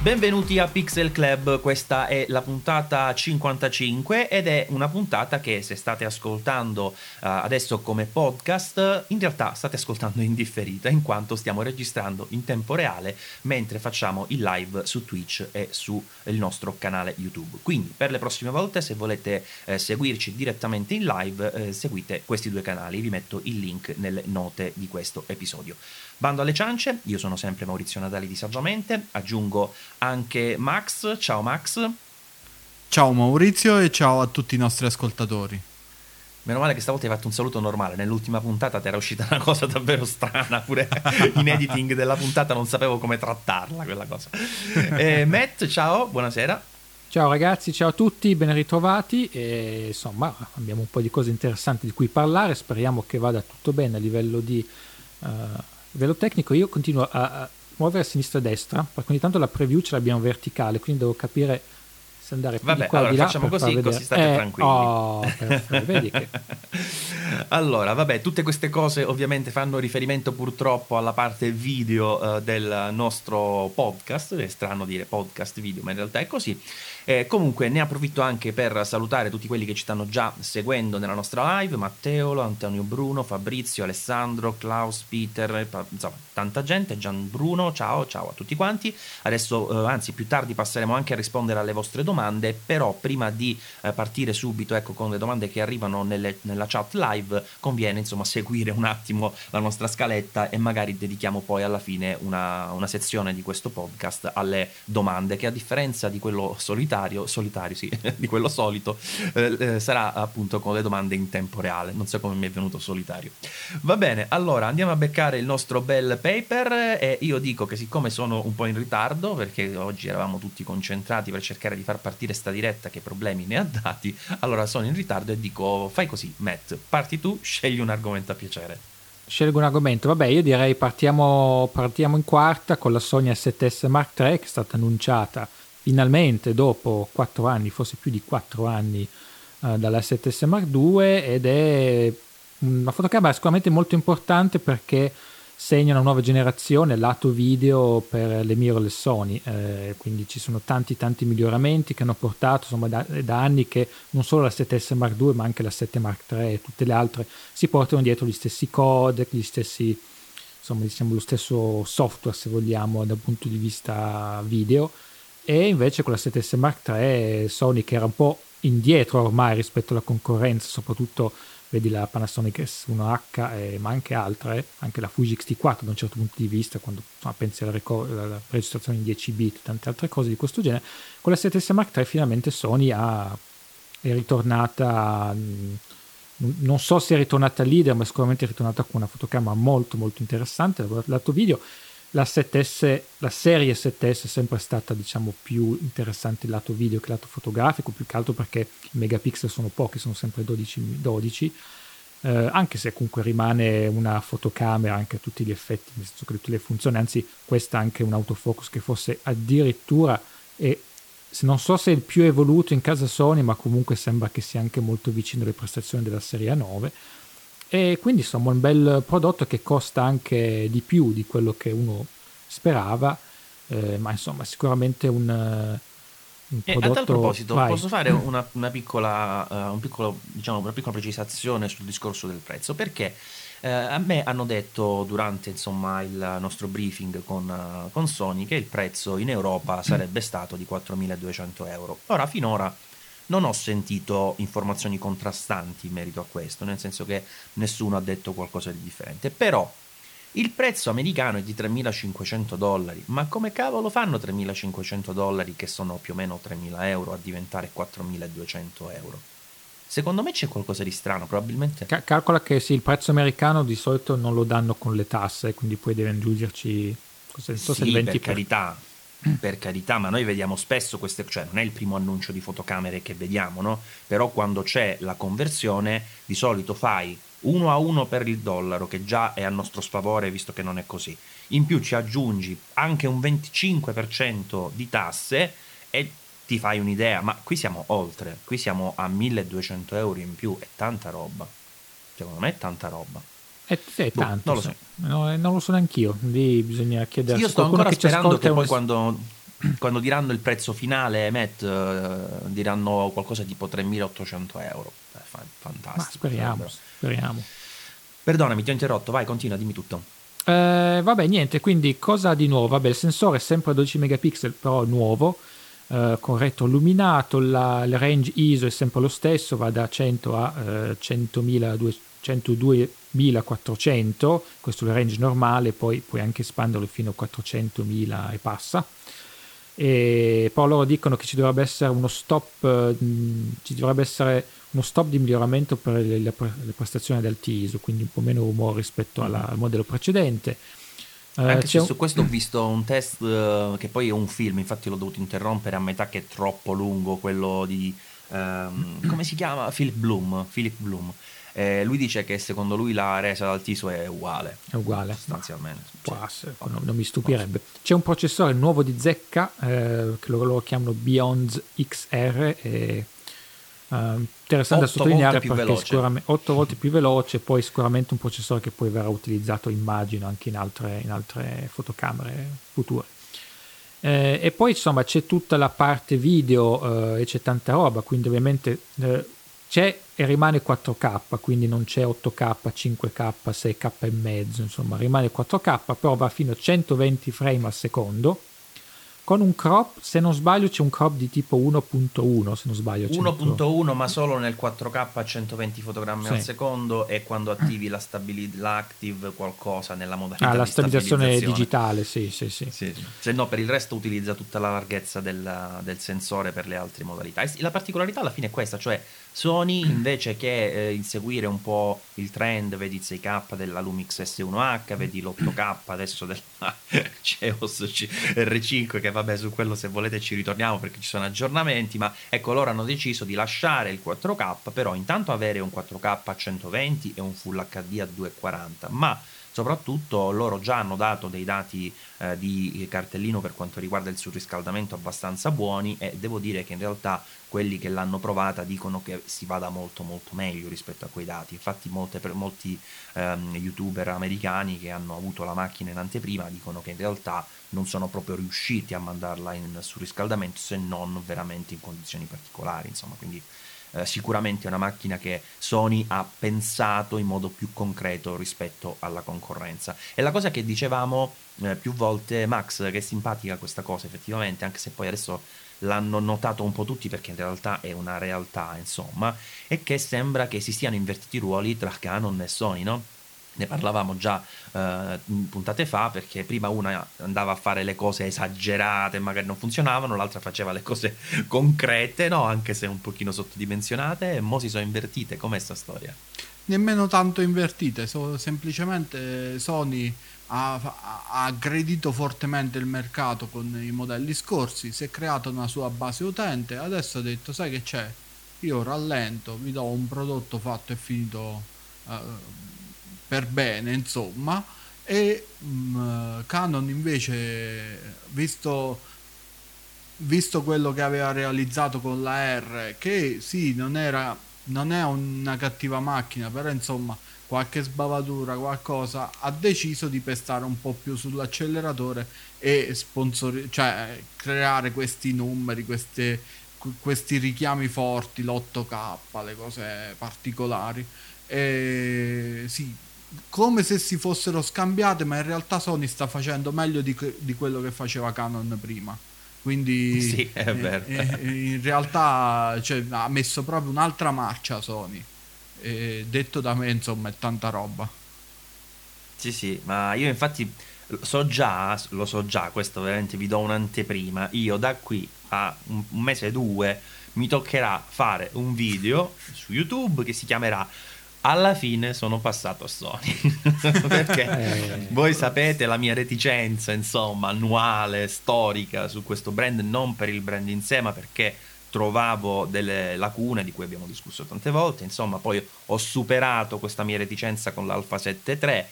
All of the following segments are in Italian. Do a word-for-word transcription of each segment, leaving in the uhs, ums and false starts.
Benvenuti a Pixel Club, questa è la puntata cinquantacinque ed è una puntata che, se state ascoltando uh, adesso come podcast, in realtà state ascoltando in differita, in quanto stiamo registrando in tempo reale mentre facciamo il live su Twitch e sul nostro canale YouTube. Quindi per le prossime volte, se volete eh, seguirci direttamente in live, eh, seguite questi due canali, vi metto il link nelle note di questo episodio. Bando alle ciance, io sono sempre Maurizio Natali di Saggiamente, aggiungo anche Max. Ciao Max. Ciao Maurizio e ciao a tutti i nostri ascoltatori. Meno male che stavolta hai fatto un saluto normale, nell'ultima puntata ti era uscita una cosa davvero strana, pure in editing della puntata non sapevo come trattarla quella cosa. eh, Matt, ciao, buonasera. Ciao ragazzi, ciao a tutti, ben ritrovati e, insomma, abbiamo un po' di cose interessanti di cui parlare, speriamo che vada tutto bene a livello di uh, livello tecnico. Io continuo a, a muovere a sinistra e a destra, perché ogni tanto la preview ce l'abbiamo verticale, quindi devo capire se andare più Vabbè, di qua allora, di là. Facciamo così, vedere. Così state eh, tranquilli. Oh, perfetto, vedi che... Allora, vabbè, tutte queste cose ovviamente fanno riferimento purtroppo alla parte video eh, del nostro podcast. È strano dire podcast video, ma in realtà è così. Eh, comunque ne approfitto anche per salutare tutti quelli che ci stanno già seguendo nella nostra live: Matteo, Antonio Bruno, Fabrizio, Alessandro, Klaus, Peter, insomma tanta gente. Gian Bruno, ciao, ciao a tutti quanti. Adesso, eh, anzi più tardi passeremo anche a rispondere alle vostre domande, però prima di eh, partire subito, ecco, con le domande che arrivano nelle, nella chat live, conviene insomma seguire un attimo la nostra scaletta e magari dedichiamo poi alla fine una, una sezione di questo podcast alle domande, che a differenza di quello solitario solitario sì, di quello solito eh, eh, sarà appunto con le domande in tempo reale. Non so come mi è venuto solitario. Va bene, allora andiamo a beccare il nostro bel paper e io dico che, siccome sono un po' in ritardo perché oggi eravamo tutti concentrati per cercare di far partire sta diretta che problemi ne ha dati, allora sono in ritardo e dico fai così Matt, parti tu, scegli un argomento a piacere. Scelgo un argomento, vabbè, io direi partiamo, partiamo in quarta con la Sony S T S Mark tre, che è stata annunciata finalmente dopo quattro anni, forse più di quattro anni eh, dalla S T S Mark due, ed è una fotocamera sicuramente molto importante perché segna una nuova generazione lato video per le mirrorless Sony, eh, quindi ci sono tanti tanti miglioramenti che hanno portato, insomma, da, da anni che non solo la sette S Mark due ma anche la sette Mark tre e tutte le altre si portano dietro gli stessi codec, gli stessi, insomma, diciamo lo stesso software se vogliamo dal punto di vista video, e invece con la sette S Mark tre Sony, che era un po' indietro ormai rispetto alla concorrenza, soprattutto vedi la Panasonic S uno H, eh, ma anche altre, anche la Fuji X T quattro da un certo punto di vista, quando insomma, pensi alla, record- alla registrazione in dieci bit, tante altre cose di questo genere. Con la sette S Mark tre finalmente Sony ha, è ritornata, mh, non so se è ritornata leader, ma sicuramente è ritornata con una fotocamera molto molto interessante lato video. La sette S, la serie sette S è sempre stata, diciamo, più interessante il lato video che lato fotografico, più che altro perché i megapixel sono pochi, sono sempre dodici, dodici eh, anche se comunque rimane una fotocamera anche a tutti gli effetti, nel senso che tutte le funzioni, anzi questa ha anche un autofocus che forse addirittura è, se non so se è il più evoluto in casa Sony, ma comunque sembra che sia anche molto vicino alle prestazioni della serie A nove. E quindi insomma un bel prodotto che costa anche di più di quello che uno sperava, eh, ma insomma sicuramente un, un prodotto... E a tal proposito, vai. Posso fare una, una piccola uh, un piccolo, diciamo, una piccola precisazione sul discorso del prezzo, perché eh, a me hanno detto durante insomma il nostro briefing con, uh, con Sony che il prezzo in Europa sarebbe stato di quattromiladuecento euro. Ora, finora non ho sentito informazioni contrastanti in merito a questo, nel senso che nessuno ha detto qualcosa di differente. Però il prezzo americano è di tremilacinquecento dollari, ma come cavolo fanno tremilacinquecento dollari, che sono più o meno tremila euro, a diventare quattromiladuecento euro? Secondo me c'è qualcosa di strano, probabilmente. Cal- calcola che sì, il prezzo americano di solito non lo danno con le tasse, quindi poi devi aggiungerci... Cosa so sì, se venti per carità. Per... per carità, ma noi vediamo spesso queste, cioè non è il primo annuncio di fotocamere che vediamo, no? Però quando c'è la conversione di solito fai uno a uno per il dollaro, che già è a nostro sfavore visto che non è così, in più ci aggiungi anche un venticinque per cento di tasse e ti fai un'idea, ma qui siamo oltre, qui siamo a milleduecento euro in più, è tanta roba, secondo me è tanta roba. È, è boh, tanto, non lo so, no, non lo so neanch'io, lì bisogna chiedersi. Io sto ancora che sperando che poi un... quando, quando diranno il prezzo finale, Matt, eh, diranno qualcosa tipo tremilaottocento euro, eh, fantastico. Ma speriamo, speriamo. Perdonami, ti ho interrotto, vai, continua, dimmi tutto. Eh, vabbè, niente, quindi cosa di nuovo? Vabbè, il sensore è sempre dodici megapixel, però nuovo, eh, con retro illuminato, la, il range I S O è sempre lo stesso, va da cento a eh, centoduemiladuecento centoduemilaquattrocento, questo è il range normale, poi puoi anche espanderlo fino a quattrocentomila e passa. E poi loro dicono che ci dovrebbe essere uno stop, mh, ci dovrebbe essere uno stop di miglioramento per le, le, le prestazioni ad alti I S O, quindi un po' meno rumore rispetto alla, al modello precedente. Eh, anche se un... su questo ho visto un test eh, che poi è un film, infatti l'ho dovuto interrompere a metà che è troppo lungo, quello di ehm, come si chiama? Philip Bloom, Philip Bloom. Eh, lui dice che secondo lui la resa dal I S O è uguale, è uguale sostanzialmente, ah, cioè, non, non mi stupirebbe. C'è un processore nuovo di zecca eh, che loro lo chiamano Beyond X R, e, eh, interessante da sottolineare perché sicuramente otto volte più veloce, poi sicuramente un processore che poi verrà utilizzato immagino anche in altre, in altre fotocamere future. Eh, e poi insomma c'è tutta la parte video eh, e c'è tanta roba, quindi ovviamente eh, c'è e rimane quattro K, quindi non c'è otto K, cinque K, sei K e mezzo, insomma rimane quattro K, però va fino a centoventi frame al secondo con un crop, se non sbaglio c'è un crop di tipo uno punto uno, se non sbaglio uno punto uno, ma solo nel quattro K a centoventi fotogrammi sì. al secondo, e quando attivi la stabili- l'active qualcosa nella modalità ah, la di stabilizzazione, stabilizzazione digitale, sì sì sì, sì, sì. Se no per il resto utilizza tutta la larghezza del, del sensore per le altre modalità. E la particolarità alla fine è questa, cioè Sony invece che eh, inseguire un po' il trend, vedi il sei K della Lumix S uno H, vedi l'otto K adesso della Ceos R cinque, che va vabbè, su quello se volete ci ritorniamo perché ci sono aggiornamenti, ma ecco, loro hanno deciso di lasciare il quattro K, però intanto avere un quattro K a centoventi e un Full H D a duecentoquaranta, ma soprattutto loro già hanno dato dei dati eh, di cartellino per quanto riguarda il surriscaldamento abbastanza buoni, e devo dire che in realtà quelli che l'hanno provata dicono che si vada molto molto meglio rispetto a quei dati. Infatti molte, molti ehm, youtuber americani che hanno avuto la macchina in anteprima dicono che in realtà non sono proprio riusciti a mandarla in surriscaldamento se non veramente in condizioni particolari, insomma, quindi eh, sicuramente è una macchina che Sony ha pensato in modo più concreto rispetto alla concorrenza. E la cosa che dicevamo eh, più volte, Max, che è simpatica questa cosa effettivamente, anche se poi adesso l'hanno notato un po' tutti perché in realtà è una realtà, insomma, è che sembra che si siano invertiti i ruoli tra Canon e Sony, no? Ne parlavamo già eh, puntate fa, perché prima una andava a fare le cose esagerate, magari non funzionavano, l'altra faceva le cose concrete, no? Anche se un pochino sottodimensionate, e mo si sono invertite. Com'è sta storia? Nemmeno tanto invertite, so, semplicemente Sony ha aggredito fortemente il mercato con i modelli scorsi, si è creata una sua base utente, adesso ha detto sai che c'è, io rallento, vi do un prodotto fatto e finito uh, per bene, insomma. E um, Canon invece, visto, visto quello che aveva realizzato con la R, che sì, non era, non è una cattiva macchina, però insomma qualche sbavatura, qualcosa, ha deciso di pestare un po' più sull'acceleratore e sponsori- cioè creare questi numeri, queste, questi richiami forti, l'otto K, le cose particolari, e sì, come se si fossero scambiate, ma in realtà Sony sta facendo meglio di, que- di quello che faceva Canon prima, quindi sì, è vero. Eh, eh, in realtà cioè, ha messo proprio un'altra marcia Sony. Eh, detto da me, insomma, è tanta roba. Sì, sì, ma io infatti so già, lo so già, questo veramente vi do un'anteprima. Io da qui a un mese e due mi toccherà fare un video su YouTube che si chiamerà "Alla fine sono passato a Sony", perché voi sapete la mia reticenza, insomma, annuale, storica su questo brand, non per il brand in sé, ma perché trovavo delle lacune di cui abbiamo discusso tante volte, insomma. Poi ho superato questa mia reticenza con l'Alpha sette tre,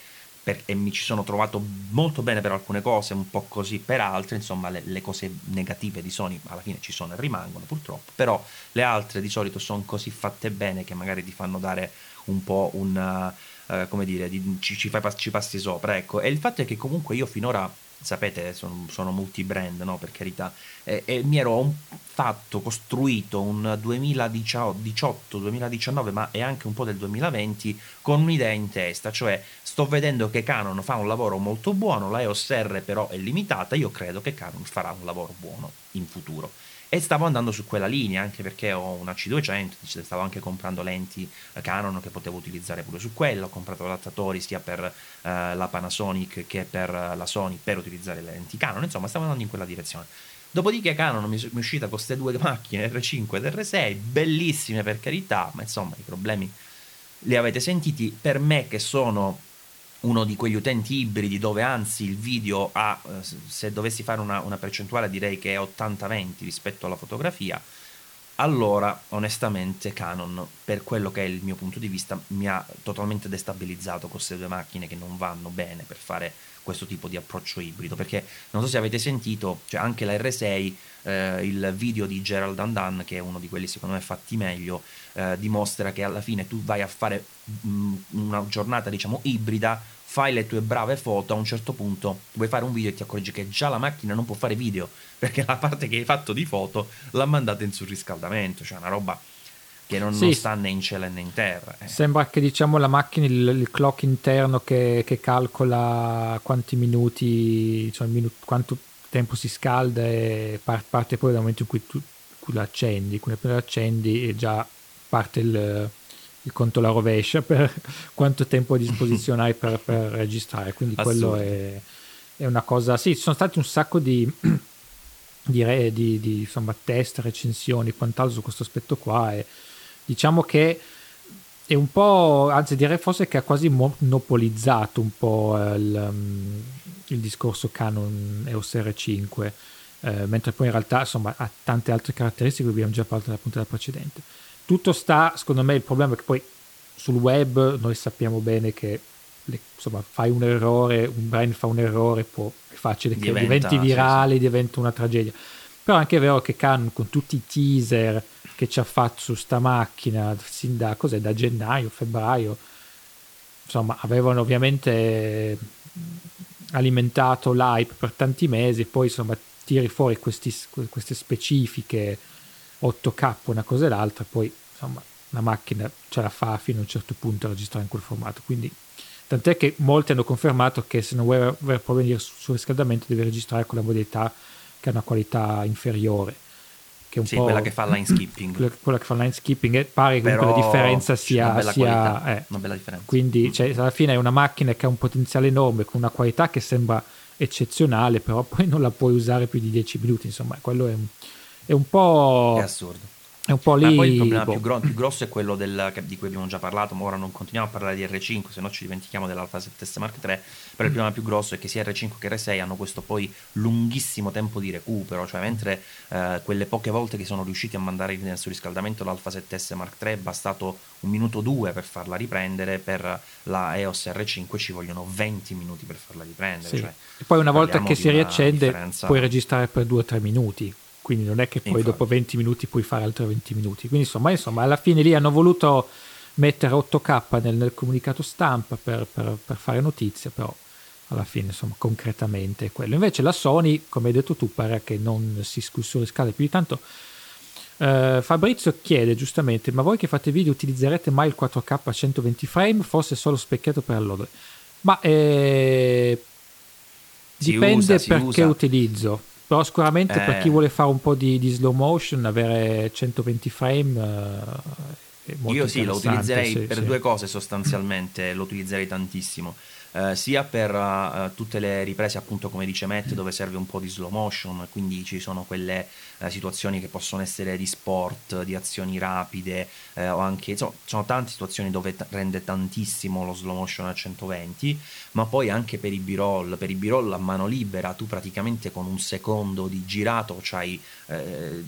perché mi ci sono trovato molto bene per alcune cose, un po' così per altre, insomma le, le cose negative di Sony alla fine ci sono e rimangono purtroppo, però le altre di solito sono così fatte bene che magari ti fanno dare un po' un, uh, come dire, di, ci, ci, fai, ci passi sopra, ecco. E il fatto è che comunque io finora, sapete, sono, sono multi-brand, no, per carità, e, e mi ero fatto, costruito un duemiladiciotto duemiladiciannove, ma è anche un po' del duemilaventi, con un'idea in testa, cioè sto vedendo che Canon fa un lavoro molto buono, la E O S R però è limitata, io credo che Canon farà un lavoro buono in futuro. E stavo andando su quella linea, anche perché ho una C duecento, stavo anche comprando lenti Canon che potevo utilizzare pure su quella, ho comprato adattatori sia per uh, la Panasonic che per uh, la Sony per utilizzare le lenti Canon, insomma stavo andando in quella direzione. Dopodiché Canon mi, mi è uscita con queste due macchine, erre cinque ed erre sei, bellissime per carità, ma insomma i problemi li avete sentiti. Per me che sono uno di quegli utenti ibridi dove anzi il video ha, se dovessi fare una, una percentuale direi che è ottanta venti rispetto alla fotografia, allora onestamente Canon, per quello che è il mio punto di vista, mi ha totalmente destabilizzato con queste due macchine che non vanno bene per fare questo tipo di approccio ibrido, perché non so se avete sentito, cioè anche la erre sei, eh, il video di Gerald Dandan, che è uno di quelli secondo me fatti meglio, eh, dimostra che alla fine tu vai a fare mh, una giornata diciamo ibrida, fai le tue brave foto, a un certo punto vuoi fare un video e ti accorgi che già la macchina non può fare video, perché la parte che hai fatto di foto l'ha mandata in surriscaldamento, cioè una roba che non, sì, non sta né in cielo né in terra. Eh. Sembra che diciamo la macchina, il, il clock interno che, che calcola quanti minuti, cioè minu- quanto tempo si scalda, e par- parte poi dal momento in cui tu l'accendi, quando appena l'accendi e già parte il, il conto alla rovescia per quanto tempo a disposizione hai per, per registrare, quindi assurdo. Quello è, è una cosa, sì, ci sono stati un sacco di di, di, di insomma, test, recensioni, quant'altro su questo aspetto qua, e diciamo che è un po', anzi direi forse che ha quasi monopolizzato un po' il, il discorso Canon E O S erre cinque, eh, mentre poi in realtà insomma ha tante altre caratteristiche che abbiamo già parlato nella puntata precedente. Tutto sta, secondo me il problema è che poi sul web noi sappiamo bene che le, insomma fai un errore, un brand fa un errore, può, è facile che diventa, diventi virale, sì, sì. diventa una tragedia. Però anche è vero che Canon con tutti i teaser che ci ha fatto su sta macchina sin da cos'è, da gennaio, febbraio, insomma avevano ovviamente alimentato l'hype per tanti mesi, poi insomma tiri fuori questi, queste specifiche otto K una cosa e l'altra, poi insomma la macchina ce la fa fino a un certo punto a registrare in quel formato, quindi tant'è che molti hanno confermato che se non vuoi avere problemi di surriscaldamento devi registrare con la modalità che ha una qualità inferiore, che è un sì, po' quella che fa line skipping, quella che fa line skipping, e pare che comunque la differenza sia una bella, sia, eh. una bella differenza, quindi mm. cioè, alla fine è una macchina che ha un potenziale enorme con una qualità che sembra eccezionale, però poi non la puoi usare più di dieci minuti, insomma quello è un, è un po' è assurdo, è un po' lì. Ma poi il problema boh. più, gro- più grosso è quello del, di cui abbiamo già parlato, ma ora non continuiamo a parlare di erre cinque se no ci dimentichiamo dell'Alpha sette S Mark tre, però il problema più grosso è che sia erre cinque che erre sei hanno questo poi lunghissimo tempo di recupero, cioè mentre eh, quelle poche volte che sono riusciti a mandare nel surriscaldamento l'Alpha sette S Mark tre è bastato un minuto o due per farla riprendere, per la E O S erre cinque ci vogliono venti minuti per farla riprendere, sì. Cioè, e poi una volta che si riaccende differenza... puoi registrare per due o tre minuti, quindi non è che poi Infatti. dopo venti minuti puoi fare altri venti minuti, quindi insomma, insomma alla fine lì hanno voluto mettere otto K nel, nel comunicato stampa per, per, per fare notizia, però alla fine insomma concretamente è quello. Invece la Sony, come hai detto tu, pare che non si surriscalda più di tanto. eh, Fabrizio chiede giustamente: ma voi che fate video utilizzerete mai il quattro K a centoventi frame, forse solo specchiato per allodole? Ma eh, dipende usa, perché usa. utilizzo però sicuramente eh. per chi vuole fare un po' di, di slow motion avere centoventi frame eh, è molto io sì, lo utilizzerei sì, per sì. due cose sostanzialmente, lo utilizzerei tantissimo, eh, sia per uh, tutte le riprese appunto come dice Matt dove serve un po' di slow motion, quindi ci sono quelle eh, situazioni che possono essere di sport, di azioni rapide, eh, o anche, insomma, sono tante situazioni dove t- rende tantissimo lo slow motion a centoventi, ma poi anche per i b-roll, per i b-roll a mano libera tu praticamente con un secondo di girato c'hai eh,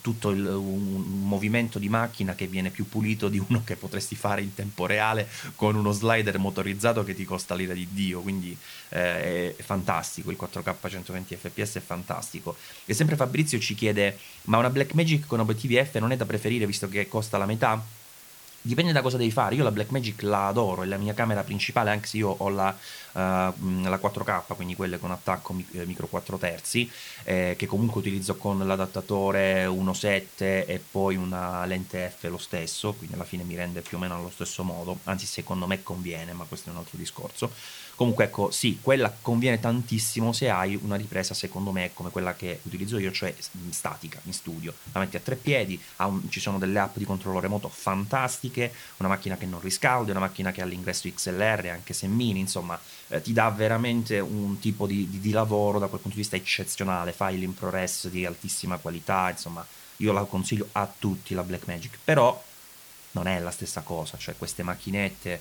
tutto il, un movimento di macchina che viene più pulito di uno che potresti fare in tempo reale con uno slider motorizzato che ti costa l'ira di Dio, quindi eh, è fantastico, il quattro K centoventi fps è fantastico. E sempre Fabrizio ci chiede: ma una Blackmagic con obiettivi F non è da preferire visto che costa la metà? Dipende da cosa devi fare. Io la Blackmagic la adoro, è la mia camera principale, anche se io ho la, uh, la quattro K, quindi quelle con attacco micro quattro terzi, eh, che comunque utilizzo con l'adattatore uno virgola sette e poi una lente F lo stesso, quindi alla fine mi rende più o meno allo stesso modo, anzi secondo me conviene, ma questo è un altro discorso. Comunque ecco, sì, quella conviene tantissimo se hai una ripresa, secondo me, come quella che utilizzo io, cioè statica, in studio, la metti a tre piedi, ha un, ci sono delle app di controllo remoto fantastiche, una macchina che non riscalda, una macchina che ha l'ingresso X L R anche se mini, insomma eh, ti dà veramente un tipo di, di, di lavoro da quel punto di vista eccezionale, file in ProRes di altissima qualità, insomma io la consiglio a tutti la Blackmagic, però non è la stessa cosa, cioè queste macchinette,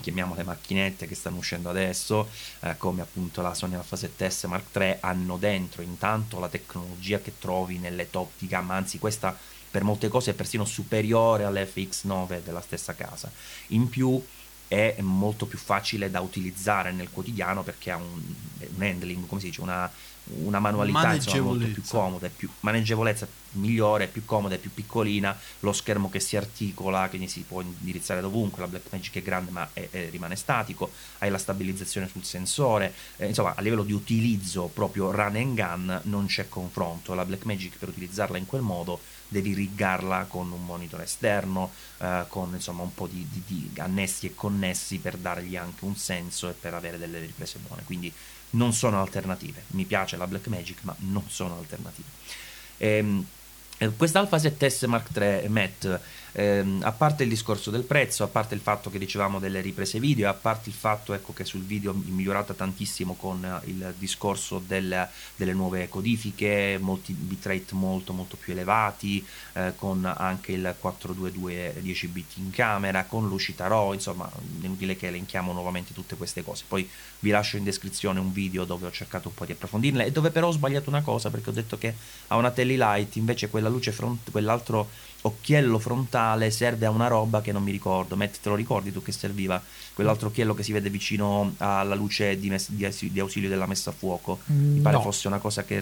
chiamiamole macchinette, che stanno uscendo adesso, eh, come appunto la Sony Alpha sette S Mark tre, hanno dentro intanto la tecnologia che trovi nelle top di gamma, anzi questa per molte cose è persino superiore all'F X nove della stessa casa. In più è molto più facile da utilizzare nel quotidiano perché ha un, un handling, come si dice, una, una manualità insomma, molto più comoda, è più maneggevolezza migliore, è più comoda, è più piccolina, lo schermo che si articola, quindi si può indirizzare dovunque, la Blackmagic è grande ma è, è, rimane statico, hai la stabilizzazione sul sensore, eh, insomma a livello di utilizzo proprio run and gun non c'è confronto, la Blackmagic per utilizzarla in quel modo devi riggarla con un monitor esterno, eh, con insomma un po' di, di, di annessi e connessi per dargli anche un senso e per avere delle riprese buone, quindi non sono alternative, mi piace la Blackmagic ma non sono alternative. Ehm, questa Alpha sette S Mark tre, Matt, ehm, a parte il discorso del prezzo, a parte il fatto che dicevamo delle riprese video, a parte il fatto ecco che sul video è migliorata tantissimo con il discorso del, delle nuove codifiche, molti bitrate molto molto più elevati, eh, con anche il quattrocentoventidue dieci bit in camera, con l'uscita RAW, insomma è inutile che elenchiamo nuovamente tutte queste cose, poi vi lascio in descrizione un video dove ho cercato un po' di approfondirle e dove però ho sbagliato una cosa perché ho detto che ha una Telly Light, invece quella luce front, quell'altro occhiello frontale serve a una roba che non mi ricordo. Matt, te lo ricordi tu che serviva? Quell'altro occhiello che si vede vicino alla luce di, mes- di ausilio della messa a fuoco, mm, mi pare no. fosse una cosa che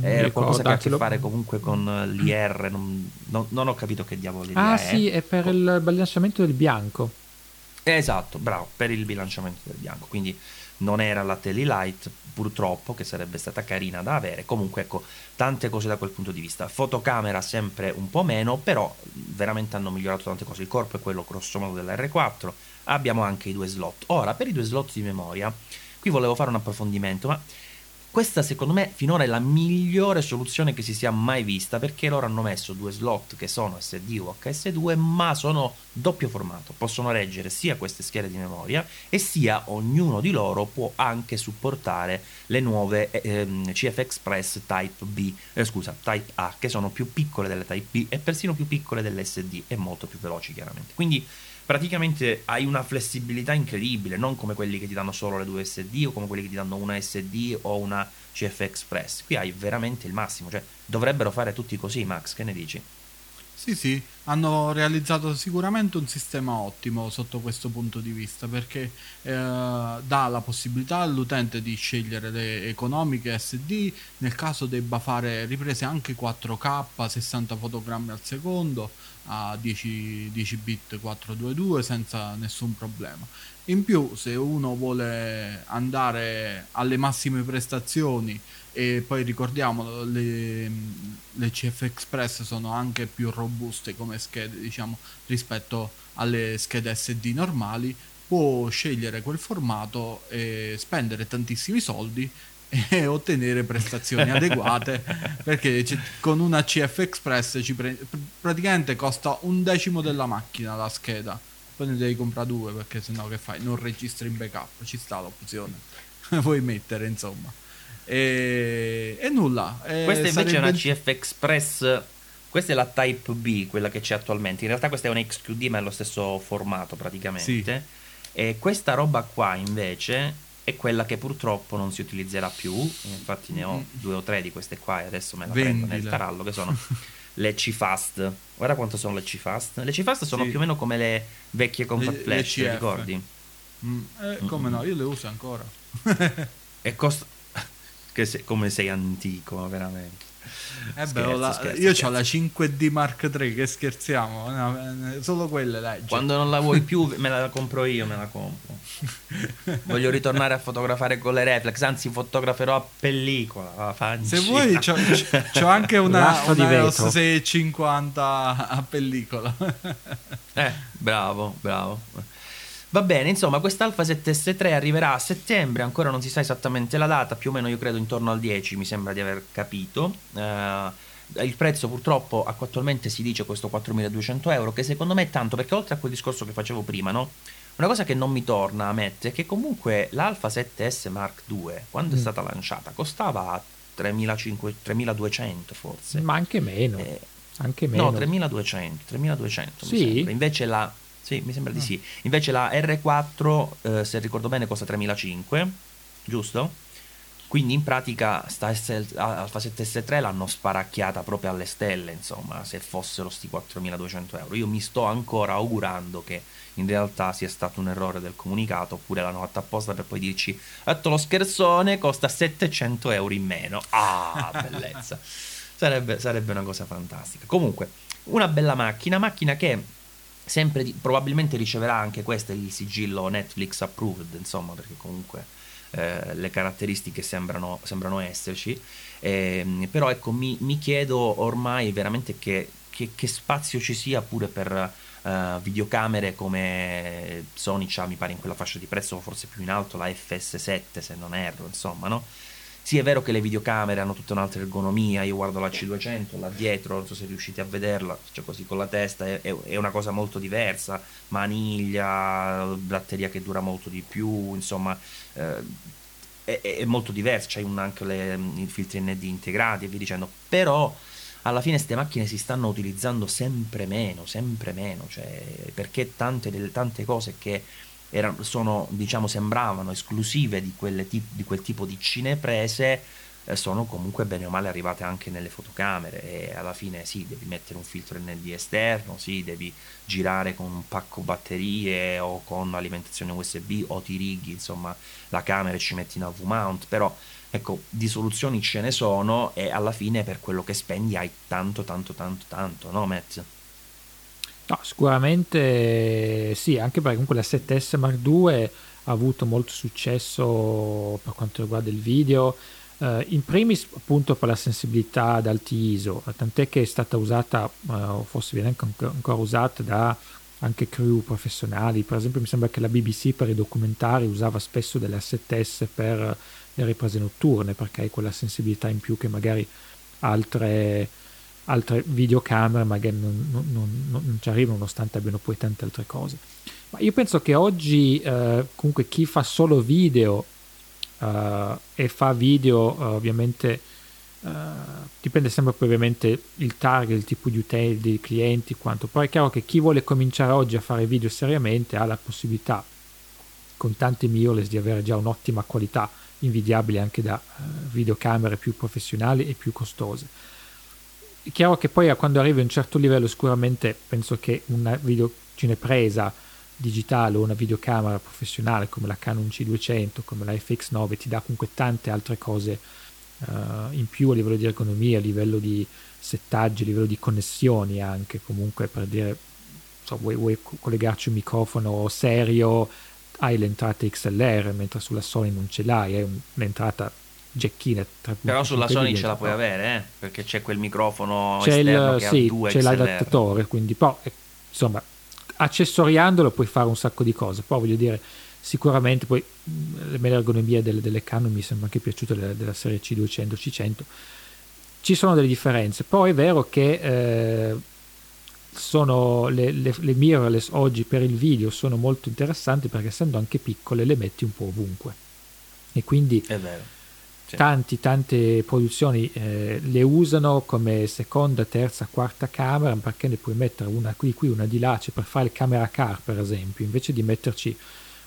era qualcosa che ha a che fare comunque con l'I R, non, non, non ho capito che diavolo l'I R ah, è ah sì, è per oh. il bilanciamento del bianco, esatto, bravo, per il bilanciamento del bianco, quindi non era la Telly Light purtroppo, che sarebbe stata carina da avere. Comunque ecco, tante cose da quel punto di vista. Fotocamera sempre un po' meno, però veramente hanno migliorato tante cose. Il corpo è quello grossomodo della R quattro, abbiamo anche i due slot. Ora, per i due slot di memoria, qui volevo fare un approfondimento, ma questa secondo me finora è la migliore soluzione che si sia mai vista, perché loro hanno messo due slot che sono S D o H S due, ma sono doppio formato, possono reggere sia queste schede di memoria e sia ognuno di loro può anche supportare le nuove ehm, C F Express Type B, eh, scusa, Type A, che sono più piccole delle Type B e persino più piccole dell'S D e molto più veloci chiaramente. Quindi praticamente hai una flessibilità incredibile, non come quelli che ti danno solo le due S D o come quelli che ti danno una S D o una C F Express. Qui hai veramente il massimo, cioè dovrebbero fare tutti così. Max, che ne dici? Sì, sì, hanno realizzato sicuramente un sistema ottimo sotto questo punto di vista, perché eh, dà la possibilità all'utente di scegliere le economiche S D, nel caso debba fare riprese anche quattro K, sessanta fotogrammi al secondo, a dieci bit quattrocentoventidue senza nessun problema. In più, se uno vuole andare alle massime prestazioni, e poi ricordiamo le, le C F Express sono anche più robuste come schede, diciamo, rispetto alle schede S D normali, può scegliere quel formato e spendere tantissimi soldi e ottenere prestazioni adeguate, perché c- con una C F Express ci pre- praticamente costa un decimo della macchina la scheda, poi ne devi comprare due perché sennò che fai, non registri in backup, ci sta l'opzione vuoi mettere insomma, e, e nulla e questa invece è una C F Express, questa è la Type B, quella che c'è attualmente, in realtà questa è una X Q D ma è lo stesso formato praticamente, sì. E questa roba qua invece è quella che purtroppo non si utilizzerà più, infatti ne ho due o tre di queste qua e adesso me la Vendila. prendo nel tarallo, che sono le C-Fast. Guarda quanto sono le C-Fast. Le C-Fast sono sì. più o meno come le vecchie Compact le, Flash, ti ricordi? Mm. Eh, come mm. no, io le uso ancora. E costa... che se... come sei antico, veramente. Eh scherzo, beh, la... scherzo, io scherzo. Ho la cinque D Mark tre, che scherziamo, no, solo quelle leggi. Quando non la vuoi più me la compro io, me la compro. Voglio ritornare a fotografare con le reflex, anzi fotograferò a pellicola, se vuoi c'ho, c'ho anche una, una Eos seicentocinquanta a pellicola. Eh, bravo, bravo. Va bene, insomma, quest'Alfa sette S tre arriverà a settembre, ancora non si sa esattamente la data, più o meno io credo intorno al dieci, mi sembra di aver capito. Uh, il prezzo purtroppo attualmente si dice questo quattromiladuecento euro, che secondo me è tanto, perché oltre a quel discorso che facevo prima, no? Una cosa che non mi torna, ammetto, è che comunque l'Alfa sette S Mark due, quando mm. è stata lanciata, costava tremiladuecento forse. Ma anche meno, eh, anche meno. No, tremiladuecento, tremiladuecento sì? Mi sembra, invece la... Sì, mi sembra di sì. Invece la R quattro, eh, se ricordo bene, costa tremilacinquecento, giusto? Quindi in pratica sta S L, Alfa sette S tre l'hanno sparacchiata proprio alle stelle, insomma, se fossero sti quattromiladuecento euro. Io mi sto ancora augurando che in realtà sia stato un errore del comunicato, oppure l'hanno fatta apposta per poi dirci "atto lo scherzone, costa settecento euro in meno". Ah, bellezza. Sarebbe, sarebbe una cosa fantastica. Comunque, una bella macchina, macchina che... sempre di, probabilmente riceverà anche questo il sigillo Netflix approved, insomma, perché comunque eh, le caratteristiche sembrano, sembrano esserci, eh, però ecco mi, mi chiedo ormai veramente che, che, che spazio ci sia pure per uh, videocamere come Sony c'ha, mi pare, in quella fascia di prezzo, forse più in alto, la F S sette se non erro, insomma, no? Sì, è vero che le videocamere hanno tutta un'altra ergonomia, io guardo la C duecento là dietro, non so se riuscite a vederla, cioè così con la testa, è, è una cosa molto diversa, maniglia, batteria che dura molto di più, insomma, eh, è, è molto diversa, c'è un, anche le, i filtri N D integrati e via dicendo, però alla fine queste macchine si stanno utilizzando sempre meno, sempre meno, cioè, perché tante, delle, tante cose che... erano, sono, diciamo, sembravano esclusive di, quelle tip- di quel tipo di cineprese, eh, sono comunque bene o male arrivate anche nelle fotocamere, e alla fine sì, devi mettere un filtro N D esterno, sì, devi girare con un pacco batterie o con alimentazione U S B o ti righi, insomma, la camera e ci metti in A V mount, però ecco, di soluzioni ce ne sono e alla fine per quello che spendi hai tanto tanto tanto tanto, no Matt? No, sicuramente sì, anche perché comunque la sette S Mark due ha avuto molto successo per quanto riguarda il video, eh, in primis appunto per la sensibilità ad alti ISO, tant'è che è stata usata, o eh, forse viene anche ancora usata da anche crew professionali, per esempio mi sembra che la B B C per i documentari usava spesso delle sette S per le riprese notturne, perché hai quella sensibilità in più che magari altre... altre videocamere magari non, non, non, non ci arrivano, nonostante abbiano poi tante altre cose. Ma io penso che oggi eh, comunque chi fa solo video eh, e fa video eh, ovviamente eh, dipende sempre poi ovviamente il target, il tipo di utente, dei clienti, quanto, però è chiaro che chi vuole cominciare oggi a fare video seriamente ha la possibilità con tanti mirrorless di avere già un'ottima qualità, invidiabile anche da eh, videocamere più professionali e più costose. È chiaro che poi quando arrivi a un certo livello sicuramente penso che una videocinepresa digitale o una videocamera professionale come la Canon C duecento, come la F X nove ti dà comunque tante altre cose uh, in più a livello di ergonomia, a livello di settaggio, a livello di connessioni anche, comunque per dire so, vuoi, vuoi collegarci un microfono serio, hai l'entrata X L R, mentre sulla Sony non ce l'hai, hai un'entrata Gecchina, però sulla Sony ce la puoi avere, eh? Perché c'è quel microfono c'è esterno il, che sì, ha due c'è X L R. L'adattatore, quindi però insomma accessoriandolo puoi fare un sacco di cose, poi voglio dire sicuramente poi l'ergonomia delle, delle Canon mi sembra anche piaciuta della, della serie C duecento, C cento, ci sono delle differenze, poi è vero che eh, sono le, le, le mirrorless oggi per il video sono molto interessanti perché essendo anche piccole le metti un po' ovunque e quindi è vero. Sì. Tanti, tante produzioni eh, le usano come seconda, terza, quarta camera, perché ne puoi mettere una qui, qui, una di là, cioè per fare il camera car, per esempio, invece di metterci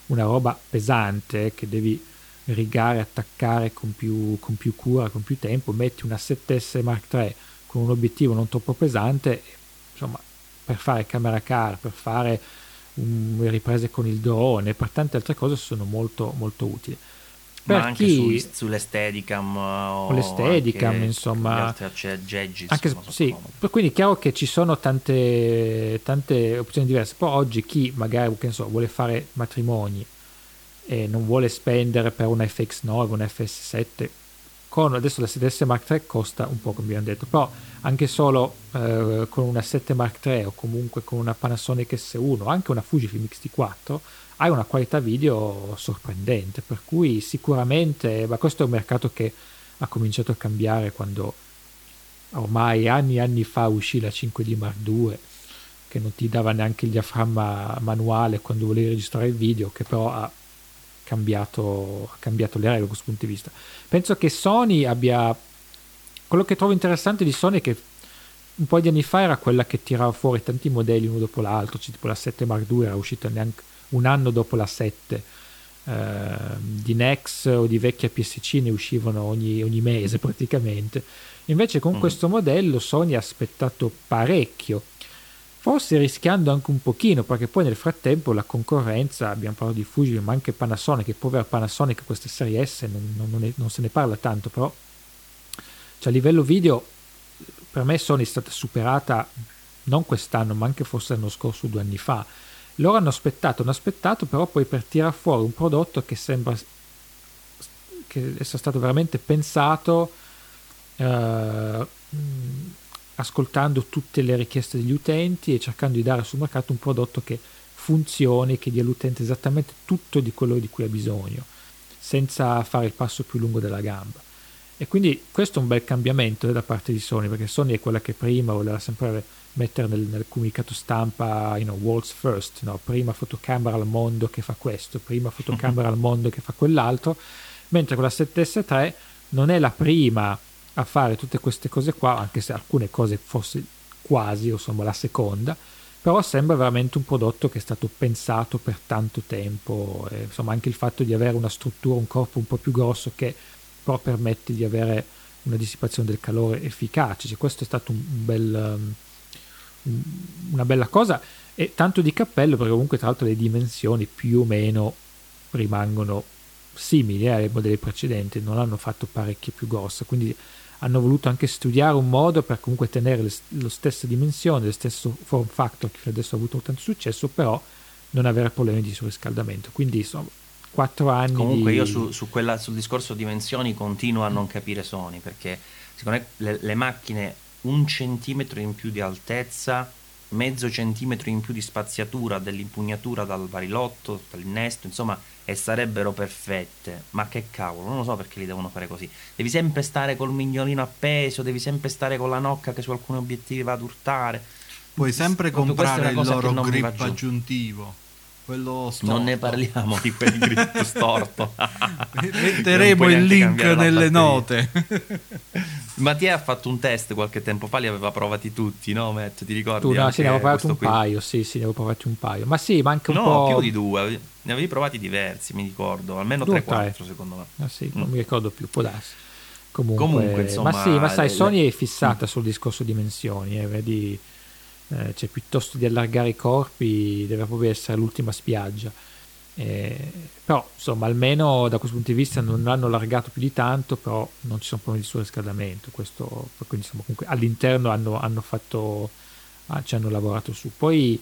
una roba pesante che devi rigare, attaccare con più, con più cura, con più tempo, metti una sette S Mark tre con un obiettivo non troppo pesante, insomma, per fare camera car, per fare um, riprese con il drone, per tante altre cose sono molto, molto utili. Per ma anche chi... su, sulle Steadicam o le Steadicam, insomma, aggeggi, anche, sì. Quindi è chiaro che ci sono tante, tante opzioni diverse. Poi oggi chi magari, che ne so, vuole fare matrimoni e non vuole spendere per una F X nove, una F S sette, con adesso la sette S Mark tre costa un po', come abbiamo detto, però anche solo eh, con una sette Mark tre o comunque con una Panasonic S uno, anche una Fujifilm X T quattro, hai una qualità video sorprendente, per cui sicuramente, ma questo è un mercato che ha cominciato a cambiare quando ormai anni e anni fa uscì la cinque D Mark due, che non ti dava neanche il diaframma manuale quando volevi registrare il video, che però ha cambiato, ha cambiato le regole da questo punto di vista. Penso che Sony abbia... Quello che trovo interessante di Sony è che un po' di anni fa era quella che tirava fuori tanti modelli uno dopo l'altro, cioè tipo la sette Mark due era uscita neanche un anno dopo la sette, eh, di Nex o di vecchia P S C ne uscivano ogni, ogni mese praticamente. Invece con mm. questo modello Sony ha aspettato parecchio, forse rischiando anche un pochino, perché poi nel frattempo la concorrenza, abbiamo parlato di Fujifilm, ma anche Panasonic, che povera Panasonic, questa serie S non, non, è, non se ne parla tanto, però cioè a livello video per me Sony è stata superata non quest'anno ma anche forse l'anno scorso, due anni fa. Loro hanno aspettato, hanno aspettato, però poi per tirar fuori un prodotto che sembra che sia stato veramente pensato eh, ascoltando tutte le richieste degli utenti e cercando di dare sul mercato un prodotto che funzioni, che dia all'utente esattamente tutto di quello di cui ha bisogno, senza fare il passo più lungo della gamba. E quindi questo è un bel cambiamento eh, da parte di Sony, perché Sony è quella che prima voleva sempre mettere nel, nel comunicato stampa, you know, world's first, no? Prima fotocamera al mondo che fa questo, prima fotocamera al mondo che fa quell'altro, mentre con la sette S tre non è la prima a fare tutte queste cose qua, anche se alcune cose fosse quasi, insomma, la seconda, però sembra veramente un prodotto che è stato pensato per tanto tempo, e, insomma, anche il fatto di avere una struttura, un corpo un po' più grosso che però permette di avere una dissipazione del calore efficace, cioè, questo è stato un bel, um, una bella cosa, e tanto di cappello perché comunque tra l'altro le dimensioni più o meno rimangono simili eh, ai modelli precedenti, non hanno fatto parecchie più grosse, quindi hanno voluto anche studiare un modo per comunque tenere le, lo stessa dimensione, lo stesso form factor che adesso ha avuto tanto successo, però non avere problemi di surriscaldamento, quindi insomma quattro anni comunque di... Io su, su quella, sul discorso dimensioni continuo a non capire Sony, perché secondo me le, le macchine un centimetro in più di altezza, mezzo centimetro in più di spaziatura dell'impugnatura dal barilotto, dall'innesto, insomma, e sarebbero perfette, ma che cavolo, non lo so perché li devono fare così, devi sempre stare col mignolino appeso, devi sempre stare con la nocca che su alcuni obiettivi va ad urtare, puoi sempre comprare il loro grip aggiuntivo. Quello non ne parliamo di quel grip storto. Metteremo il link nelle note. Mattia ha fatto un test qualche tempo fa, li aveva provati tutti, no Matt? Ti ricordi? Tu, no, sì, ne avevo provati un qui? paio, sì, sì, ne avevo provati un paio. Ma sì, ma anche un no, po'... No, più di due, ne avevi provati diversi, mi ricordo, almeno tre quattro secondo me. Ah, sì, mm. non mi ricordo più, può darsi. Comunque, Comunque insomma, ma sì, ma sai, le... Sony è fissata mm. sul discorso dimensioni, eh, vedi... Eh, cioè piuttosto di allargare i corpi deve proprio essere l'ultima spiaggia, eh, però insomma almeno da questo punto di vista non l'hanno allargato più di tanto, però non ci sono problemi di surriscaldamento, questo quindi insomma comunque all'interno hanno, hanno fatto ah, ci hanno lavorato su. Poi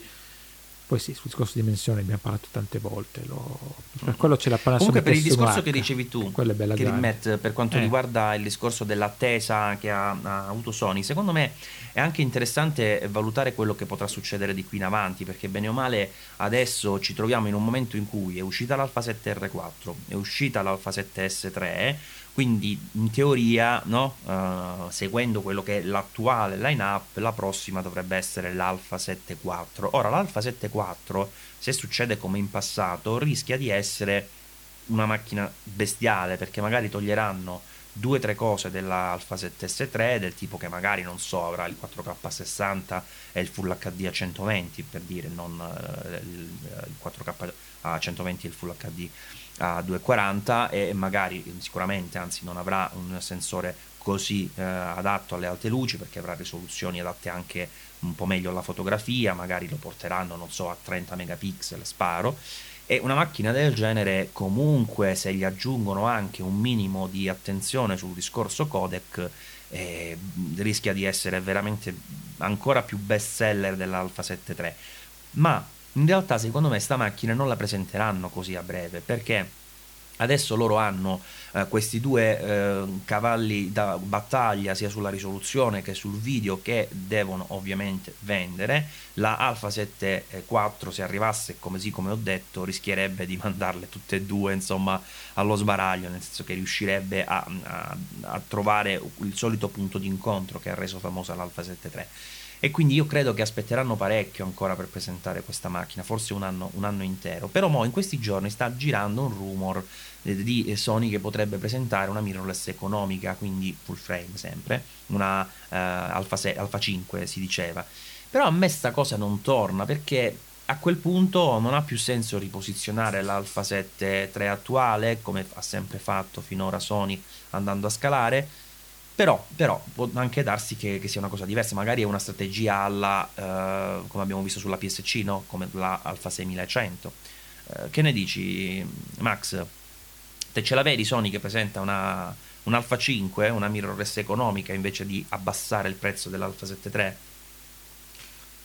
poi sì, sul discorso di dimensione abbiamo parlato tante volte, lo... per quello c'è la Panasonic. Comunque per il discorso che dicevi tu, che Matt, per quanto eh. riguarda il discorso dell'attesa che ha, ha avuto Sony, secondo me è anche interessante valutare quello che potrà succedere di qui in avanti, perché bene o male adesso ci troviamo in un momento in cui è uscita l'Alpha sette R quattro, è uscita l'Alpha sette S tre, quindi in teoria, no, uh, seguendo quello che è l'attuale line-up, la prossima dovrebbe essere l'Alpha sette quattro. Ora l'Alpha sette quattro, se succede come in passato, rischia di essere una macchina bestiale, perché magari toglieranno due o tre cose dell'Alpha sette S tre, del tipo che magari, non so, avrà il quattro K sessanta e il Full H D a centoventi, per dire, non eh, il quattro K a centoventi e il Full H D a duecentoquaranta, e magari, sicuramente, anzi, non avrà un sensore così eh, adatto alle alte luci, perché avrà risoluzioni adatte anche un po' meglio alla fotografia, magari lo porteranno, non so, a trenta megapixel, sparo. E una macchina del genere, comunque, se gli aggiungono anche un minimo di attenzione sul discorso codec, eh, rischia di essere veramente ancora più best seller dell'Alpha sette tre. Ma in realtà, secondo me, sta macchina non la presenteranno così a breve, perché adesso loro hanno eh, questi due eh, cavalli da battaglia, sia sulla risoluzione che sul video, che devono ovviamente vendere. La Alpha sette quattro, se arrivasse, come sì come ho detto, rischierebbe di mandarle tutte e due, insomma, allo sbaraglio, nel senso che riuscirebbe a, a, a trovare il solito punto d'incontro che ha reso famosa l'Alpha sette tre. E quindi io credo che aspetteranno parecchio ancora per presentare questa macchina, forse un anno, un anno intero. Però mo in questi giorni sta girando un rumor di Sony che potrebbe presentare una mirrorless economica, quindi full frame sempre, una uh, Alpha, sei, Alpha cinque si diceva. Però a me sta cosa non torna, perché a quel punto non ha più senso riposizionare l'Alpha sette tre attuale, come ha sempre fatto finora Sony andando a scalare. Però, però può anche darsi che, che sia una cosa diversa, magari è una strategia alla, eh, come abbiamo visto sulla P S C, no? Come la Alpha seimilacento. Eh, che ne dici, Max? Te ce la vedi Sony che presenta una, un Alpha cinque, una mirrorless economica, invece di abbassare il prezzo dell'Alpha sette tre?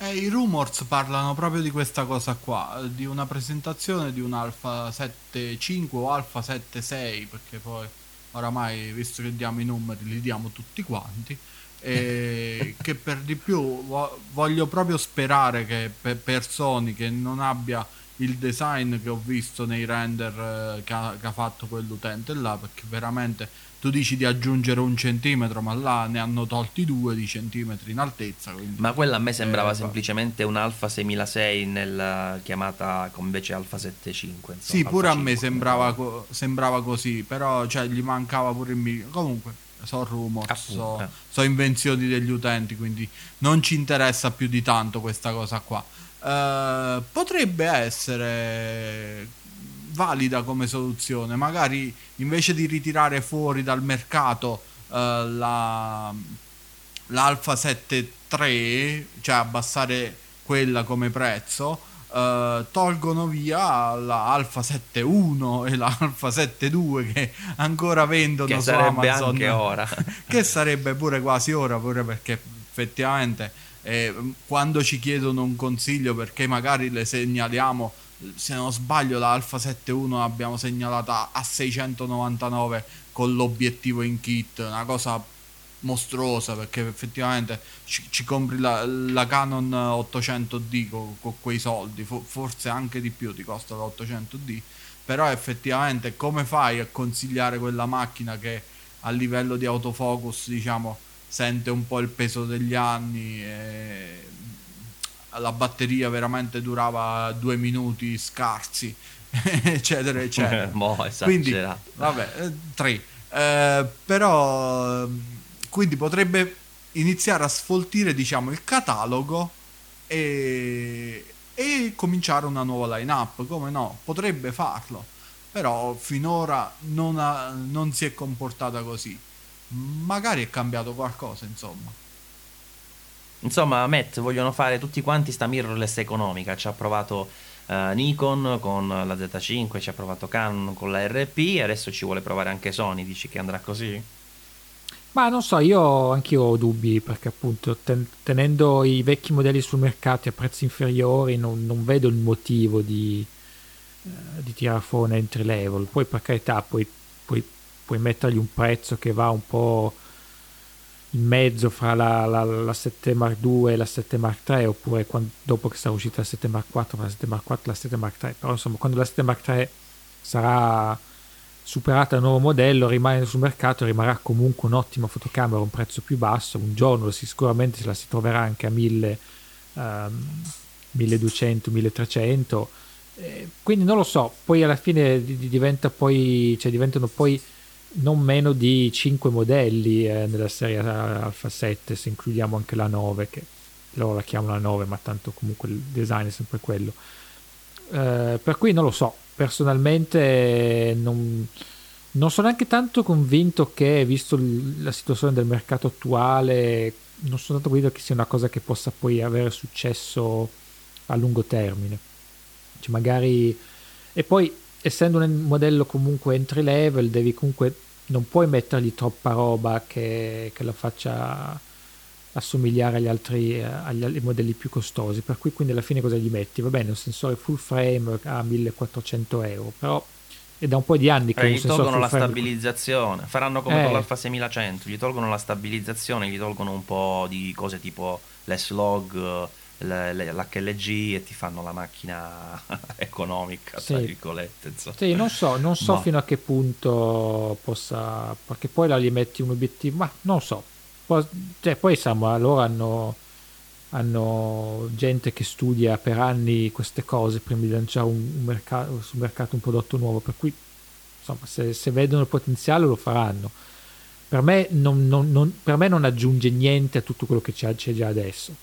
Eh, i rumors parlano proprio di questa cosa qua, di una presentazione di un Alpha sette cinque o Alpha sette sei, perché poi oramai, visto che diamo i numeri, li diamo tutti quanti, e che per di più voglio proprio sperare che per Sony, che non abbia il design che ho visto nei render che ha, che ha fatto quell'utente là, perché veramente tu dici di aggiungere un centimetro, ma là ne hanno tolti due di centimetri in altezza, quindi... Ma quella a me sembrava eh, semplicemente un Alpha seimilasei nella chiamata, con invece Alpha settecinque, insomma, sì, Alpha pure cinque. A me sembrava, co- sembrava così, però, cioè, gli mancava pure il micro. Comunque sono rumor, sono so invenzioni degli utenti, quindi non ci interessa più di tanto questa cosa qua. Uh, potrebbe essere valida come soluzione, magari invece di ritirare fuori dal mercato uh, la, l'Alpha sette tre, cioè abbassare quella come prezzo, uh, tolgono via la Alpha sette uno e la Alpha sette due che ancora vendono, che su sarebbe Amazon, anche ora che sarebbe pure quasi ora, pure perché effettivamente, Eh, quando ci chiedono un consiglio, perché magari le segnaliamo, se non sbaglio la Alpha sette uno l'abbiamo segnalata a seicentonovantanove con l'obiettivo in kit, una cosa mostruosa, perché effettivamente ci, ci compri la, la Canon ottocento D con, con quei soldi, fo, forse anche di più ti costa la ottocento D, però effettivamente come fai a consigliare quella macchina che a livello di autofocus, diciamo, sente un po' il peso degli anni, e la batteria veramente durava due minuti scarsi, eccetera eccetera. Mo' quindi vabbè, tre eh, però quindi potrebbe iniziare a sfoltire, diciamo, il catalogo e, e cominciare una nuova line up, come no, potrebbe farlo, però finora non, ha, non si è comportata così. Magari è cambiato qualcosa, insomma. Insomma, Matt, vogliono fare tutti quanti sta mirrorless economica. Ci ha provato uh, Nikon con la Z cinque, ci ha provato Canon con la R P, e adesso ci vuole provare anche Sony. Dici che andrà così? Ma non so, io anch'io ho dubbi, perché appunto ten- tenendo i vecchi modelli sul mercato a prezzi inferiori non, non vedo il motivo di, uh, di tirare fuori un entry level. Poi, per carità, poi, poi puoi mettergli un prezzo che va un po' in mezzo fra la, la, la sette Mark due e la sette Mark tre, oppure quando, dopo che sarà uscita la sette Mark quattro, la sette Mark quattro e la sette Mark tre, però insomma, quando la sette Mark tre sarà superata il nuovo modello, rimane sul mercato, rimarrà comunque un'ottima fotocamera a un prezzo più basso. Un giorno sicuramente se la si troverà anche a mille, um, milleduecento milletrecento, eh, quindi non lo so. Poi alla fine diventa poi, cioè diventano poi non meno di cinque modelli eh, nella serie Alpha sette, se includiamo anche la nove, che loro la chiamano la nove, ma tanto comunque il design è sempre quello. Eh, per cui non lo so, personalmente non, non sono anche tanto convinto che, visto l- la situazione del mercato attuale, non sono tanto convinto che sia una cosa che possa poi avere successo a lungo termine. Cioè, magari, e poi essendo un modello comunque entry level, devi comunque, non puoi mettergli troppa roba che, che la faccia assomigliare agli altri, agli, agli modelli più costosi, per cui quindi alla fine cosa gli metti? Va bene, un sensore full frame a millequattrocento euro, però è da un po' di anni che eh, un gli sensore tolgono full la frame... stabilizzazione, faranno come eh. con l'Alfa seimilacento, gli tolgono la stabilizzazione, gli tolgono un po' di cose tipo l'S-Log, l'H L G, e ti fanno la macchina economica, sì, tra virgolette, insomma. Sì, non so, non so ma. fino a che punto possa, perché poi là gli metti un obiettivo, ma non so, po- cioè, poi insomma loro hanno, hanno gente che studia per anni queste cose prima di lanciare un, un mercato, sul mercato un prodotto nuovo, per cui insomma se, se vedono il potenziale lo faranno. Per me non, non, non, per me non aggiunge niente a tutto quello che c'è, c'è già adesso.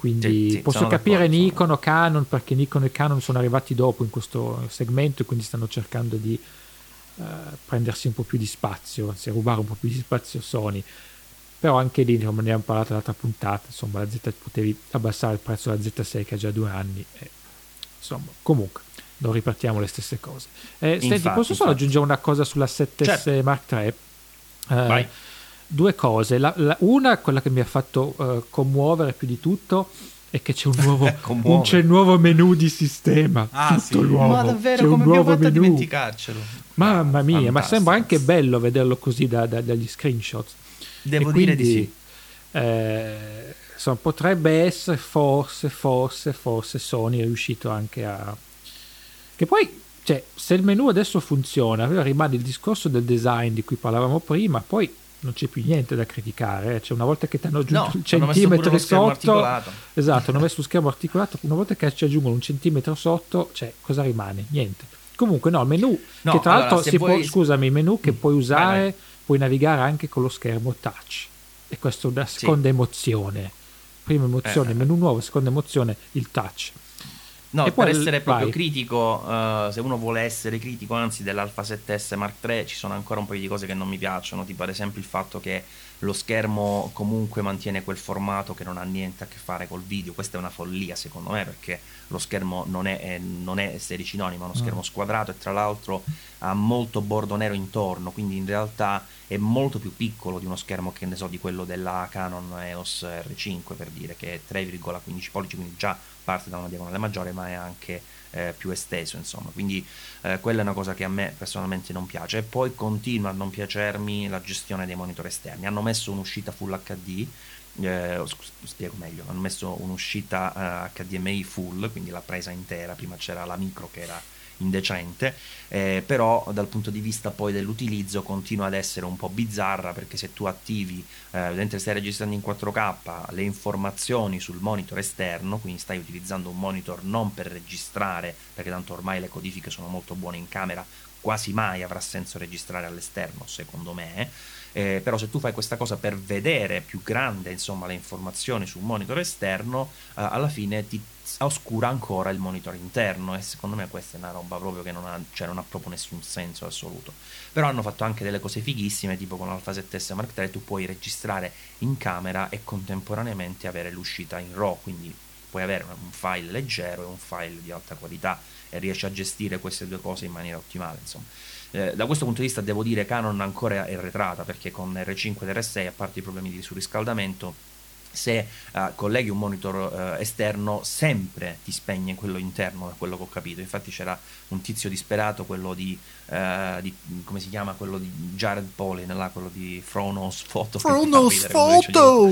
Quindi sì, sì, posso capire Nikon sono... o Canon, perché Nikon e Canon sono arrivati dopo in questo segmento e quindi stanno cercando di uh, prendersi un po' più di spazio, anzi rubare un po' più di spazio Sony. Però anche lì, come ne abbiamo parlato l'altra puntata, insomma la Z, potevi abbassare il prezzo della Z sei che ha già due anni. E, insomma, comunque, non ripartiamo le stesse cose. Eh, infatti, senti, posso solo infatti. aggiungere una cosa sulla sette S, certo. Mark tre? Vai. Eh, Due cose, la, la, una, quella che mi ha fatto uh, commuovere più di tutto, è che c'è un nuovo, un, c'è un nuovo menu di sistema, ah, tutto sì. nuovo, ma davvero, c'è come un nuovo fatto menu. A dimenticarcelo. Mamma mia, fantastico. Ma sembra anche bello vederlo così da, da, dagli screenshot. Devo e dire quindi, di sì. Eh, insomma, potrebbe essere forse, forse, forse Sony è riuscito anche a... Che poi, cioè, se il menu adesso funziona, rimane il discorso del design di cui parlavamo prima, poi... non c'è più niente da criticare, cioè una volta che ti hanno aggiunto no, un centimetro sotto, esatto, hanno messo lo schermo articolato, una volta che ci aggiungono un centimetro sotto, cioè cosa rimane? Niente. Comunque no, il menu no, che tra allora, l'altro si puoi... può, scusami, il menu che mm, puoi usare, vai, vai. puoi navigare anche con lo schermo touch, e questa è una seconda sì. emozione. Prima emozione, eh, menu nuovo, seconda emozione, il touch. No, e per poi essere proprio vai. critico, uh, se uno vuole essere critico, anzi, dell'Alpha sette S Mark tre, ci sono ancora un paio di cose che non mi piacciono, tipo ad esempio il fatto che lo schermo comunque mantiene quel formato che non ha niente a che fare col video. Questa è una follia secondo me, perché lo schermo non è, è, non è sedici noni, ma uno schermo squadrato, e tra l'altro ha molto bordo nero intorno, quindi in realtà è molto più piccolo di uno schermo, che ne so, di quello della Canon E O S R cinque, per dire, che è tre virgola quindici pollici, quindi già parte da una diagonale maggiore, ma è anche eh, più esteso, insomma. Quindi eh, quella è una cosa che a me personalmente non piace. E poi continua a non piacermi la gestione dei monitor esterni. Hanno messo un'uscita full H D, eh, spiego meglio, hanno messo un'uscita eh, H D M I full, quindi la presa intera, prima c'era la micro che era indecente, eh, però dal punto di vista poi dell'utilizzo continua ad essere un po' bizzarra, perché se tu attivi, eh, mentre stai registrando in quattro K, le informazioni sul monitor esterno, quindi stai utilizzando un monitor non per registrare, perché tanto ormai le codifiche sono molto buone in camera, quasi mai avrà senso registrare all'esterno, secondo me, eh, però se tu fai questa cosa per vedere più grande, insomma, le informazioni su un monitor esterno, eh, alla fine ti oscura ancora il monitor interno, e secondo me questa è una roba proprio che non ha, cioè non ha proprio nessun senso assoluto. Però hanno fatto anche delle cose fighissime, tipo con l'Alpha sette S Mark tre tu puoi registrare in camera e contemporaneamente avere l'uscita in RAW, quindi puoi avere un file leggero e un file di alta qualità, e riesci a gestire queste due cose in maniera ottimale, insomma. Eh, da questo punto di vista devo dire Canon ancora è arretrata, perché con R cinque e R sei, a parte i problemi di surriscaldamento, se uh, colleghi un monitor uh, esterno sempre ti spegne quello interno, da quello che ho capito. Infatti c'era un tizio disperato, quello di, uh, di come si chiama, quello di Jared Polin là, quello di Fronos Photo, Fronos Photo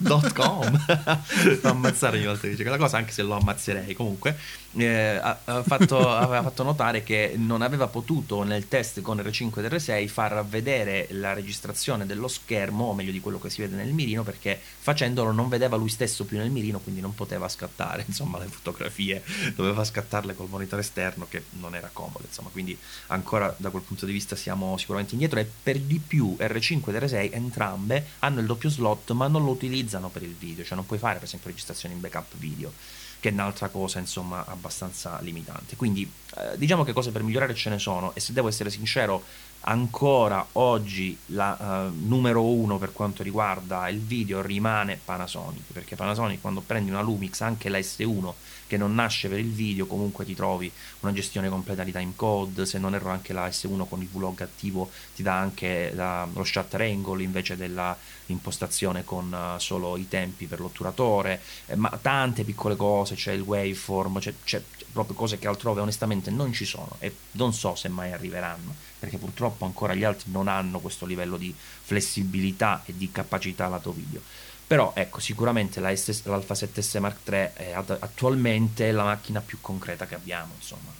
punto com da ammazzare ogni volta che dice quella cosa, anche se lo ammazzerei comunque. Eh, ha, ha fatto, aveva fatto notare che non aveva potuto nel test con R cinque e R sei far vedere la registrazione dello schermo, o meglio di quello che si vede nel mirino, perché perché facendolo non vedeva lui stesso più nel mirino, quindi non poteva scattare, insomma, le fotografie, doveva scattarle col monitor esterno, che non era comodo, insomma, quindi ancora da quel punto di vista siamo sicuramente indietro. E per di più erre cinque ed erre sei entrambe hanno il doppio slot, ma non lo utilizzano per il video, cioè non puoi fare per esempio registrazioni in backup video, che è un'altra cosa insomma abbastanza limitante. Quindi eh, diciamo che cose per migliorare ce ne sono, e se devo essere sincero ancora oggi la eh, numero uno per quanto riguarda il video rimane Panasonic, perché Panasonic quando prendi una Lumix, anche la esse uno che non nasce per il video, comunque ti trovi una gestione completa di timecode, se non erro anche la esse uno con il vlog attivo ti dà anche la, lo shutter angle invece della impostazione con uh, solo i tempi per l'otturatore, eh, ma tante piccole cose, c'è il waveform, c'è, c'è proprio cose che altrove onestamente non ci sono e non so se mai arriveranno, perché purtroppo ancora gli altri non hanno questo livello di flessibilità e di capacità lato video. Però ecco, sicuramente la S, l'Alpha sette S Mark tre è attualmente la macchina più concreta che abbiamo, insomma,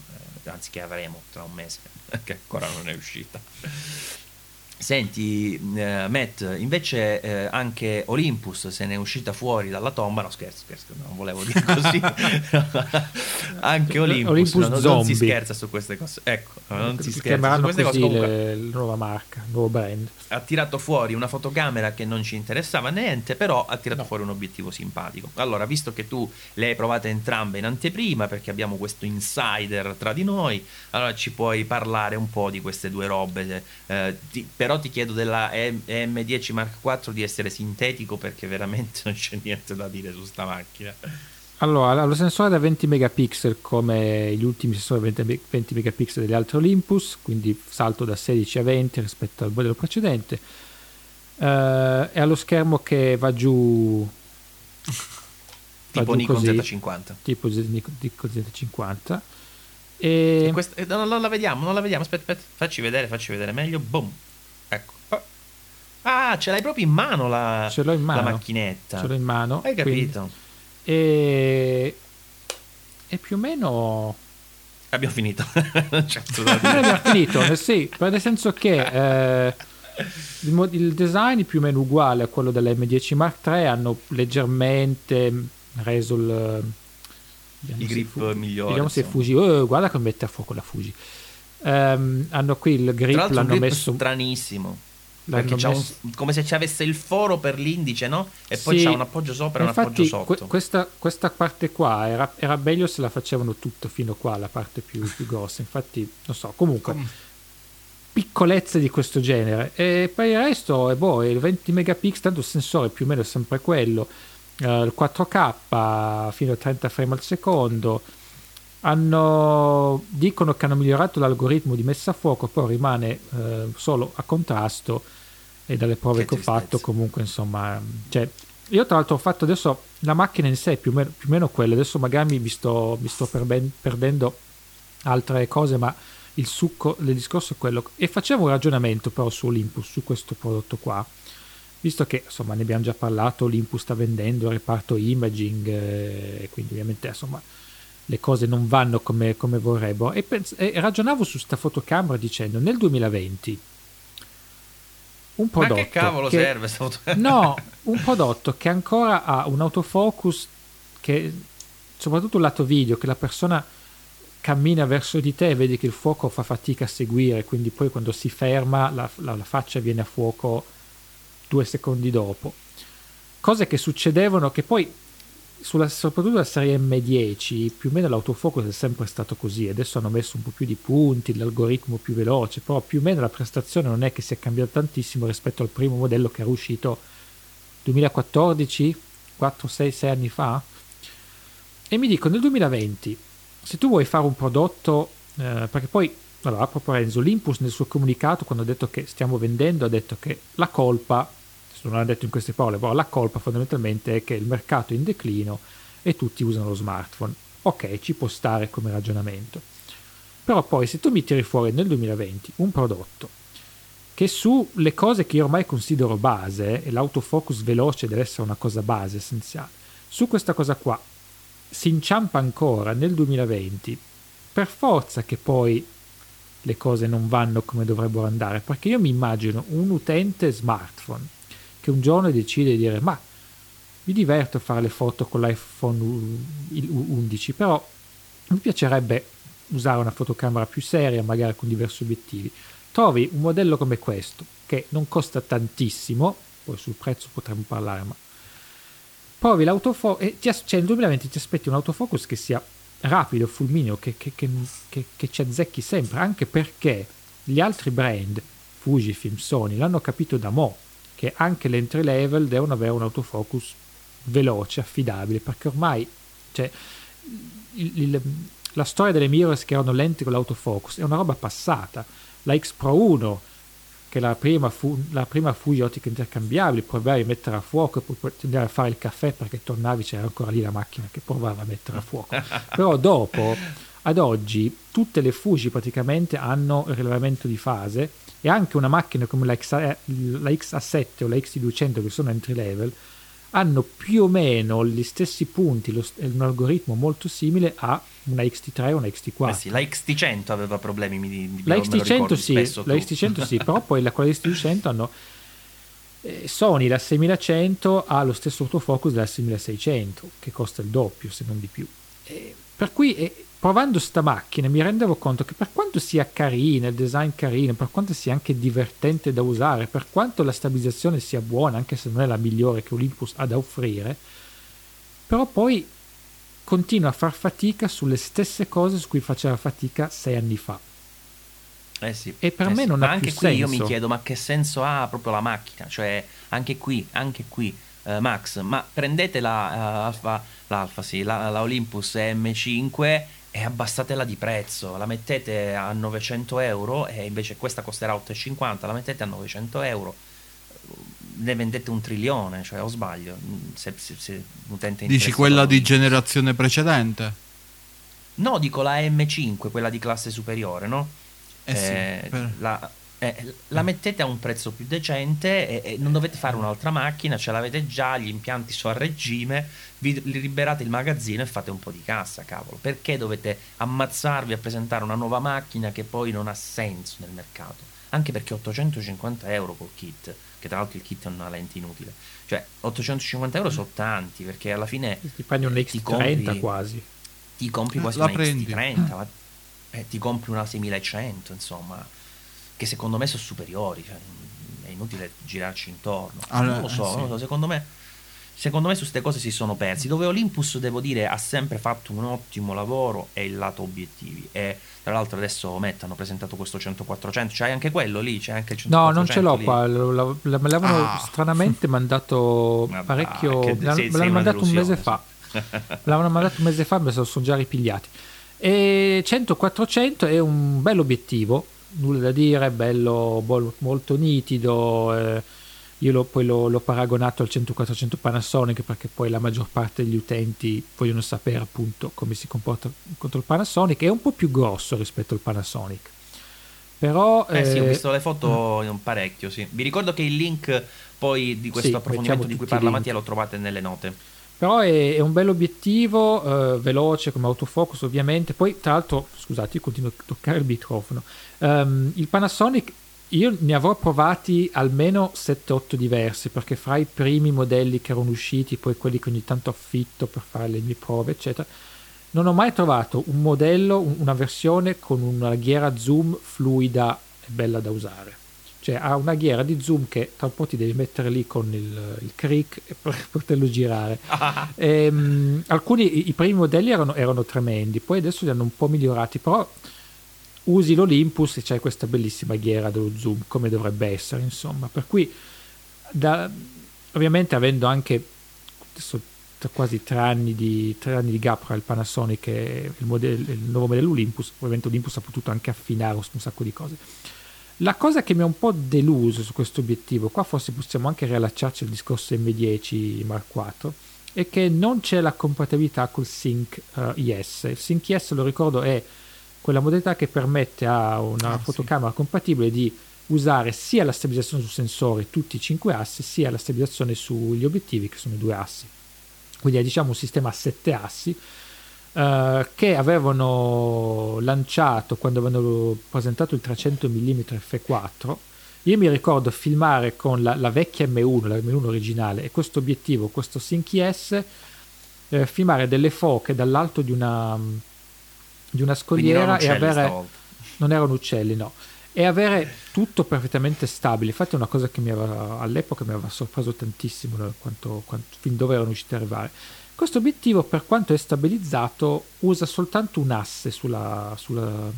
eh, anzi che avremo tra un mese, che ancora non è uscita. Senti, eh, Matt, invece eh, anche Olympus se n'è uscita fuori dalla tomba, no scherzo, scherzo, non volevo dire così, anche Olympus, Olympus no, non si scherza su queste cose, ecco, non si scherza su queste cose, comunque, la nuova marca, il nuovo brand. Ha tirato fuori una fotocamera che non ci interessava niente, però ha tirato no. fuori un obiettivo simpatico. Allora, visto che tu le hai provate entrambe in anteprima, perché abbiamo questo insider tra di noi, allora ci puoi parlare un po' di queste due robe, eh, ti, per Però ti chiedo della E M dieci Mark quattro di essere sintetico, perché veramente non c'è niente da dire su sta macchina. Allora, lo sensore da venti megapixel come gli ultimi sensori da venti megapixel degli altri Olympus, quindi salto da sedici a venti rispetto al modello precedente, uh, e allo schermo che va giù tipo va giù Nikon così, zeta cinquanta tipo Nikon zeta cinquanta. E... E questa, non la vediamo, non la vediamo, aspetta, aspetta, facci vedere, facci vedere meglio, boom. Ecco. Ah, ce l'hai proprio in mano la, ce l'ho in mano. La macchinetta. Ce l'ho in mano. Hai capito? Quindi, e... e più o meno abbiamo finito. certo, non abbiamo finito, sì, nel senso che eh, il, il design è più o meno uguale a quello della M dieci Mark tre, hanno leggermente reso il, il grip fu- migliore. Vediamo se Fuji, oh, guarda come mette a fuoco la Fuji. Um, hanno qui il grip, l'hanno grip messo stranissimo, perché c'ha messo... un, come se ci avesse il foro per l'indice, no? E sì, poi c'ha un appoggio sopra e un appoggio sotto. Que- questa, questa parte qua era, era meglio se la facevano tutto fino qua, la parte più, più grossa, infatti non so, comunque Com- piccolezze di questo genere. E poi il resto è boh, il venti megapixel, tanto il sensore più o meno è sempre quello, uh, il quattro K fino a trenta frame al secondo. Hanno, dicono che hanno migliorato l'algoritmo di messa a fuoco, poi rimane eh, solo a contrasto, e dalle prove che, che ho fatto comunque insomma, cioè, io tra l'altro ho fatto adesso la macchina in sé più o meno, più o meno quella, adesso magari mi sto, mi sto perben, perdendo altre cose, ma il succo del discorso è quello. E facevo un ragionamento però su Olympus, su questo prodotto qua, visto che insomma ne abbiamo già parlato, Olympus sta vendendo il reparto imaging, eh, quindi ovviamente insomma le cose non vanno come, come vorrebbero, e, pens- e ragionavo su sta fotocamera dicendo, nel duemilaventi un prodotto, ma che cavolo che, serve sta fotocamera? No, un prodotto che ancora ha un autofocus che, soprattutto lato video, che la persona cammina verso di te e vedi che il fuoco fa fatica a seguire, quindi poi quando si ferma la, la, la faccia viene a fuoco due secondi dopo, cose che succedevano, che poi sulla, soprattutto la serie M dieci più o meno l'autofocus è sempre stato così, adesso hanno messo un po' più di punti, l'algoritmo più veloce, però più o meno la prestazione non è che sia cambiata tantissimo rispetto al primo modello che era uscito duemilaquattordici, quattro, sei, sei anni fa. E mi dico, nel duemilaventi se tu vuoi fare un prodotto, eh, perché poi allora proprio Renzo, l'Impus nel suo comunicato quando ha detto che stiamo vendendo ha detto che la colpa, non l'hanno detto in queste parole, però la colpa fondamentalmente è che il mercato è in declino e tutti usano lo smartphone. Ok, ci può stare come ragionamento, però poi se tu mi tiri fuori nel duemilaventi un prodotto che sulle cose che io ormai considero base, e l'autofocus veloce deve essere una cosa base essenziale, su questa cosa qua si inciampa ancora nel duemilaventi, per forza che poi le cose non vanno come dovrebbero andare, perché io mi immagino un utente smartphone che un giorno decide di dire, ma mi diverto a fare le foto con l'iPhone undici, però mi piacerebbe usare una fotocamera più seria, magari con diversi obiettivi. Trovi un modello come questo, che non costa tantissimo, poi sul prezzo potremmo parlare, ma provi l'autofocus e ti as- cioè nel duemilaventi ti aspetti un autofocus che sia rapido, fulmineo, che, che, che, che, che ci azzecchi sempre, anche perché gli altri brand, Fujifilm, Sony, l'hanno capito da mo', che anche le entry level devono avere un autofocus veloce, affidabile, perché ormai cioè, il, il, la storia delle mirrorless che erano lenti con l'autofocus è una roba passata. La X Pro uno, che la prima fu la prima Fuji ottica intercambiabile, provavi a mettere a fuoco e poi andare a fare il caffè perché tornavi c'era ancora lì la macchina che provava a mettere a fuoco. Però dopo, ad oggi, tutte le Fuji praticamente hanno il rilevamento di fase, e anche una macchina come la, X A, la X A sette o la X T duecento, che sono entry level, hanno più o meno gli stessi punti, lo, un algoritmo molto simile a una X T tre o una X T quattro. Eh sì, la X T cento aveva problemi, mi, mi la X T cento sì, la X T cento sì, però poi la quella X T duecento hanno eh, Sony la sei mila cento ha lo stesso autofocus della sei mila seicento, che costa il doppio se non di più. Eh, per cui eh, provando sta macchina mi rendevo conto che per quanto sia carina, il design carino, per quanto sia anche divertente da usare, per quanto la stabilizzazione sia buona, anche se non è la migliore che Olympus ha da offrire, però poi continua a far fatica sulle stesse cose su cui faceva fatica sei anni fa. Eh sì, e per eh me sì. non ma ha anche più qui senso. Io mi chiedo, ma che senso ha proprio la macchina? Cioè, anche qui, anche qui eh, Max, ma prendete la uh, Alfa, l'Alfa sì, la, la Olympus M cinque e abbassatela di prezzo, la mettete a novecento euro, e invece questa costerà otto e cinquanta, la mettete a novecento euro, ne vendete un trilione, cioè, o sbaglio? Se, se, se l'utente dici quella di generazione precedente? No, dico la M cinque, quella di classe superiore, no? Eh, eh sì, per... la, eh, la mettete a un prezzo più decente e, e non dovete fare un'altra macchina, ce l'avete già, gli impianti sono a regime, vi liberate il magazzino e fate un po' di cassa, cavolo. Perché dovete ammazzarvi a presentare una nuova macchina che poi non ha senso nel mercato? Anche perché ottocentocinquanta euro col kit, che tra l'altro il kit è una lente inutile, cioè ottocentocinquanta euro sono tanti, perché alla fine ti prendi un X trenta quasi, ti compri quasi una X T trenta, ti compri una seimilacento, insomma, che secondo me sono superiori, cioè, è inutile girarci intorno. Allora, non lo so, eh sì. non lo so secondo me secondo me su queste cose si sono persi. Dove Olympus, devo dire, ha sempre fatto un ottimo lavoro è il lato obiettivi, e tra l'altro adesso Meta hanno presentato questo cento quattrocento, c'hai anche quello lì? C'è anche il cento quattrocento? No, non ce l'ho lì. Qua me l'avevano ah. stranamente mandato ah, parecchio che, me sei, l'hanno sei mandato un mese fa me l'hanno mandato un mese fa me lo sono già ripigliati. E cento quattrocento è un bello obiettivo, nulla da dire, bello, molto nitido, eh. Io l'ho, poi l'ho, l'ho paragonato al cento quattrocento Panasonic, perché poi la maggior parte degli utenti vogliono sapere appunto come si comporta contro il Panasonic. È un po' più grosso rispetto al Panasonic, però eh, eh sì, ho visto le foto in parecchio, sì. Vi ricordo che il link poi di questo sì, approfondimento di cui parla Mattia lo trovate nelle note. Però è, è un bel obiettivo, eh, veloce come autofocus ovviamente. Poi tra l'altro, scusate, io continuo a toccare il microfono, um, il Panasonic io ne avrò provati almeno sette otto diversi, perché fra i primi modelli che erano usciti, poi quelli che ogni tanto affitto per fare le mie prove eccetera, non ho mai trovato un modello, una versione con una ghiera zoom fluida e bella da usare. Cioè ha una ghiera di zoom che tra un po' ti devi mettere lì con il, il crick per poterlo girare. E, um, alcuni, i primi modelli erano, erano tremendi, poi adesso li hanno un po' migliorati, però usi l'Olympus e c'hai questa bellissima ghiera dello zoom, come dovrebbe essere, insomma. Per cui, da, ovviamente avendo anche adesso, tra quasi tre anni di tre anni di gap tra il Panasonic e il, modello, il nuovo modello Olympus, ovviamente Olympus ha potuto anche affinare un sacco di cose. La cosa che mi ha un po' deluso su questo obiettivo, qua forse possiamo anche riallacciarci al discorso M dieci Mark quattro, è che non c'è la compatibilità col Sync uh, I S. Il Sync I S, lo ricordo, è quella modalità che permette a una ah, fotocamera sì. compatibile di usare sia la stabilizzazione su sensore, tutti i cinque assi, sia la stabilizzazione sugli obiettivi, che sono i due assi. Quindi è, diciamo, un sistema a sette assi eh, che avevano lanciato quando avevano presentato il trecento millimetri F quattro. Io mi ricordo filmare con la, la vecchia emme uno, la emme uno originale, e questo obiettivo, questo Sinchi S, eh, filmare delle foche dall'alto di una, di una scogliera, e avere stavolta. Non erano uccelli, no, e avere tutto perfettamente stabile. Infatti è una cosa che mi aveva, all'epoca mi aveva sorpreso tantissimo, quanto, quanto, fin dove erano riusciti ad arrivare. Questo obiettivo, per quanto è stabilizzato, usa soltanto un asse sulla, sulla,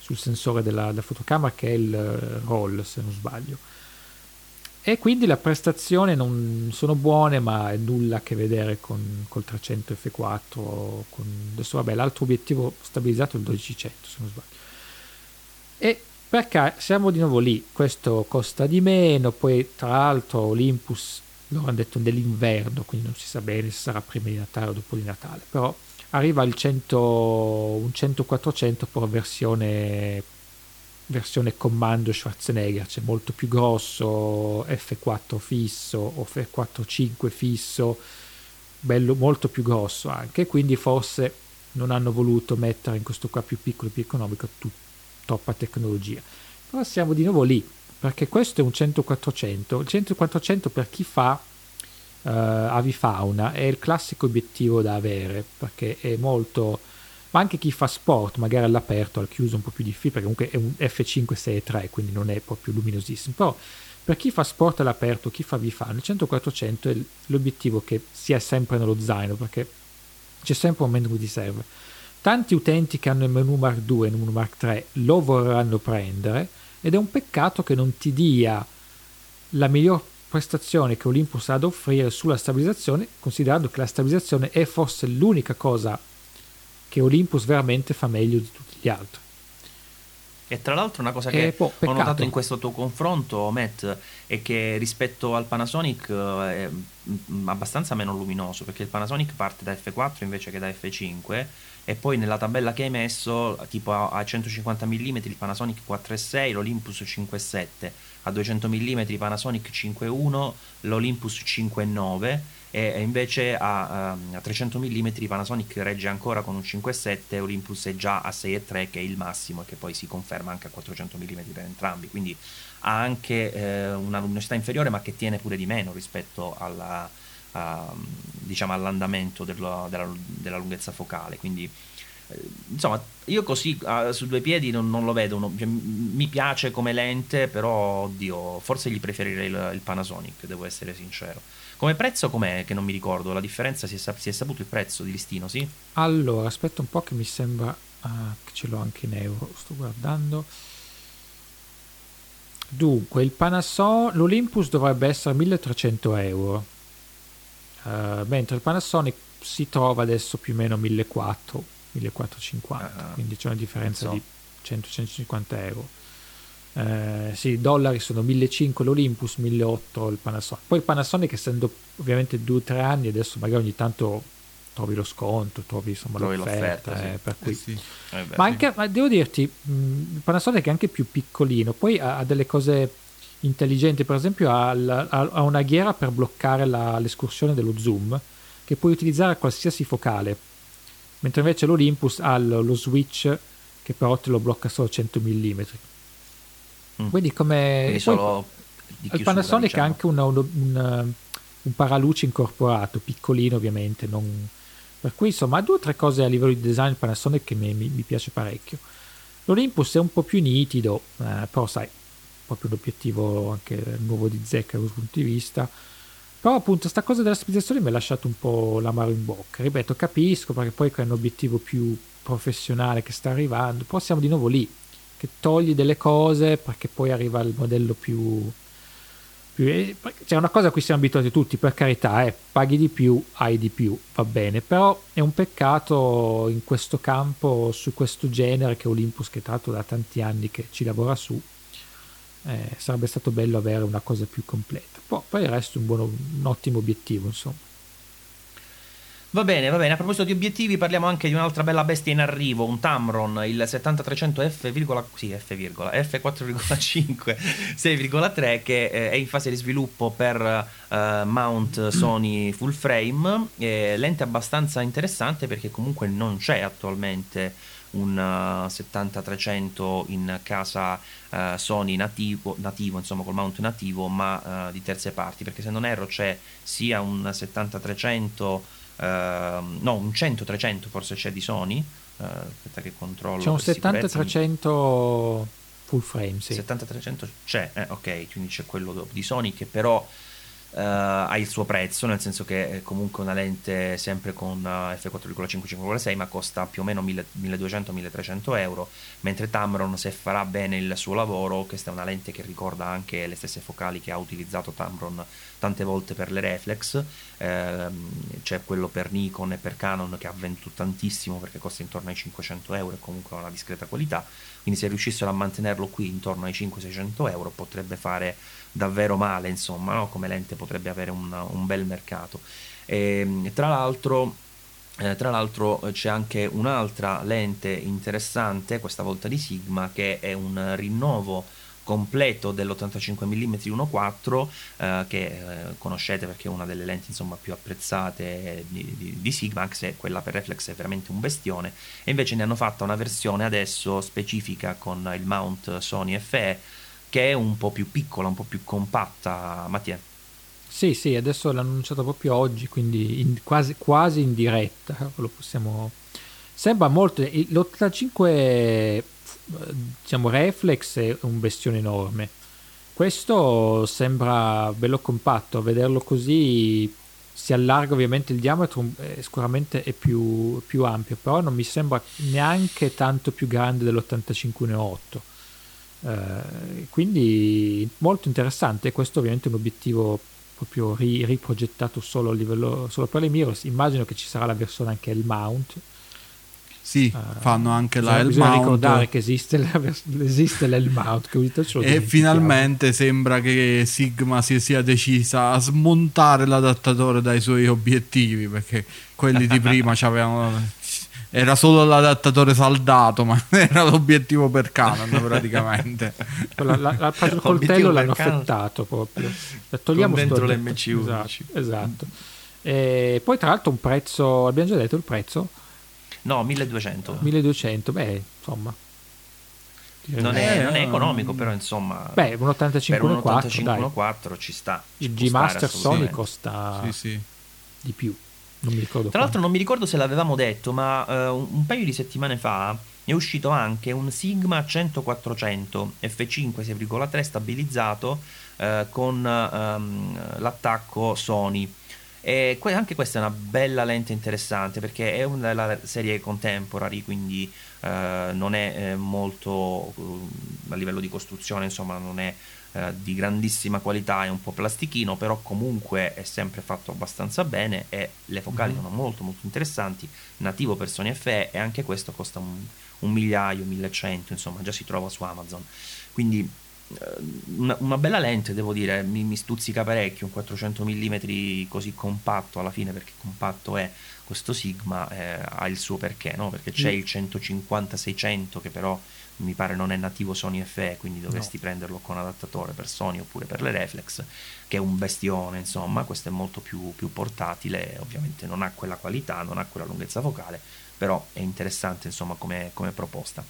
sul sensore della, della fotocamera, che è il roll, se non sbaglio, e quindi la prestazione non sono buone, ma è nulla a che vedere con col trecento effe quattro, con, adesso vabbè, l'altro obiettivo stabilizzato è il dodici cento, se non sbaglio. E perché siamo di nuovo lì, questo costa di meno, poi tra l'altro Olympus loro hanno detto dell'inverno, quindi non si sa bene se sarà prima di Natale o dopo di Natale, però arriva il cento, un cento quattrocento però versione, versione comando Schwarzenegger, cioè molto più grosso, effe quattro fisso o effe quattro virgola cinque fisso, bello, molto più grosso anche, quindi forse non hanno voluto mettere in questo qua più piccolo e più economico tut, troppa tecnologia. Però siamo di nuovo lì, perché questo è un cento quattrocento, il cento quattrocento per chi fa Uh, avifauna è il classico obiettivo da avere, perché è molto, ma anche chi fa sport magari all'aperto, al chiuso un po' più difficile, perché comunque è un effe cinque sei tre, quindi non è proprio luminosissimo, però per chi fa sport all'aperto, chi fa avifauna, il cento quattrocento è l'obiettivo che si è sempre nello zaino, perché c'è sempre un momento in cui ti serve. Tanti utenti che hanno il emme uno Mark due e emme uno Mark tre lo vorranno prendere, ed è un peccato che non ti dia la miglior prestazione che Olympus ha da offrire sulla stabilizzazione, considerando che la stabilizzazione è forse l'unica cosa che Olympus veramente fa meglio di tutti gli altri. E tra l'altro una cosa che boh, ho notato in questo tuo confronto, Matt, è che rispetto al Panasonic è abbastanza meno luminoso, perché il Panasonic parte da effe quattro invece che da effe cinque, e poi nella tabella che hai messo, tipo a centocinquanta millimetri il Panasonic quattro virgola sei, l'Olympus cinque virgola sette, a duecento millimetri Panasonic cinque virgola uno, l'Olympus cinque virgola nove, e invece a, a trecento millimetri Panasonic regge ancora con un cinque virgola sette, Olympus è già a sei virgola tre, che è il massimo, e che poi si conferma anche a quattrocento millimetri per entrambi, quindi ha anche eh, una luminosità inferiore, ma che tiene pure di meno rispetto alla, a, diciamo, all'andamento dello, della, della lunghezza focale, quindi insomma io così uh, su due piedi non, non lo vedo, uno, mi piace come lente, però oddio, forse gli preferirei il, il Panasonic, devo essere sincero. Come prezzo com'è che non mi ricordo la differenza, si è, sap- si è saputo il prezzo di listino? Sì, allora aspetta un po' che mi sembra uh, che ce l'ho anche in euro, sto guardando. Dunque il Panasonic, l'Olympus dovrebbe essere milletrecento euro, uh, mentre il Panasonic si trova adesso più o meno millequattrocento, millequattrocentocinquanta, uh, quindi c'è una differenza so. di cento centocinquanta euro. Eh, sì, i dollari sono millecinquecento l'Olympus, milleottocento il Panasonic. Poi il Panasonic, essendo ovviamente due o tre anni, adesso magari ogni tanto trovi lo sconto, trovi insomma trovi l'offerta, l'offerta eh, sì. per cui eh sì. eh beh, ma anche sì. ma devo dirti, mh, il Panasonic è anche più piccolino, poi ha, ha delle cose intelligenti, per esempio ha, la, ha una ghiera per bloccare la, l'escursione dello zoom, che puoi utilizzare a qualsiasi focale, mentre invece l'Olympus ha lo switch che però te lo blocca solo a cento millimetri. Mm. Quindi come solo di chiusura, il Panasonic diciamo. Ha anche una, un, un, un paraluce incorporato, piccolino ovviamente, non... per cui insomma ha due o tre cose a livello di design il Panasonic che mi, mi, mi piace parecchio. L'Olympus è un po' più nitido, eh, però sai, proprio un obiettivo anche nuovo di zecca da questo punto di vista. Però appunto sta cosa della stabilizzazione mi ha lasciato un po' l'amaro in bocca, ripeto, capisco, perché poi è un obiettivo più professionale che sta arrivando, però siamo di nuovo lì, che togli delle cose perché poi arriva il modello più... più c'è cioè una cosa a cui siamo abituati tutti, per carità, eh, paghi di più, hai di più, va bene, però è un peccato in questo campo, su questo genere che Olympus, che tra l'altro da tanti anni che ci lavora su, Eh, sarebbe stato bello avere una cosa più completa. Poi, poi il resto è un, buon, un ottimo obiettivo, insomma. Va bene, va bene. A proposito di obiettivi, parliamo anche di un'altra bella bestia in arrivo, un Tamron, il settantatrecento F, sì, F, F quattro virgola cinque, sei virgola tre, che è in fase di sviluppo per uh, mount Sony full frame, eh, lente abbastanza interessante perché comunque non c'è attualmente un uh, settanta trecento in casa uh, Sony nativo, nativo, insomma col mount nativo, ma uh, di terze parti, perché se non erro c'è sia un settanta trecento Uh, no, un cento trecento forse c'è di Sony. Uh, aspetta che controllo. C'è un settanta trecento full frame, sì. settanta trecento c'è, eh, ok, quindi c'è quello di Sony che però uh, ha il suo prezzo, nel senso che è comunque una lente sempre con F quattro virgola cinque cinque virgola sei, ma costa più o meno milleduecento milletrecento euro, mentre Tamron, se farà bene il suo lavoro, questa è una lente che ricorda anche le stesse focali che ha utilizzato Tamron tante volte per le reflex, ehm, c'è quello per Nikon e per Canon che ha venduto tantissimo perché costa intorno ai cinquecento euro e comunque ha una discreta qualità, quindi se riuscissero a mantenerlo qui intorno ai cinquecento seicento euro potrebbe fare davvero male, insomma, no? Come lente potrebbe avere un, un bel mercato. E, tra l'altro... Eh, tra l'altro c'è anche un'altra lente interessante, questa volta di Sigma, che è un rinnovo completo dell'ottantacinque millimetri uno virgola quattro, eh, che eh, conoscete perché è una delle lenti insomma più apprezzate di, di, di Sigma, anche se quella per reflex è veramente un bestione, e invece ne hanno fatta una versione adesso specifica con il mount Sony F E che è un po' più piccola, un po' più compatta. Mattia? Sì, sì, adesso l'hanno annunciata proprio oggi, quindi in, quasi, quasi in diretta, lo possiamo... Sembra molto... l'ottantacinque, diciamo, reflex è un bestione enorme. Questo sembra bello compatto, a vederlo così si allarga ovviamente il diametro, eh, sicuramente è più, più ampio, però non mi sembra neanche tanto più grande dell'ottantacinque uno virgola otto. Eh, quindi molto interessante, questo ovviamente è un obiettivo... proprio riprogettato solo a livello solo per le mirrors. Immagino che ci sarà la versione anche L-mount. Sì, uh, fanno anche la L-mount. Bisogna ricordare che esiste, la, esiste l'L-mount. E finalmente sembra che Sigma si sia decisa a smontare l'adattatore dai suoi obiettivi, perché quelli di prima c'avevano... era solo l'adattatore saldato, ma era l'obiettivo per Canon praticamente. La, la, la, il coltello l'hanno affettato proprio. La togliamo dentro l'M C undici. Esatto, esatto. E poi tra l'altro un prezzo, abbiamo già detto il prezzo? No, milleduecento. milleduecento, beh, insomma. Non è, eh, non è economico, però insomma. Beh, un ottantacinque uno virgola quattro ci sta. Il G Master Sony costa sì, sì. di più. Non mi ricordo. Tra l'altro non mi ricordo se l'avevamo detto, ma uh, un, un paio di settimane fa è uscito anche un Sigma cento quattrocento F cinque sei virgola tre stabilizzato uh, con um, l'attacco Sony, e que- anche questa è una bella lente interessante perché è una della serie contemporary, quindi uh, non è eh, molto uh, a livello di costruzione, insomma non è di grandissima qualità, è un po' plastichino, però comunque è sempre fatto abbastanza bene e le focali mm-hmm. sono molto molto interessanti, nativo per Sony F E, e anche questo costa un, un migliaio, millecento, insomma già si trova su Amazon, quindi una, una bella lente, devo dire, mi, mi stuzzica parecchio, un quattrocento millimetri così compatto alla fine, perché compatto è questo Sigma, eh, ha il suo perché, no? Perché c'è mm. il centocinquanta seicento che però mi pare non è nativo Sony F E, quindi dovresti no. prenderlo con adattatore per Sony oppure per le reflex, che è un bestione, insomma, questo è molto più, più portatile, ovviamente non ha quella qualità, non ha quella lunghezza focale, però è interessante, insomma, come, come proposta.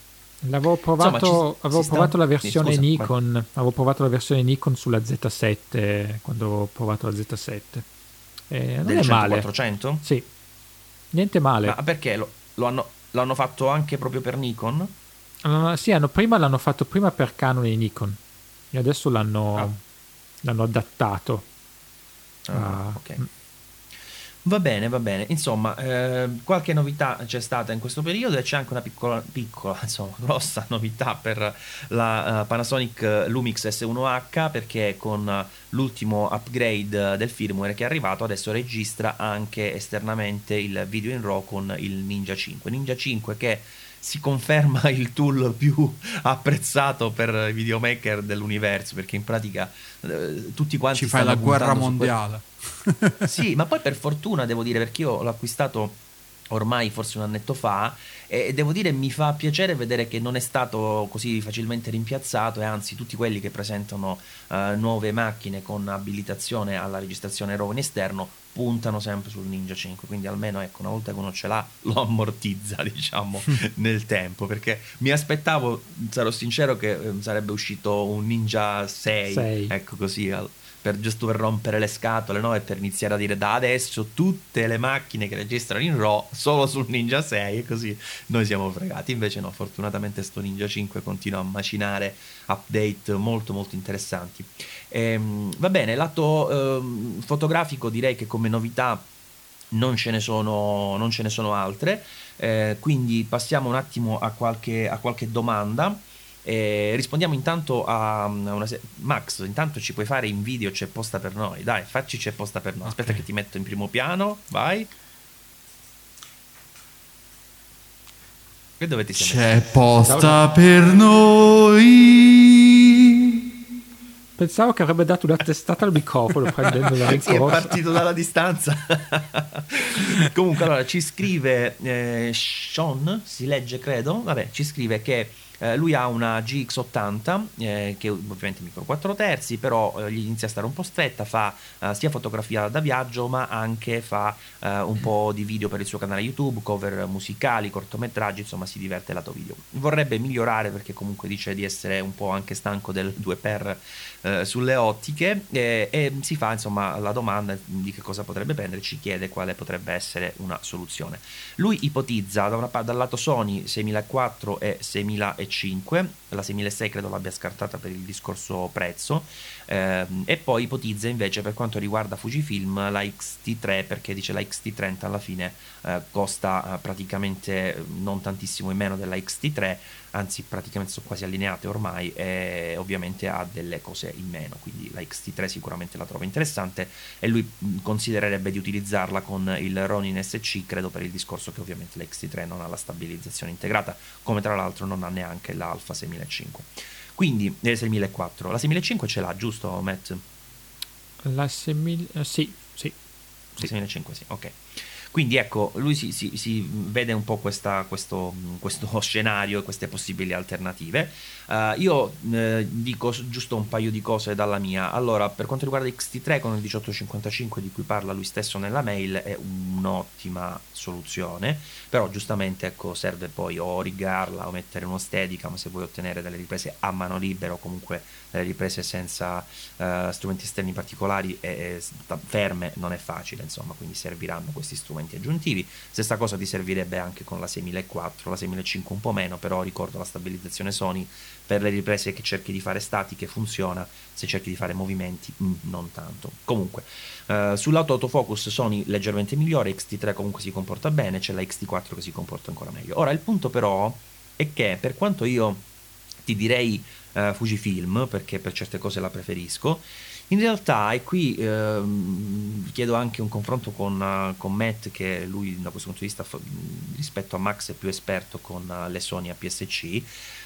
L'avevo provato, insomma, ci, avevo provato sta... la versione Scusa, Nikon, ma... avevo provato la versione Nikon sulla Z sette, quando avevo provato la Z sette. Eh, non Del è male. quattrocento? Sì. Niente male. Ma perché lo, lo hanno, l'hanno fatto anche proprio per Nikon? Uh, sì, hanno, prima l'hanno fatto prima per Canon e Nikon e adesso l'hanno, ah. l'hanno adattato. Ah, uh, ok. M- Va bene, va bene. Insomma, eh, qualche novità c'è stata in questo periodo e c'è anche una piccola, piccola insomma, grossa novità per la uh, Panasonic Lumix S uno H, perché con l'ultimo upgrade del firmware che è arrivato adesso registra anche esternamente il video in RAW con il Ninja cinque. Ninja cinque che si conferma il tool più apprezzato per i videomaker dell'universo, perché in pratica eh, tutti quanti ci fai la guerra mondiale que... sì, ma poi per fortuna devo dire, perché io l'ho acquistato ormai forse un annetto fa e devo dire mi fa piacere vedere che non è stato così facilmente rimpiazzato, e anzi tutti quelli che presentano eh, nuove macchine con abilitazione alla registrazione RAW in esterno puntano sempre sul Ninja cinque, quindi almeno ecco, una volta che uno ce l'ha lo ammortizza, diciamo, nel tempo, perché mi aspettavo, sarò sincero, che sarebbe uscito un Ninja sei, sei. Ecco, così al... Per, giusto per rompere le scatole, no? E per iniziare a dire da adesso tutte le macchine che registrano in RAW solo sul Ninja sei, e così noi siamo fregati. Invece no, fortunatamente sto Ninja cinque continua a macinare update molto molto interessanti. Ehm, va bene, lato ehm, fotografico direi che come novità non ce ne sono, non ce ne sono altre, eh, quindi passiamo un attimo a qualche, a qualche domanda. E rispondiamo intanto a una se- Max, intanto ci puoi fare in video C'è posta per noi, dai, facci C'è posta per noi, okay. Aspetta che ti metto in primo piano, vai. Che dove ti sei messo? C'è posta per noi. Pensavo che avrebbe dato una testata al microfono prendendo la rincorsa. Sì, è partito dalla distanza. Comunque allora ci scrive eh, Sean, si legge credo, vabbè, ci scrive che Eh, lui ha una G X ottanta eh, che ovviamente è micro quattro terzi, però eh, gli inizia a stare un po' stretta, fa eh, sia fotografia da viaggio ma anche fa eh, un po' di video per il suo canale YouTube, cover musicali, cortometraggi, insomma si diverte lato video. Vorrebbe migliorare perché comunque dice di essere un po' anche stanco del due per eh, sulle ottiche eh, e si fa insomma la domanda di che cosa potrebbe prendere, ci chiede quale potrebbe essere una soluzione. Lui ipotizza da una, dal lato Sony sei zero zero quattro e sei zero zero cinque, la sei zero zero sei credo l'abbia scartata per il discorso prezzo, eh, e poi ipotizza invece per quanto riguarda Fujifilm la X T tre, perché dice la X T trenta alla fine eh, costa eh, praticamente non tantissimo in meno della X T tre, anzi praticamente sono quasi allineate ormai, e ovviamente ha delle cose in meno, quindi la X T tre sicuramente la trova interessante e lui considererebbe di utilizzarla con il Ronin S C, credo per il discorso che ovviamente la X T tre non ha la stabilizzazione integrata, come tra l'altro non ha neanche la Alpha sei zero zero cinque, quindi eh, sei zero zero quattro, la sei zero zero cinque ce l'ha, giusto Matt? La sei zero zero... sì, sì. La sei zero zero cinque sì, ok. Quindi ecco, lui si, si, si vede un po' questa, questo, questo scenario e queste possibili alternative. Uh, io eh, dico giusto un paio di cose dalla mia. Allora, per quanto riguarda X T tre con il diciotto cinquantacinque di cui parla lui stesso nella mail, è un'ottima soluzione, però giustamente ecco, serve poi o rigarla o mettere uno steadicam se vuoi ottenere delle riprese a mano libera o comunque delle riprese senza uh, strumenti esterni particolari e, e ferme, non è facile insomma, quindi serviranno questi strumenti aggiuntivi. Stessa cosa ti servirebbe anche con la sei zero zero quattro, la sei zero zero cinque un po' meno, però ricordo la stabilizzazione Sony per le riprese che cerchi di fare statiche funziona, se cerchi di fare movimenti mh, non tanto. Comunque eh, sul lato autofocus Sony leggermente migliore, X T tre comunque si comporta bene, c'è la X T quattro che si comporta ancora meglio. Ora il punto però è che per quanto io ti direi eh, Fujifilm, perché per certe cose la preferisco, in realtà, e qui eh, chiedo anche un confronto con, uh, con Matt, che lui da questo punto di vista fa, rispetto a Max è più esperto con uh, le Sony A P S C,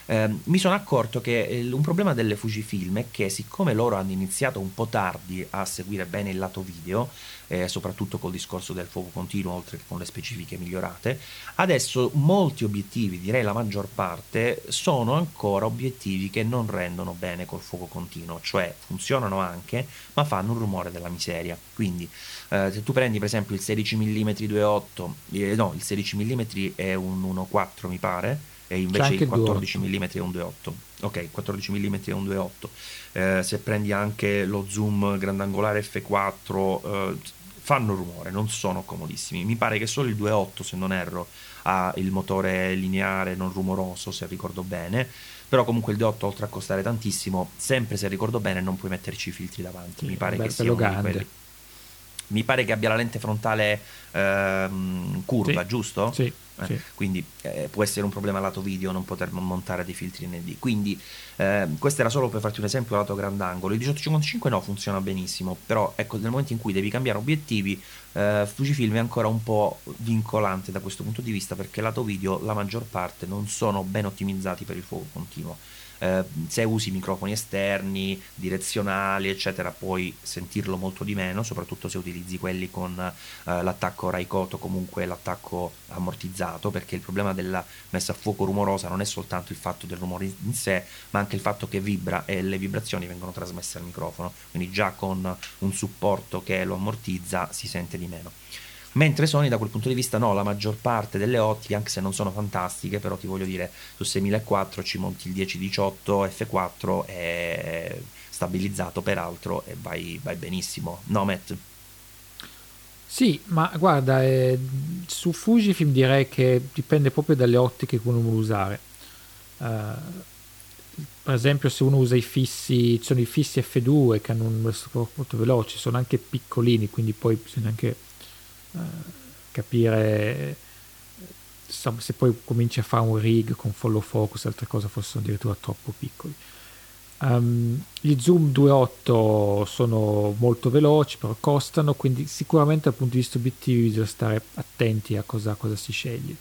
eh, mi sono accorto che il, un problema delle Fujifilm è che siccome loro hanno iniziato un po' tardi a seguire bene il lato video, eh, soprattutto col discorso del fuoco continuo oltre che con le specifiche migliorate, adesso molti obiettivi, direi la maggior parte, sono ancora obiettivi che non rendono bene col fuoco continuo, cioè funzionano anche ma fanno un rumore della miseria. Quindi eh, se tu prendi per esempio il sedici millimetri due virgola otto, eh, no, il sedici millimetri è un uno virgola quattro mi pare, e invece il quattordici millimetri è un due virgola otto, ok, il quattordici millimetri è un due virgola otto, eh, se prendi anche lo zoom grandangolare effe quattro eh, fanno rumore, non sono comodissimi. Mi pare che solo il due virgola otto, se non erro, ha il motore lineare non rumoroso, se ricordo bene. Però comunque il due virgola otto, oltre a costare tantissimo, sempre se ricordo bene non puoi metterci i filtri davanti, sì, mi pare che sia uno di quelli. Mi pare che abbia la lente frontale ehm, curva, sì. Giusto? Sì. eh? Sì. Quindi eh, può essere un problema lato video non poter montare dei filtri in N D. Quindi eh, questo era solo per farti un esempio lato grandangolo. Il diciotto cinquantacinque no, funziona benissimo, però ecco, nel momento in cui devi cambiare obiettivi eh, Fujifilm è ancora un po' vincolante da questo punto di vista, perché lato video la maggior parte non sono ben ottimizzati per il fuoco continuo. Eh, se usi microfoni esterni, direzionali eccetera, puoi sentirlo molto di meno, soprattutto se utilizzi quelli con eh, l'attacco Raikoto, comunque l'attacco ammortizzato, perché il problema della messa a fuoco rumorosa non è soltanto il fatto del rumore in sé, ma anche il fatto che vibra e le vibrazioni vengono trasmesse al microfono, quindi già con un supporto che lo ammortizza si sente di meno. Mentre Sony da quel punto di vista no, la maggior parte delle ottiche, anche se non sono fantastiche, però ti voglio dire, su sei mila quattro ci monti il dieci diciotto effe quattro è stabilizzato peraltro e vai, vai benissimo. No, Matt? Sì, ma guarda, eh, su Fujifilm direi che dipende proprio dalle ottiche che uno vuole usare. Uh, per esempio se uno usa i fissi, ci sono i fissi effe due che hanno un scopo molto veloce, sono anche piccolini, quindi poi bisogna anche capire se poi cominci a fare un rig con follow focus, altre cose forse sono addirittura troppo piccoli. Um, gli zoom due virgola otto sono molto veloci però costano, quindi sicuramente dal punto di vista obiettivi bisogna stare attenti a cosa, cosa si sceglie,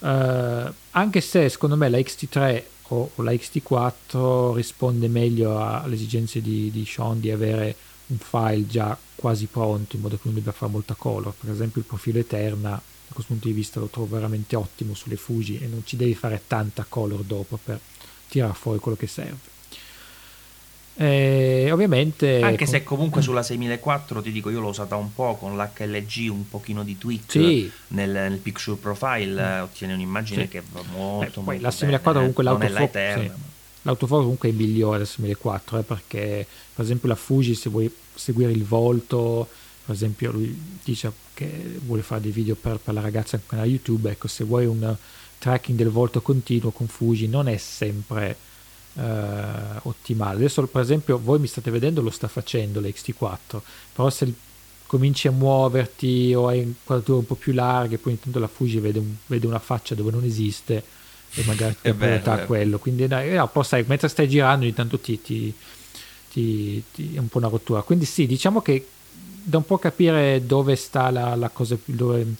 uh, anche se secondo me la X T tre o, o la X T quattro risponde meglio alle esigenze di, di Sean di avere un file già quasi pronto in modo che non debba fare molta color. Per esempio il profilo Eterna da questo punto di vista lo trovo veramente ottimo sulle Fuji e non ci devi fare tanta color dopo per tirare fuori quello che serve. E ovviamente anche con... se comunque sulla sei mila quattro ti dico, io l'ho usata un po' con l'H L G, un pochino di tweak, sì. nel, nel picture profile mm. ottiene un'immagine sì. che va molto, eh, poi molto la sei mila quattro bene, comunque l'autofocus L'autofocus comunque è migliore del sei mila quattro eh, perché per esempio la Fuji, se vuoi seguire il volto, per esempio lui dice che vuole fare dei video per, per la ragazza con la YouTube, ecco, se vuoi un tracking del volto continuo con Fuji non è sempre eh, ottimale. Adesso per esempio voi mi state vedendo, lo sta facendo la X T quattro, però se cominci a muoverti o hai inquadrature un po' più larghe, poi intanto la Fuji vede, un, vede una faccia dove non esiste e magari ti porta a quello, quindi no, poi sai, mentre stai girando ogni tanto ti, ti, ti, ti è un po' una rottura, quindi sì, diciamo che da un po' capire dove sta la, la cosa, dove,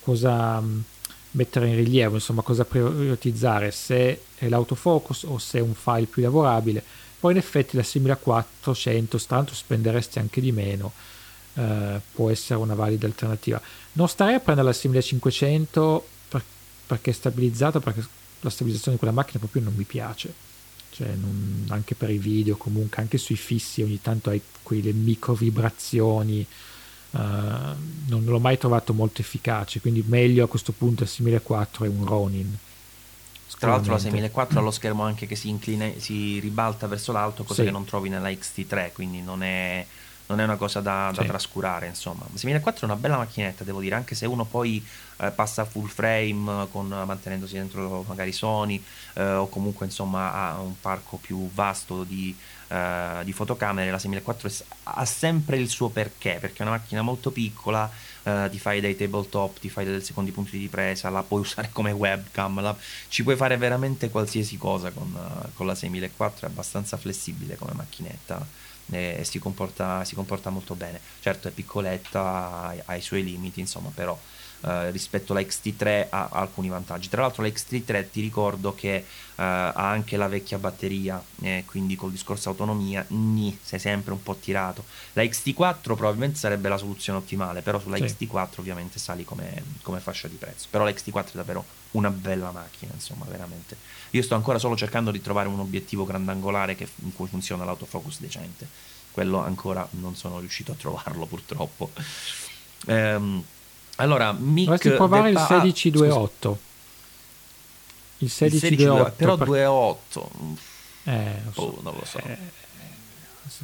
cosa mettere in rilievo, insomma cosa prioritizzare, se è l'autofocus o se è un file più lavorabile. Poi in effetti la sei mila quattrocento, tanto spenderesti anche di meno, eh, può essere una valida alternativa. Non starei a prendere la sei mila cinquecento perché è stabilizzata, perché la stabilizzazione di quella macchina proprio non mi piace, cioè non, anche per i video, comunque anche sui fissi ogni tanto hai quelle micro vibrazioni, uh, non l'ho mai trovato molto efficace, quindi meglio a questo punto il sei mila quattro è un Ronin. Tra l'altro la sei mila quattro ha lo schermo anche che si inclina, si ribalta verso l'alto, cosa sì. che non trovi nella X T tre, quindi non è non è una cosa da, da sì. trascurare, insomma. sei mila quattro è una bella macchinetta, devo dire, anche se uno poi eh, passa a full frame con, mantenendosi dentro magari Sony eh, o comunque insomma ha un parco più vasto di, eh, di fotocamere, la sei mila quattro ha sempre il suo perché, perché è una macchina molto piccola, eh, ti fai dei tabletop, ti fai dei secondi punti di presa, la puoi usare come webcam, la, ci puoi fare veramente qualsiasi cosa con, con la sei mila quattro, è abbastanza flessibile come macchinetta e si comporta, si comporta molto bene. Certo è piccoletta, ha i suoi limiti insomma, però eh, rispetto alla X T tre ha alcuni vantaggi. Tra l'altro la X T tre ti ricordo che eh, ha anche la vecchia batteria, eh, quindi col discorso autonomia nì, sei sempre un po' tirato. La X T quattro probabilmente sarebbe la soluzione ottimale, però sulla sì. X T quattro ovviamente sali come, come fascia di prezzo, però la X T quattro è davvero una bella macchina, insomma, veramente. Io sto ancora solo cercando di trovare un obiettivo grandangolare che, in cui funziona l'autofocus decente, quello ancora non sono riuscito a trovarlo purtroppo. Ehm, allora Mick dovresti provare detta... il sedici due otto ah, il sedici due otto però per... due virgola otto eh, so, oh, non lo so eh,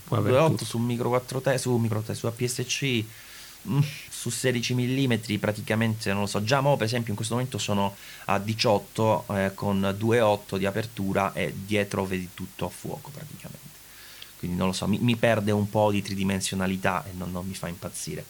due virgola otto su micro quattro T su micro T su A P S C su sedici millimetri praticamente non lo so. Già mo per esempio in questo momento sono a diciotto eh, con due virgola otto di apertura e dietro vedi tutto a fuoco praticamente, quindi non lo so, mi, mi perde un po' di tridimensionalità e non, non mi fa impazzire.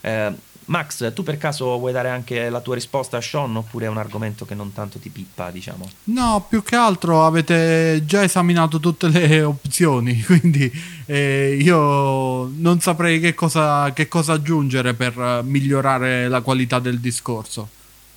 Eh, Max, tu per caso vuoi dare anche la tua risposta a Sean, oppure è un argomento che non tanto ti pippa, diciamo? No, più che altro avete già esaminato tutte le opzioni, quindi eh, io non saprei che cosa, che cosa aggiungere per migliorare la qualità del discorso.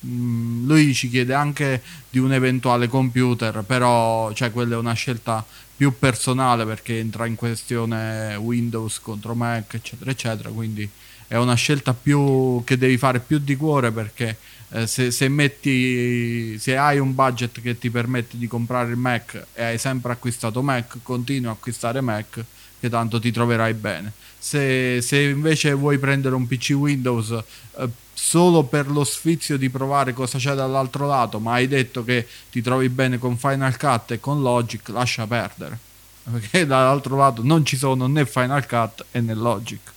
Mm, lui ci chiede anche di un eventuale computer, però cioè, quella è una scelta più personale, perché entra in questione Windows contro Mac, eccetera eccetera, quindi è una scelta più che devi fare più di cuore, perché eh, se, se metti se hai un budget che ti permette di comprare il Mac e hai sempre acquistato Mac, continua a acquistare Mac, che tanto ti troverai bene. Se, se invece vuoi prendere un P C Windows eh, solo per lo sfizio di provare cosa c'è dall'altro lato, ma hai detto che ti trovi bene con Final Cut e con Logic, lascia perdere, perché dall'altro lato non ci sono né Final Cut e né Logic.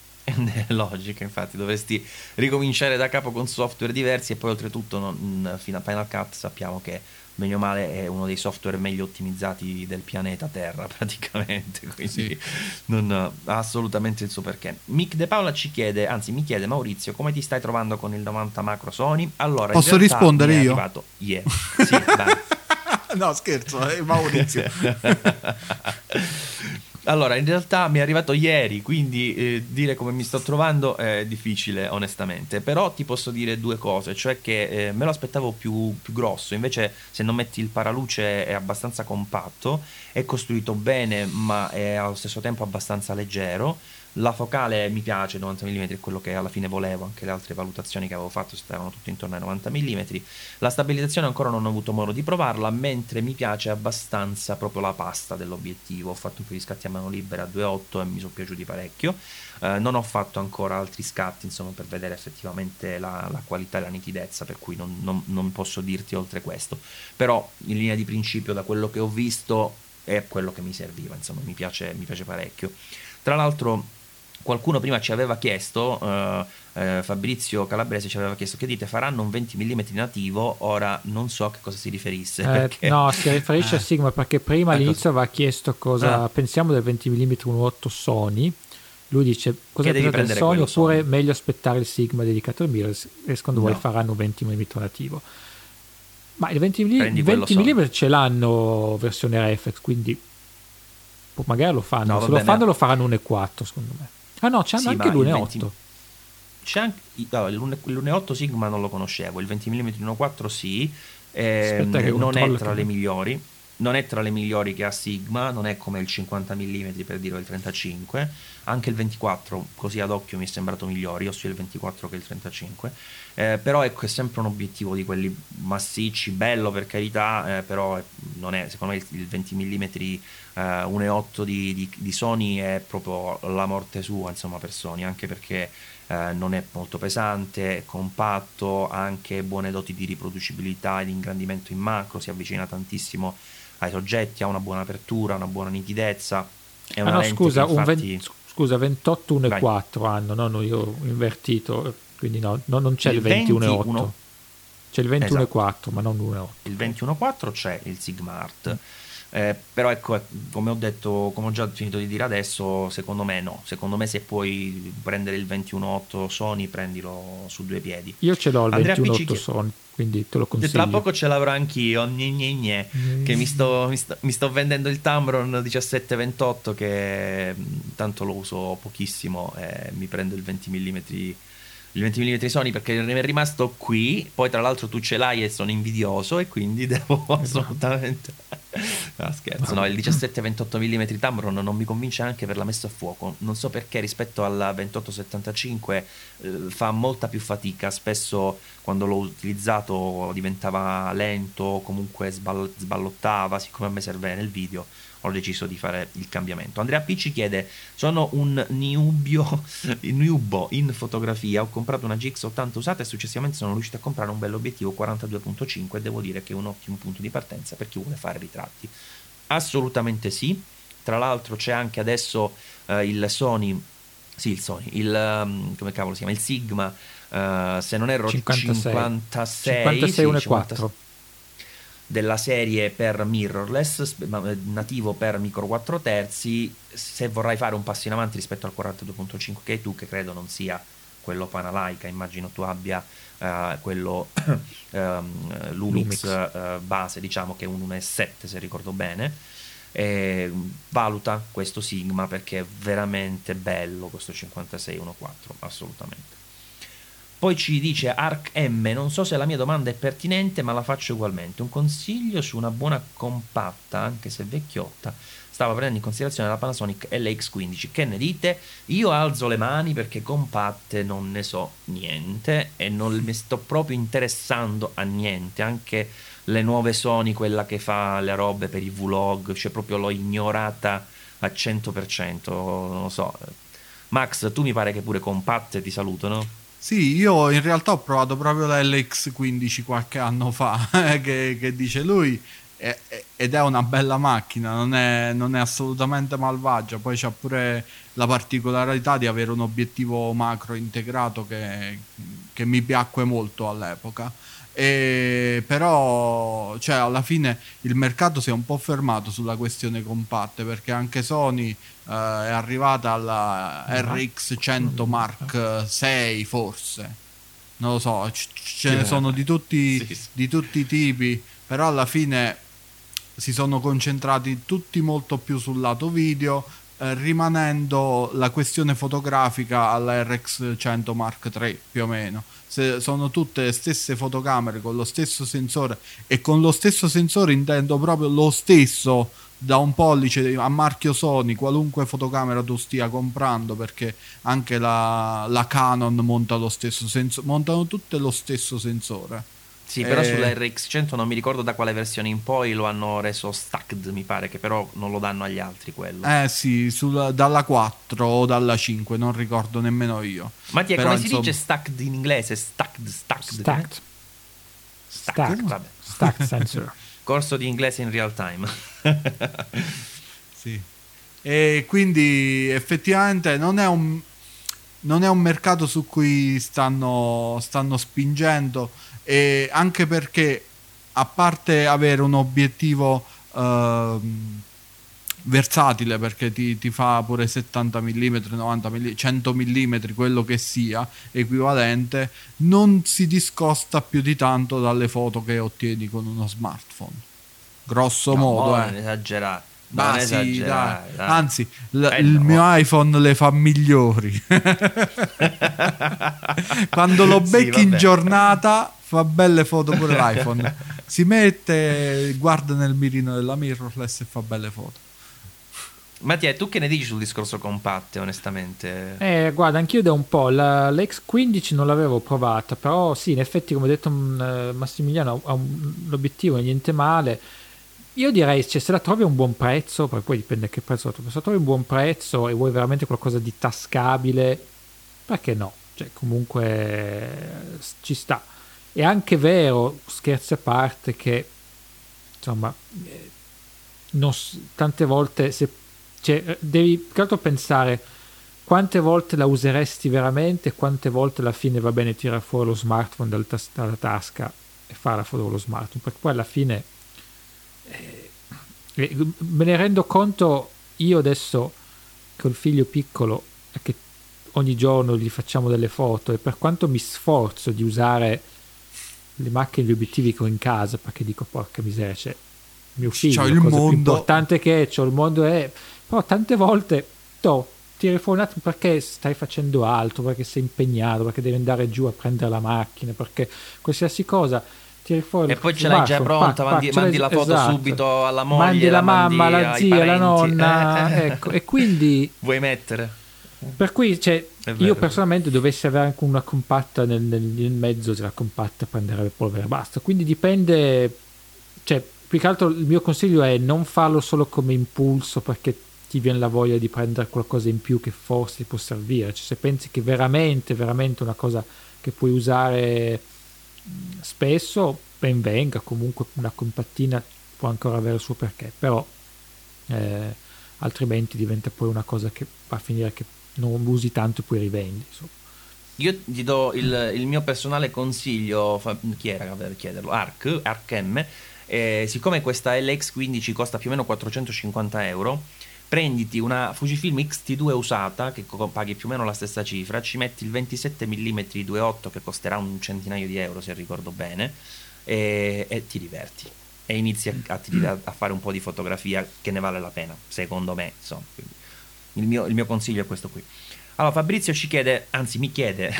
Logic, infatti dovresti ricominciare da capo con software diversi, e poi oltretutto non, fino a Final Cut sappiamo che meglio male è uno dei software meglio ottimizzati del pianeta Terra praticamente, quindi sì, non ha assolutamente il suo perché. Mick De Paola ci chiede, anzi mi chiede: Maurizio, come ti stai trovando con il novanta macro Sony? Allora, posso rispondere io? Arrivato... Yeah. Sì, dai. No, scherzo, eh, Maurizio. Allora, in realtà mi è arrivato ieri, quindi eh, dire come mi sto trovando è difficile onestamente, però ti posso dire due cose, cioè che eh, me lo aspettavo più, più grosso, invece se non metti il paraluce è abbastanza compatto, è costruito bene ma è allo stesso tempo abbastanza leggero, la focale mi piace, novanta millimetri è quello che alla fine volevo, anche le altre valutazioni che avevo fatto stavano tutte intorno ai novanta millimetri, la stabilizzazione ancora non ho avuto modo di provarla, mentre mi piace abbastanza proprio la pasta dell'obiettivo, ho fatto un po' di scatti a mano libera a due virgola otto e mi sono piaciuti parecchio, eh, non ho fatto ancora altri scatti insomma per vedere effettivamente la, la qualità e la nitidezza, per cui non, non, non posso dirti oltre questo, però in linea di principio da quello che ho visto è quello che mi serviva, insomma mi piace, mi piace parecchio. Tra l'altro qualcuno prima ci aveva chiesto, eh, eh, Fabrizio Calabrese ci aveva chiesto: che dite, faranno un venti millimetri nativo? Ora non so a che cosa si riferisse. Eh, perché... No, si riferisce eh. a Sigma, perché prima all'inizio aveva chiesto cosa ah. pensiamo del venti millimetri uno virgola otto Sony. Lui dice cosa ne pensate del Sony, oppure Sony? Meglio aspettare il Sigma dedicato al mirrorless, e secondo no. voi faranno un venti millimetri nativo? Ma il venti millimetri ce l'hanno versione R F X, quindi magari lo fanno, no, se vabbè, lo fanno ma... lo faranno uno virgola quattro secondo me. Ah no, c'è sì, anche l'uno virgola otto. C'è anche no, l'uno virgola otto Sigma non lo conoscevo, il venti millimetri uno virgola quattro sì, eh, non è tra le migliori, non è tra le migliori che ha Sigma, non è come il cinquanta millimetri per dire, il trentacinque, anche il ventiquattro così ad occhio mi è sembrato migliore, io sia il ventiquattro che il trentacinque, eh, però ecco è sempre un obiettivo di quelli massicci, bello per carità, eh, però non è, secondo me il, il venti millimetri eh, uno virgola otto di, di, di Sony è proprio la morte sua insomma per Sony, anche perché eh, non è molto pesante, è compatto, ha anche buone doti di riproducibilità e di ingrandimento in macro, si avvicina tantissimo ai soggetti, ha una buona apertura, una buona nitidezza, è una ah no, lente scusa, infatti... un venti, scusa ventotto uno virgola quattro hanno, no, no, io ho invertito, quindi no, no non c'è il, il venti uno virgola otto, c'è il venti uno virgola quattro esatto. Ma non uno virgola otto, il venti uno virgola quattro c'è il Sigma Art. Mm. Eh, però ecco, come ho detto, come ho già finito di dire adesso, secondo me no, secondo me se puoi prendere il venti uno virgola otto Sony prendilo su due piedi. Io ce l'ho il venti uno virgola otto Sony, quindi te lo consiglio. Tra poco ce l'avrò anch'io, gne gne gne, mm. che mi sto, mi sto, mi sto vendendo il Tamron diciassette ventotto che tanto lo uso pochissimo, eh, mi prendo il venti millimetri il venti millimetri Sony perché è rimasto qui, poi tra l'altro tu ce l'hai e sono invidioso e quindi devo assolutamente no scherzo, no, il diciassette ventotto millimetri Tamron non mi convince anche per la messa a fuoco, non so perché rispetto alla ventotto settantacinque eh, fa molta più fatica, spesso quando l'ho utilizzato diventava lento, comunque sball- sballottava, siccome a me serve nel video ho deciso di fare il cambiamento. Andrea P ci chiede: sono un niubio, niubo in fotografia, ho comprato una G X ottanta usata e successivamente sono riuscito a comprare un bell'obiettivo quarantadue virgola cinque, devo dire che è un ottimo punto di partenza per chi vuole fare ritratti. Assolutamente sì, tra l'altro c'è anche adesso eh, il Sony, sì il Sony, il um, come cavolo si chiama, il Sigma, uh, se non erro cinquantasei, cinquantasei, cinquantasei sì, uno virgola quattro della serie per mirrorless, nativo per micro quattro terzi, se vorrai fare un passo in avanti rispetto al quarantadue virgola cinque che hai tu, che credo non sia quello Panalaica, immagino tu abbia uh, quello um, Lumix, Lumix. Uh, base, diciamo che è un uno virgola sette se ricordo bene. E valuta questo Sigma perché è veramente bello questo cinquantasei uno virgola quattro, assolutamente. Poi ci dice Arc M, non so se la mia domanda è pertinente ma la faccio ugualmente, un consiglio su una buona compatta anche se vecchiotta, stavo prendendo in considerazione la Panasonic L X quindici, che ne dite? Io alzo le mani perché compatte non ne so niente e non mi sto proprio interessando a niente, anche le nuove Sony, quella che fa le robe per i vlog, cioè proprio l'ho ignorata al cento per cento, non lo so. Max, tu mi pare che pure compatte ti salutano? Sì, io in realtà ho provato proprio la L X quindici qualche anno fa, che, che dice lui, è, è, ed è una bella macchina, non è, non è assolutamente malvagia, poi c'ha pure la particolarità di avere un obiettivo macro integrato che, che mi piacque molto all'epoca. E però cioè alla fine il mercato si è un po' fermato sulla questione compatte perché anche Sony eh, è arrivata alla R X cento Mark sei forse, non lo so, c- ce ne sono di tutti, sì, sì. di tutti i tipi, però alla fine si sono concentrati tutti molto più sul lato video, eh, rimanendo la questione fotografica alla R X cento Mark tre più o meno. Sono tutte le stesse fotocamere con lo stesso sensore, e con lo stesso sensore intendo proprio lo stesso da un pollice a marchio Sony, qualunque fotocamera tu stia comprando, perché anche la, la Canon monta lo stesso sensore, montano tutte lo stesso sensore. Sì, e... però sulla R X cento non mi ricordo da quale versione in poi lo hanno reso stacked, mi pare, che però non lo danno agli altri quello. Eh sì, sulla, dalla quattro o dalla cinque, non ricordo nemmeno io. Mattia, però, come insomma... si dice stacked in inglese? Stacked, stacked. Stacked. Eh? Stacked, stacked, vabbè. Stacked sensor. Corso di inglese in real time. Sì. E quindi effettivamente non è un... non è un mercato su cui stanno, stanno spingendo, e anche perché a parte avere un obiettivo eh, versatile perché ti, ti fa pure settanta millimetri, novanta millimetri, cento millimetri, quello che sia equivalente, non si discosta più di tanto dalle foto che ottieni con uno smartphone, grosso no, modo eh. esagerato. Ah, sì, dai. Dai. Anzi, l- eh, il no. mio iPhone le fa migliori. Quando lo becchi sì, in giornata fa belle foto pure l'iPhone. Si mette, guarda nel mirino della mirrorless e fa belle foto. Mattia, tu che ne dici sul discorso compatte, onestamente? Eh, guarda, anch'io da un po', la, l'X quindici non l'avevo provata, però sì, in effetti, come ha detto uh, Massimiliano, ha un, l'obiettivo è niente male. Io direi, cioè, se la trovi a un buon prezzo, perché poi dipende che prezzo la trovi, se la trovi a un buon prezzo e vuoi veramente qualcosa di tascabile, perché no? Cioè, comunque ci sta. È anche vero, scherzi a parte, che insomma non, tante volte se, cioè, devi più che altro pensare quante volte la useresti veramente, quante volte alla fine va bene tirare fuori lo smartphone dal tas- dalla tasca e fare la foto con lo smartphone, perché poi alla fine... me ne rendo conto io adesso che ho il figlio piccolo, che ogni giorno gli facciamo delle foto, e per quanto mi sforzo di usare le macchine e gli obiettivi che ho in casa, perché dico porca miseria, c'è mio figlio, c'ho il cosa mondo. Più importante che è, c'ho il mondo è, però tante volte to, tiri fuori un attimo perché stai facendo altro, perché sei impegnato, perché devi andare giù a prendere la macchina, perché qualsiasi cosa tiri fuori e poi ce l'hai già pronta, pac, mandi, pac, mandi la foto esatto. subito alla moglie, mandi la, la mamma, mandi la zia, la nonna, eh, eh. ecco, e quindi vuoi mettere, per cui cioè, vero, io personalmente dovessi avere anche una compatta nel, nel, nel mezzo, della compatta prendere polvere e basta, quindi dipende, cioè più che altro il mio consiglio è non farlo solo come impulso perché ti viene la voglia di prendere qualcosa in più che forse ti può servire, cioè se pensi che veramente veramente una cosa che puoi usare spesso, ben venga, comunque una compattina può ancora avere il suo perché, però eh, altrimenti diventa poi una cosa che va a finire che non usi tanto e poi rivendi, insomma. Io ti do il, il mio personale consiglio, chi era a chiederlo? Arc, Arc M, eh, siccome questa L X quindici costa più o meno quattrocentocinquanta euro, prenditi una Fujifilm X T due usata, che paghi più o meno la stessa cifra, ci metti il ventisette millimetri due virgola otto che costerà un centinaio di euro se ricordo bene, e, e ti diverti e inizi a, a, a fare un po' di fotografia che ne vale la pena, secondo me, insomma. Il mio, il mio consiglio è questo qui. Allora Fabrizio ci chiede, anzi mi chiede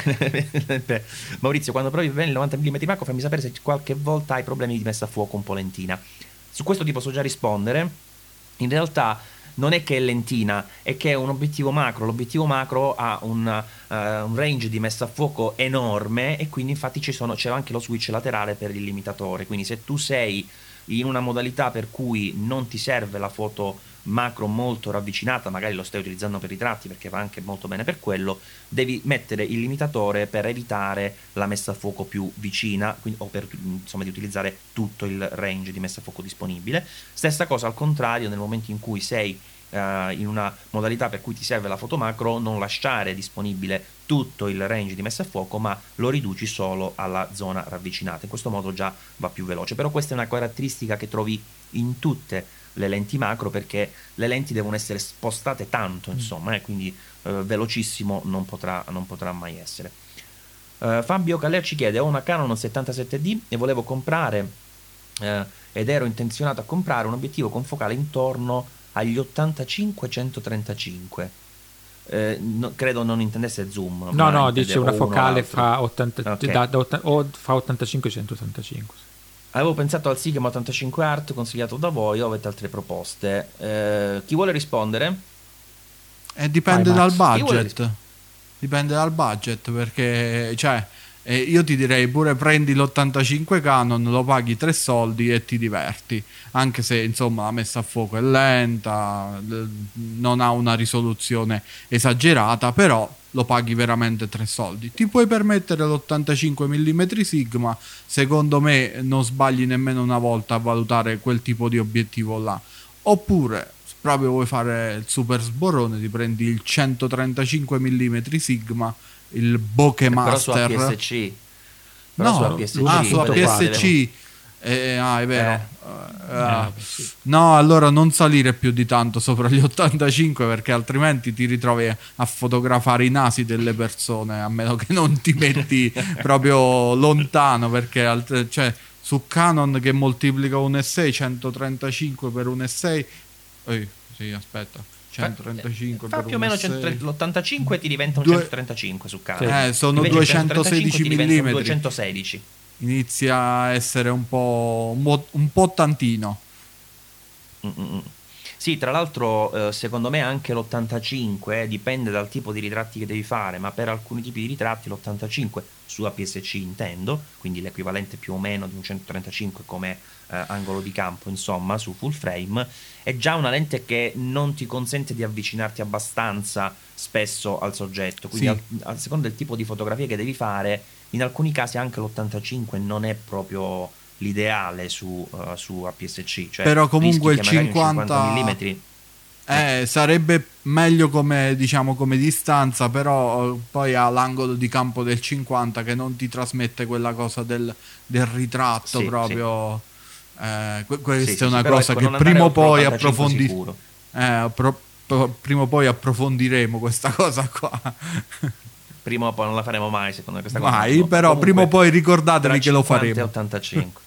Maurizio, quando provi bene il novanta millimetri Marco fammi sapere se qualche volta hai problemi di messa a fuoco con lentina. Su questo ti posso già rispondere, in realtà non è che è lentina, è che è un obiettivo macro. L'obiettivo macro ha un, uh, un range di messa a fuoco enorme, e quindi infatti ci sono, c'è anche lo switch laterale per il limitatore, quindi se tu sei in una modalità per cui non ti serve la foto macro molto ravvicinata, magari lo stai utilizzando per ritratti perché va anche molto bene per quello, devi mettere il limitatore per evitare la messa a fuoco più vicina, quindi, o per insomma di utilizzare tutto il range di messa a fuoco disponibile. Stessa cosa al contrario, nel momento in cui sei uh, in una modalità per cui ti serve la foto macro, non lasciare disponibile tutto il range di messa a fuoco, ma lo riduci solo alla zona ravvicinata. In questo modo già va più veloce, però questa è una caratteristica che trovi in tutte le lenti macro, perché le lenti devono essere spostate tanto, insomma, eh, quindi eh, velocissimo non potrà, non potrà mai essere. uh, Fabio Caller ci chiede: ho una Canon settantasette D e volevo comprare eh, ed ero intenzionato a comprare un obiettivo con focale intorno agli ottantacinque centotrentacinque. Eh, no, credo non intendesse zoom. No no, dice una focale fra, ottanta, okay. da, da, o fra ottantacinque e centottantacinque. Avevo pensato al Sigma ottantacinque Art consigliato da voi, o avete altre proposte? Eh, chi vuole rispondere? Eh, dipende Vai, dal budget. Dipende dal budget, perché cioè, eh, io ti direi pure prendi l'ottantacinque Canon, lo paghi tre soldi e ti diverti, anche se insomma la messa a fuoco è lenta, non ha una risoluzione esagerata, però lo paghi veramente tre soldi. Ti puoi permettere l'ottantacinque millimetri Sigma, secondo me non sbagli nemmeno una volta a valutare quel tipo di obiettivo là. Oppure proprio vuoi fare il super sborrone, ti prendi il centotrentacinque millimetri Sigma, il bokeh master, però su A P S C, però no, su A P S C, ah, su A P S C. Eh, ah, è vero. Eh, eh, eh, sì. No, allora non salire più di tanto sopra gli ottantacinque, perché altrimenti ti ritrovi a fotografare i nasi delle persone, a meno che non ti metti proprio lontano, perché alt- cioè, su Canon che moltiplica uno virgola sei centotrentacinque per uno virgola sei eh, sì, aspetta, centotrentacinque fa, per più o meno l'ottantacinque ti diventa un due... centotrentacinque su Canon. Eh, sono duecentosedici millimetri. duecentosedici Inizia a essere un po' un po' tantino. Mm-mm. Sì, tra l'altro eh, secondo me anche l'ottantacinque eh, dipende dal tipo di ritratti che devi fare, ma per alcuni tipi di ritratti l'ottantacinque su A P S C intendo, quindi l'equivalente più o meno di un centotrentacinque come eh, angolo di campo, insomma, su full frame, è già una lente che non ti consente di avvicinarti abbastanza spesso al soggetto, quindi sì. a, a seconda del tipo di fotografia che devi fare, in alcuni casi anche l'ottantacinque non è proprio l'ideale su, uh, su A P S C, cioè, però comunque il cinquanta millimetri eh, eh. sarebbe meglio come, diciamo, come distanza, però poi ha l'angolo di campo del cinquanta che non ti trasmette quella cosa del, del ritratto, sì, proprio sì. Eh, que- questa sì, è una sì, cosa ecco, che prima o poi approfondiremo eh, pro- pro- prima o poi approfondiremo questa cosa qua. Prima o poi non la faremo mai, secondo me, questa cosa. Mai, no. Però comunque, prima o poi ricordatevi che lo faremo. ottantacinque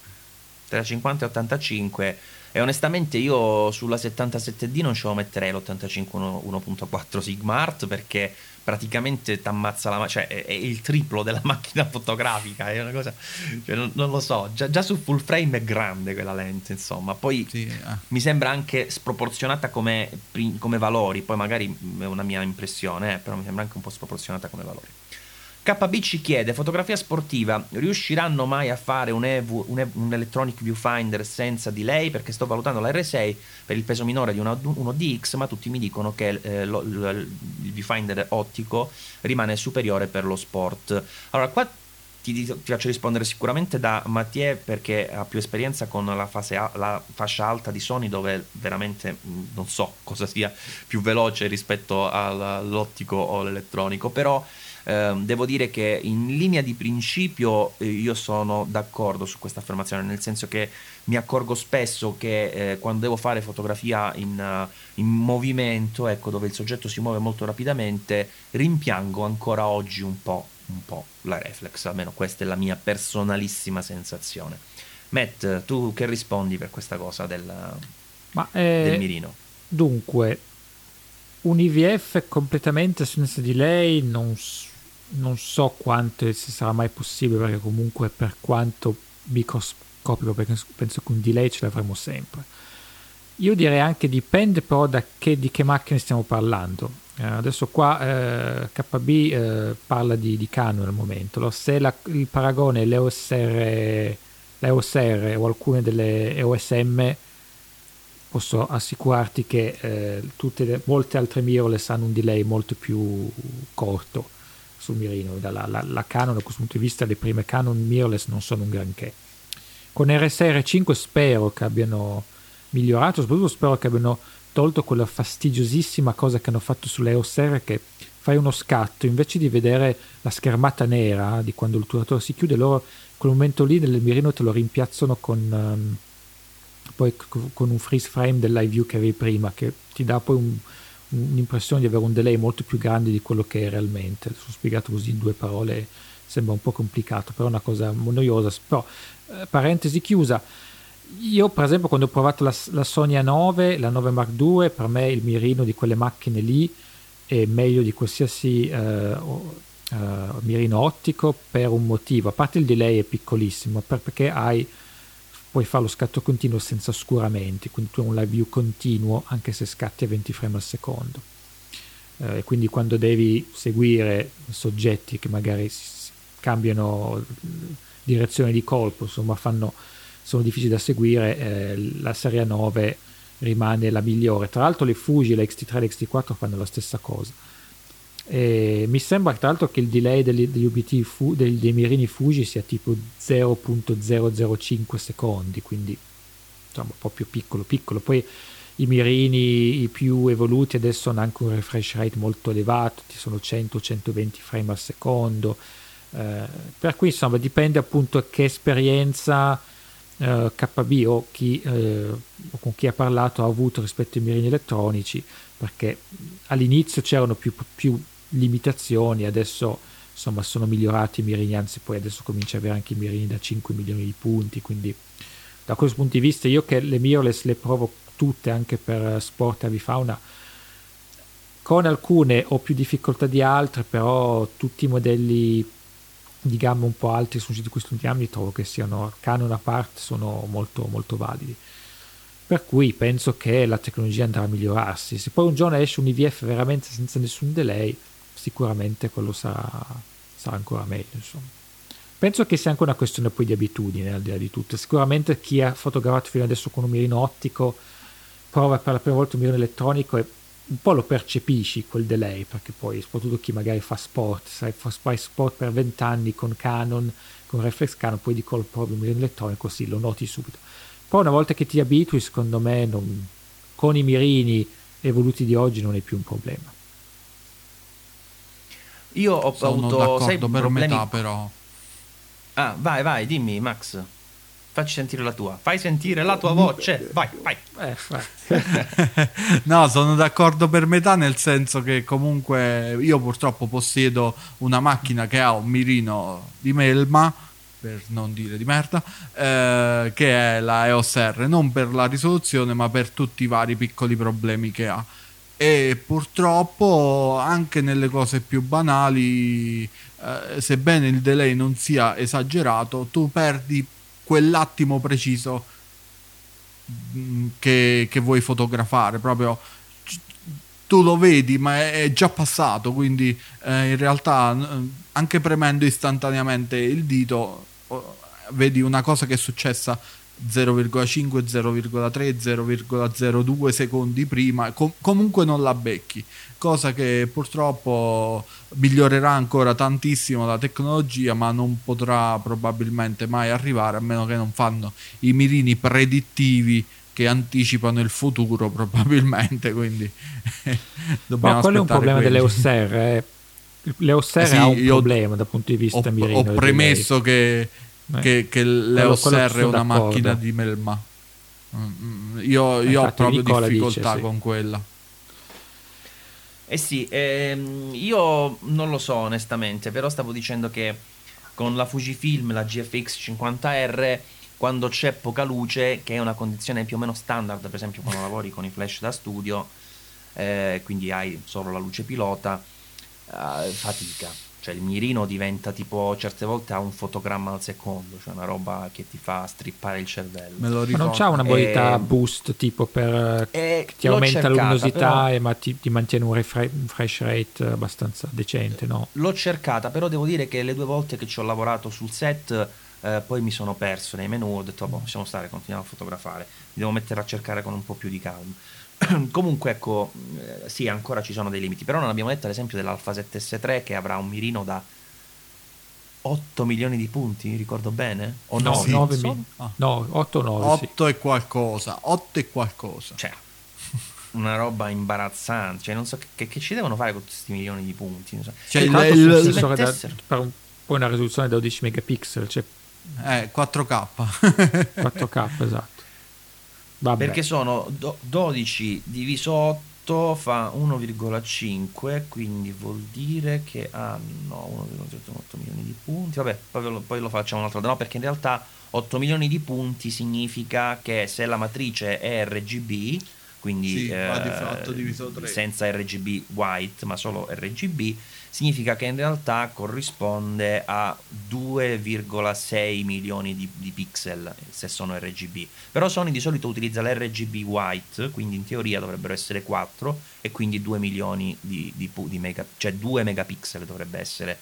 Tra cinquanta e ottantacinque E onestamente io sulla settantasette D non ce lo metterei l'ottantacinque uno virgola quattro Sigma Art, perché praticamente t'ammazza la ma- cioè è, è il triplo della macchina fotografica, è una cosa, cioè, non, non lo so, già, già su full frame è grande quella lente, insomma, poi sì, eh. mi sembra anche sproporzionata come, come valori, poi magari è una mia impressione, eh, però mi sembra anche un po' sproporzionata come valori. K B ci chiede: fotografia sportiva, riusciranno mai a fare un, E V, un, E V, un electronic viewfinder senza delay? Perché sto valutando la R sei per il peso minore di una, uno D X, ma tutti mi dicono che eh, lo, lo, il viewfinder ottico rimane superiore per lo sport. Allora qua ti, ti faccio rispondere sicuramente da Mathieu, perché ha più esperienza con la, fase a, la fascia alta di Sony, dove veramente non so cosa sia più veloce rispetto all'ottico o all'elettronico, però eh, devo dire che in linea di principio eh, io sono d'accordo su questa affermazione, nel senso che mi accorgo spesso che eh, quando devo fare fotografia in, in movimento, ecco, dove il soggetto si muove molto rapidamente, rimpiango ancora oggi un po', un po' la reflex, almeno questa è la mia personalissima sensazione. Matt, tu che rispondi per questa cosa del, Ma, eh, del mirino? Dunque, un I V F completamente senza delay non, non so quanto, se sarà mai possibile, perché comunque per quanto microscopico, perché penso che un delay ce l'avremo sempre. Io direi anche dipende però da che, di che macchine stiamo parlando. Eh, adesso qua eh, K B eh, parla di, di Canon al momento, allora, se la, il paragone l'E O S R, l'E O S R o alcune delle E O S M, posso assicurarti che eh, tutte le, molte altre mirrorless hanno un delay molto più corto sul mirino. La, la, la Canon, da questo punto di vista, le prime Canon mirrorless non sono un granché. Con R S R cinque spero che abbiano migliorato, soprattutto spero che abbiano tolto quella fastidiosissima cosa che hanno fatto sull'E O S R, che fai uno scatto, invece di vedere la schermata nera di quando l'otturatore si chiude, loro quel momento lì del mirino te lo rimpiazzano con... Um, poi con un freeze frame dell'eye view che avevi prima, che ti dà poi un, un'impressione di avere un delay molto più grande di quello che è realmente. L'ho spiegato così in due parole, sembra un po' complicato, però è una cosa noiosa. Però, eh, parentesi chiusa, io per esempio quando ho provato la, la Sony A nove, la nove Mark due, per me il mirino di quelle macchine lì è meglio di qualsiasi eh, eh, mirino ottico, per un motivo, a parte il delay è piccolissimo, per, perché hai puoi fare lo scatto continuo senza oscuramenti, quindi tu hai un live view continuo anche se scatti a venti frame al secondo, eh, quindi quando devi seguire soggetti che magari cambiano direzione di colpo, insomma fanno, sono difficili da seguire, eh, la serie A nove rimane la migliore. Tra l'altro le Fuji, la X T tre e la X T quattro fanno la stessa cosa, e mi sembra tra l'altro che il delay degli, degli U B T fu, dei, dei mirini Fuji sia tipo zero virgola zero zero cinque secondi, quindi insomma proprio piccolo piccolo. Poi i mirini i più evoluti adesso hanno anche un refresh rate molto elevato, ci sono cento centoventi frame al secondo, eh, per cui insomma dipende appunto che esperienza eh, K B o chi eh, o con chi ha parlato ha avuto rispetto ai mirini elettronici, perché all'inizio c'erano più, più limitazioni, adesso insomma sono migliorati i mirini, anzi poi adesso comincia a avere anche i mirini da cinque milioni di punti, quindi da questo punto di vista io che le mirrorless le provo tutte anche per sport e avifauna, con alcune ho più difficoltà di altre, però tutti i modelli di gamma un po' alti sono usciti questi ultimi anni, trovo che siano, Canon a parte, sono molto molto validi, per cui penso che la tecnologia andrà a migliorarsi. Se poi un giorno esce un I V F veramente senza nessun delay, sicuramente quello sarà, sarà ancora meglio, insomma. Penso che sia anche una questione poi di abitudine, al di là di tutto. Sicuramente chi ha fotografato fino adesso con un mirino ottico prova per la prima volta un mirino elettronico e un po' lo percepisci quel delay, perché poi soprattutto chi magari fa sport, sai, fai sport per vent'anni con Canon, con reflex Canon, poi di colpo provi un mirino elettronico, sì, lo noti subito. Poi una volta che ti abitui, secondo me, non, con i mirini evoluti di oggi non è più un problema. Io ho Sono avuto d'accordo sei per problemi... metà, però. Ah, vai, vai, dimmi, Max. Facci sentire la tua. Fai sentire la tua voce. Vai, vai. Eh, vai. No, sono d'accordo per metà, nel senso che comunque io purtroppo possiedo una macchina che ha un mirino di melma, per non dire di merda, eh, che è la E O S R, non per la risoluzione ma per tutti i vari piccoli problemi che ha, e purtroppo anche nelle cose più banali, eh, sebbene il delay non sia esagerato, tu perdi quell'attimo preciso che, che vuoi fotografare, proprio tu lo vedi ma è già passato, quindi eh, in realtà anche premendo istantaneamente il dito vedi una cosa che è successa zero virgola cinque, zero virgola tre, zero virgola zero due secondi prima, com- comunque non la becchi, cosa che purtroppo migliorerà ancora tantissimo la tecnologia, ma non potrà probabilmente mai arrivare, a meno che non fanno i mirini predittivi che anticipano il futuro probabilmente, quindi dobbiamo aspettare. Ma quello è un problema dell'E O S R, eh. L'E O S R eh sì, ha un problema dal punto di vista ho, mirino. Ho premesso che, che, che l'E O S R è una d'accordo. macchina di melma. Io, io ho proprio Nicola difficoltà dice, con sì. quella. Eh sì, ehm, io non lo so onestamente, però stavo dicendo che con la Fujifilm, la G F X cinquanta R, quando c'è poca luce, che è una condizione più o meno standard, per esempio quando lavori con i flash da studio, eh, quindi hai solo la luce pilota, eh, fatica, cioè il mirino diventa tipo certe volte a un fotogramma al secondo, cioè una roba che ti fa strippare il cervello. Me lo ricordo. Ma non c'ha una modalità eh, boost tipo per eh, che ti aumenta cercata, luminosità però, e ma ti, ti mantiene un refresh rate abbastanza decente, no? L'ho cercata, però devo dire che le due volte che ci ho lavorato sul set eh, poi mi sono perso nei menu, ho detto boh, possiamo stare, continuiamo a fotografare, mi devo mettere a cercare con un po' più di calma. Comunque ecco, eh, sì, ancora ci sono dei limiti, però non abbiamo detto ad esempio dell'Alpha sette S tre che avrà un mirino da otto milioni di punti, ricordo bene? O no, sì, nove so? ah. No, otto nove otto sì. E qualcosa, otto e qualcosa. Cioè, una roba imbarazzante, cioè non so che, che, che ci devono fare con tutti questi milioni di punti, non so. Cioè, il, il, il sensore da, per un, poi una risoluzione da dodici megapixel, cioè eh, quattro K. quattro K, esatto. Vabbè. Perché sono do- dodici diviso otto fa uno virgola cinque, quindi vuol dire che hanno uno virgola otto milioni di punti. Vabbè, poi lo, poi lo facciamo un'altra volta. No, perché in realtà otto milioni di punti significa che se la matrice è R G B, quindi sì, eh, di fatto diviso tre. Senza R G B white, ma solo R G B, significa che in realtà corrisponde a due virgola sei milioni di, di pixel se sono R G B, però Sony di solito utilizza l'R G B white, quindi in teoria dovrebbero essere quattro e quindi due milioni di, di, di mega, cioè due megapixel dovrebbe essere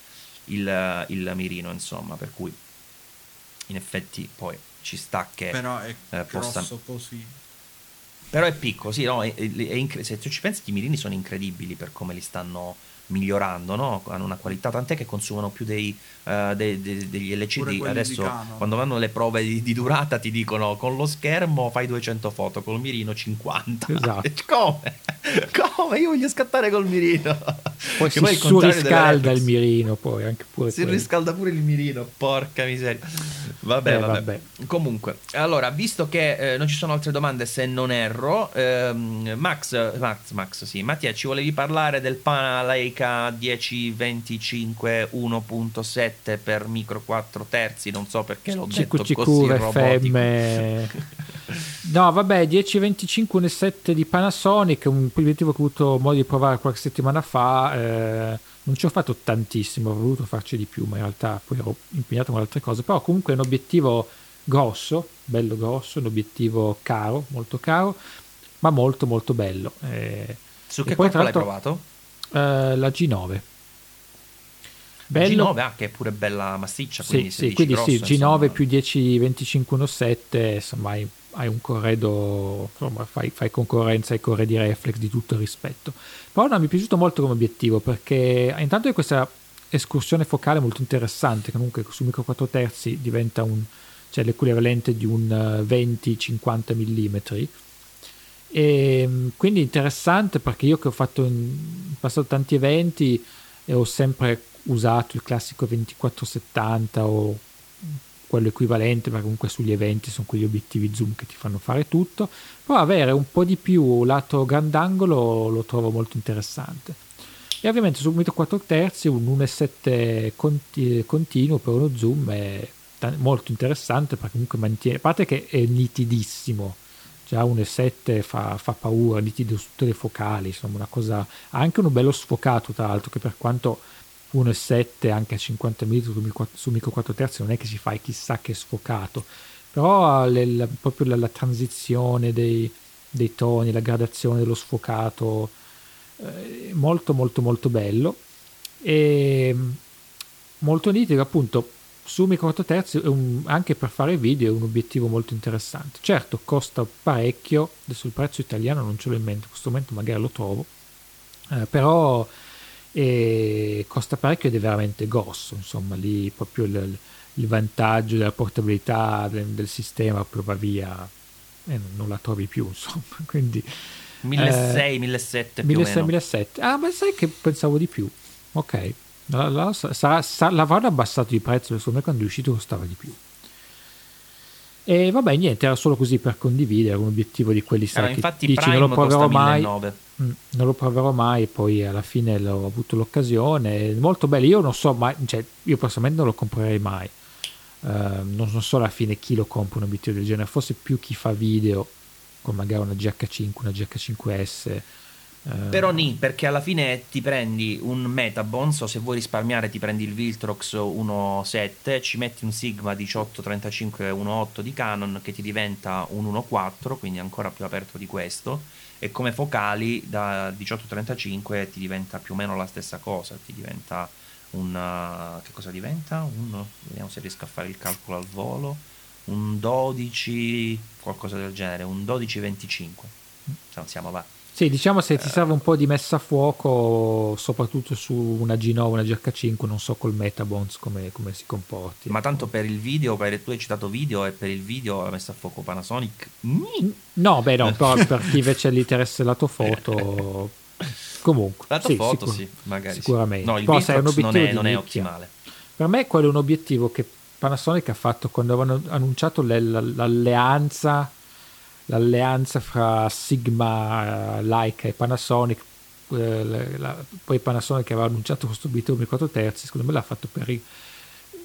il, il mirino, insomma, per cui in effetti poi ci sta che però è eh, possa... grosso così. Però è piccolo, sì, no, è, è incre- se tu ci pensi i mirini sono incredibili per come li stanno migliorando, no? Hanno una qualità, tant'è che consumano più dei, uh, dei, dei, degli L C D. Adesso quando vanno le prove di, di durata ti dicono con lo schermo fai duecento foto, col mirino cinquanta. Esatto. Come? Come? Io voglio scattare col mirino. Poi che si, poi si riscalda il mirino, poi anche pure si quello. Riscalda pure il mirino, porca miseria. Vabbè, eh, vabbè. vabbè. Comunque, allora, visto che eh, non ci sono altre domande se non erro, ehm, Max, Max, Max, sì, Mattia, ci volevi parlare del Panalake dieci venticinque uno virgola sette per micro quattro terzi, non so perché l'ho detto così robotico. No, vabbè, dieci venticinque uno virgola sette di Panasonic, un obiettivo che ho avuto modo di provare qualche settimana fa, eh, non ci ho fatto tantissimo, ho voluto farci di più, ma in realtà poi ero impegnato con altre cose, però comunque è un obiettivo grosso, bello grosso, un obiettivo caro, molto caro, ma molto molto bello. Eh, su che qualità l'hai provato? Uh, la G nove. Bello. G nove ah, che è pure bella massiccia, quindi sì, sì, quindi grosso, sì, G nove insomma. Più dieci venticinque uno virgola sette, insomma hai, hai un corredo, insomma, fai, fai concorrenza ai corredi reflex di tutto rispetto. Però no, mi è piaciuto molto come obiettivo, perché intanto è questa escursione focale molto interessante, che comunque su micro quattro terzi diventa un, cioè l'equivalente di un venti cinquanta millimetri. E quindi interessante, perché io che ho fatto in passato tanti eventi e ho sempre usato il classico ventiquattro settanta o quello equivalente, perché comunque sugli eventi sono quegli obiettivi zoom che ti fanno fare tutto, però avere un po' di più lato grandangolo lo trovo molto interessante. E ovviamente su micro quattro terzi un uno virgola sette conti- continuo per uno zoom è t- molto interessante, perché comunque mantiene, a parte che è nitidissimo, già uno virgola sette fa, fa paura, nitido su tutte le focali, insomma una cosa, anche uno bello sfocato tra l'altro, che per quanto uno virgola sette anche a cinquanta millimetri su micro quattro terzi non è che si fa chissà che sfocato, però le, la, proprio la, la transizione dei, dei toni, la gradazione dello sfocato eh, molto molto molto bello e molto nitido, appunto. Su micro quattro terzi anche per fare video è un obiettivo molto interessante. Certo, costa parecchio, adesso il prezzo italiano non ce l'ho in mente in questo momento, magari lo trovo, eh, però eh, costa parecchio ed è veramente grosso, insomma lì proprio il, il vantaggio della portabilità del, del sistema proprio va via e eh, non la trovi più, insomma, quindi milleseicento millesettecento più milleseicento, o meno milleseicento ah, ma sai che pensavo di più, ok. Là, là ça, ça, l'avranno abbassato di prezzo, secondo me quando è uscito costava di più. E vabbè, niente, era solo così per condividere un obiettivo di quelli sai, allora, infatti dici, Prime non lo proverò mai, mh, non lo proverò mai, e poi alla fine ho avuto l'occasione, molto bello. Io non so mai, cioè io personalmente non lo comprerei mai, uh, non, non so alla fine chi lo compra un obiettivo del genere, forse più chi fa video con magari una G H cinque, una G H cinque S. Però ni, perché alla fine ti prendi un Metabons, o se vuoi risparmiare ti prendi il Viltrox uno virgola sette, ci metti un Sigma diciotto trentacinque uno virgola otto di Canon che ti diventa un uno virgola quattro, quindi ancora più aperto di questo, e come focali da diciotto trentacinque ti diventa più o meno la stessa cosa, ti diventa un, che cosa diventa? Un, vediamo se riesco a fare il calcolo al volo, un dodici qualcosa del genere, un dodici venticinque, se non siamo là. Sì, diciamo se ti serve un po' di messa a fuoco, soprattutto su una G nove, una G H cinque, non so col Metabons come, come si comporti. Ma tanto per il video, per, tu hai citato video, e per il video la messa a fuoco Panasonic? No, beh no, però per chi invece gli interessa il lato foto, comunque. Lato sì, foto sicur- sì, magari. Sicuramente. Sì. No, il però sai, è un obiettivo non, è, non è ottimale. Per me quello è un obiettivo che Panasonic ha fatto quando avevano annunciato l- l'alleanza... l'alleanza fra Sigma, Leica e Panasonic, eh, la, la, poi Panasonic aveva annunciato questo obiettivo di quattro terzi, secondo me l'ha fatto per rin-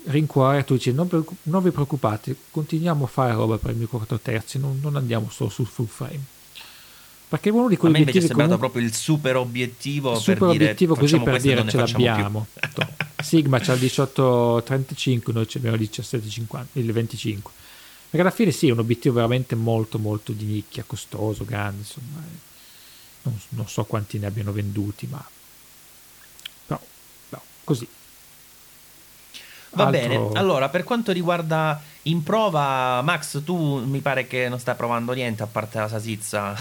rincuorare, tu dici non, non vi preoccupate, continuiamo a fare roba per il quattro terzi, non, non andiamo solo sul full frame, perché uno di quegli obiettivi, a me invece è sembrato proprio il super obiettivo, super per obiettivo dire, così per dire ce l'abbiamo Sigma c'ha il diciotto trentacinque, noi abbiamo il diciassette cinquanta, il venticinque. Perché alla fine sì, è un obiettivo veramente molto molto di nicchia, costoso, grande, insomma, non, non so quanti ne abbiano venduti, ma però, no, così. Va Altro... bene, allora per quanto riguarda in prova, Max, tu mi pare che non stai provando niente a parte la sasizza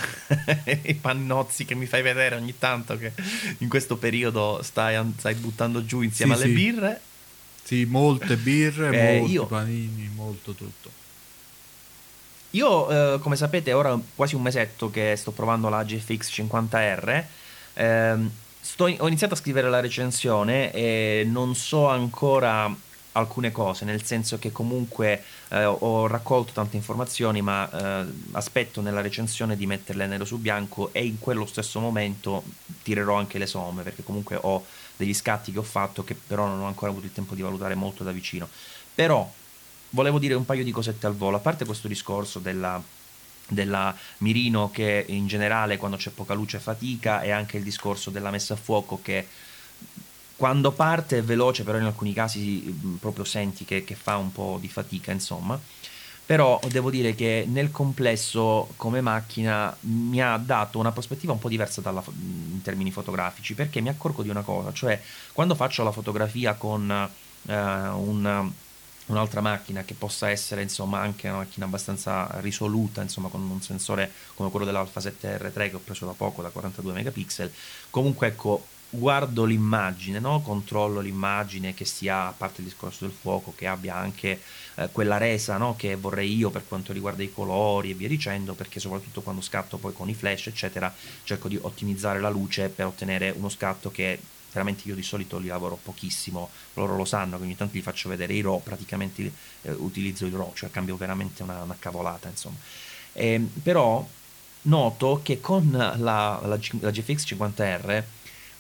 e i pannozzi che mi fai vedere ogni tanto, che in questo periodo stai, stai buttando giù insieme sì, alle sì. birre. Sì, molte birre, eh, molti io... panini, molto tutto. Io, eh, come sapete, ora quasi un mesetto che sto provando la G F X cinquanta R, ehm, sto in- ho iniziato a scrivere la recensione e non so ancora alcune cose, nel senso che comunque eh, ho raccolto tante informazioni, ma eh, aspetto nella recensione di metterle nero su bianco, e in quello stesso momento tirerò anche le somme, perché comunque ho degli scatti che ho fatto che però non ho ancora avuto il tempo di valutare molto da vicino. Però volevo dire un paio di cosette al volo, a parte questo discorso della, della mirino che in generale quando c'è poca luce fatica, e anche il discorso della messa a fuoco che quando parte è veloce però in alcuni casi proprio senti che, che fa un po' di fatica, insomma. Però devo dire che nel complesso come macchina mi ha dato una prospettiva un po' diversa dalla, in termini fotografici, perché mi accorgo di una cosa, cioè quando faccio la fotografia con eh, un... un'altra macchina che possa essere insomma anche una macchina abbastanza risoluta, insomma con un sensore come quello dell'Alpha sette R tre che ho preso da poco da quarantadue megapixel, comunque ecco, guardo l'immagine, no? Controllo l'immagine che sia, a parte il discorso del fuoco, che abbia anche eh, quella resa, no? Che vorrei io per quanto riguarda i colori e via dicendo, perché soprattutto quando scatto poi con i flash eccetera cerco di ottimizzare la luce per ottenere uno scatto che veramente io di solito li lavoro pochissimo, loro lo sanno che ogni tanto li faccio vedere i RAW, praticamente eh, utilizzo il RAW, cioè cambio veramente una, una cavolata insomma, eh, però noto che con la, la, la G F X cinquanta R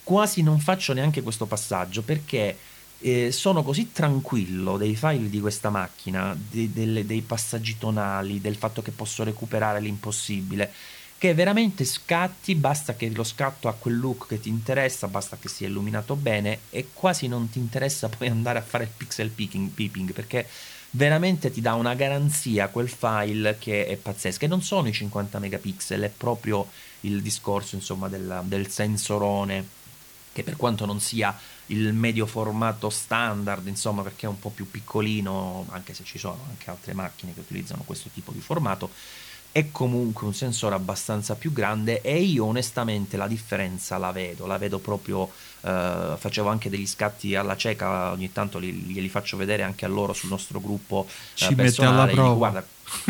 quasi non faccio neanche questo passaggio, perché eh, sono così tranquillo dei file di questa macchina, de, delle, dei passaggi tonali, del fatto che posso recuperare l'impossibile, che veramente scatti, basta che lo scatto ha quel look che ti interessa, basta che sia illuminato bene, e quasi non ti interessa poi andare a fare il pixel peeping, peeping perché veramente ti dà una garanzia quel file che è pazzesca, e non sono i cinquanta megapixel, è proprio il discorso insomma del, del sensorone, che per quanto non sia il medio formato standard insomma, perché è un po' più piccolino, anche se ci sono anche altre macchine che utilizzano questo tipo di formato, è comunque un sensore abbastanza più grande, e io onestamente la differenza la vedo, la vedo proprio, eh, facevo anche degli scatti alla cieca, ogni tanto li, glieli faccio vedere anche a loro sul nostro gruppo eh, personale, dico, guarda,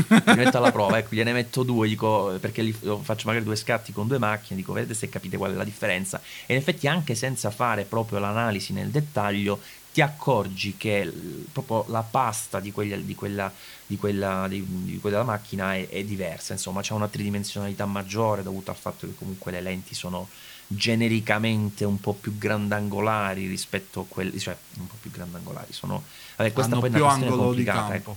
li metto alla prova, ecco, gliene metto due, dico, perché li faccio magari due scatti con due macchine, dico vedete se capite qual è la differenza, e in effetti anche senza fare proprio l'analisi nel dettaglio ti accorgi che proprio la pasta di quella, di quella, di quella, di quella macchina è, è diversa, insomma c'è una tridimensionalità maggiore dovuta al fatto che comunque le lenti sono genericamente un po' più grandangolari rispetto a quelle, cioè un po' più grandangolari sono, vabbè, questa hanno poi è una questione complicata, ecco.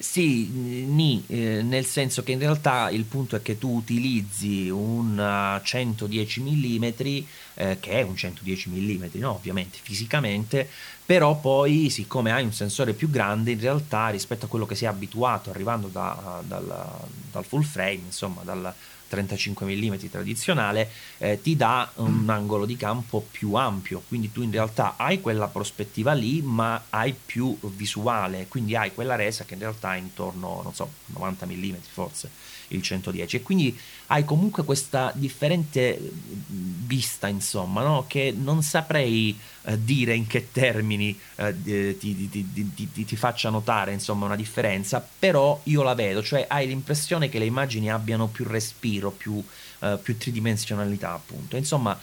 Sì, ni, eh, nel senso che in realtà il punto è che tu utilizzi un centodieci millimetri, eh, che è un centodieci millimetri, no, ovviamente fisicamente, però poi siccome hai un sensore più grande in realtà rispetto a quello che sei abituato arrivando da, dal, dal full frame, insomma dal trentacinque millimetri tradizionale, eh, ti dà un angolo di campo più ampio, quindi tu in realtà hai quella prospettiva lì ma hai più visuale, quindi hai quella resa che in realtà è intorno, non so, novanta millimetri forse il centodieci, e quindi hai comunque questa differente vista, insomma, no? Che non saprei eh, dire in che termini eh, ti, ti, ti, ti, ti faccia notare, insomma, una differenza, però io la vedo, cioè hai l'impressione che le immagini abbiano più respiro, più, eh, più tridimensionalità, appunto, insomma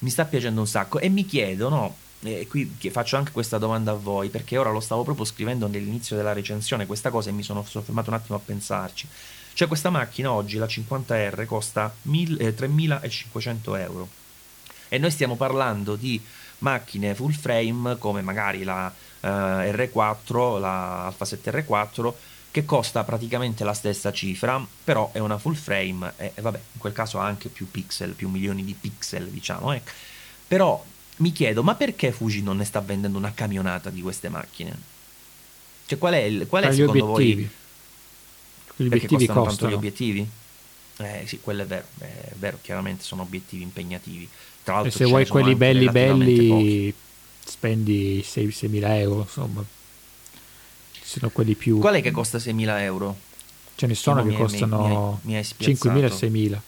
mi sta piacendo un sacco, e mi chiedo, no? E qui faccio anche questa domanda a voi, perché ora lo stavo proprio scrivendo nell'inizio della recensione questa cosa e mi sono soffermato un attimo a pensarci, cioè questa macchina oggi, la cinquanta R, costa tremilacinquecento euro e noi stiamo parlando di macchine full frame come magari la eh, R quattro, la Alfa sette R quattro, che costa praticamente la stessa cifra, però è una full frame e, e vabbè, in quel caso ha anche più pixel, più milioni di pixel, diciamo, eh. Però mi chiedo, ma perché Fuji non ne sta vendendo una camionata di queste macchine? Cioè qual è, il, qual è secondo obiettivi. voi... Gli perché obiettivi costano, costano tanto gli obiettivi? Eh sì, quello è vero, è vero, chiaramente sono obiettivi impegnativi. Tra l'altro, e se vuoi quelli belli belli pochi. Spendi seimila euro, insomma. Ci sono quelli più... Qual è che costa seimila euro? Ce ne sono che costano cinquemila seimila,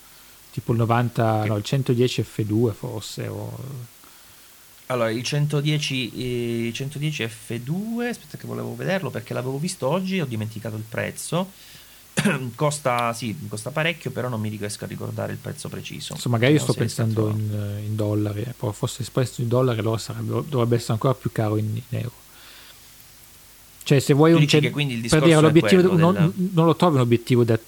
tipo il novanta, okay. No, il centodieci F due forse, o... Allora, il centodieci, eh, centodieci F due, aspetta che volevo vederlo perché l'avevo visto oggi, ho dimenticato il prezzo. Costa, sì, costa parecchio, però non mi riesco a ricordare il prezzo preciso. Insomma, magari io sto pensando in, in dollari, eh, però fosse espresso in dollari allora sarebbe, dovrebbe essere ancora più caro in, in euro. Cioè, se vuoi un cent... quindi il per dire, l'obiettivo non, del... non lo trovi un obiettivo da no,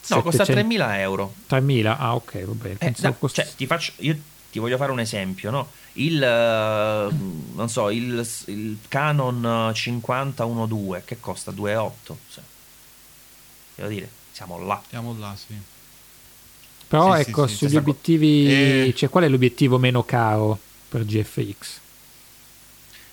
settecento... costa tremila euro. tremila? Ah, ok, va bene. Eh, da, costa... Cioè, ti faccio io ti voglio fare un esempio, no? Il eh, non so, il, il Canon cinquanta uno due che costa due virgola otto, cioè. Devo dire, siamo là. Siamo là, sì. Però sì, ecco, sì, sugli sì, obiettivi... Eh... Cioè, qual è l'obiettivo meno caro per G F X?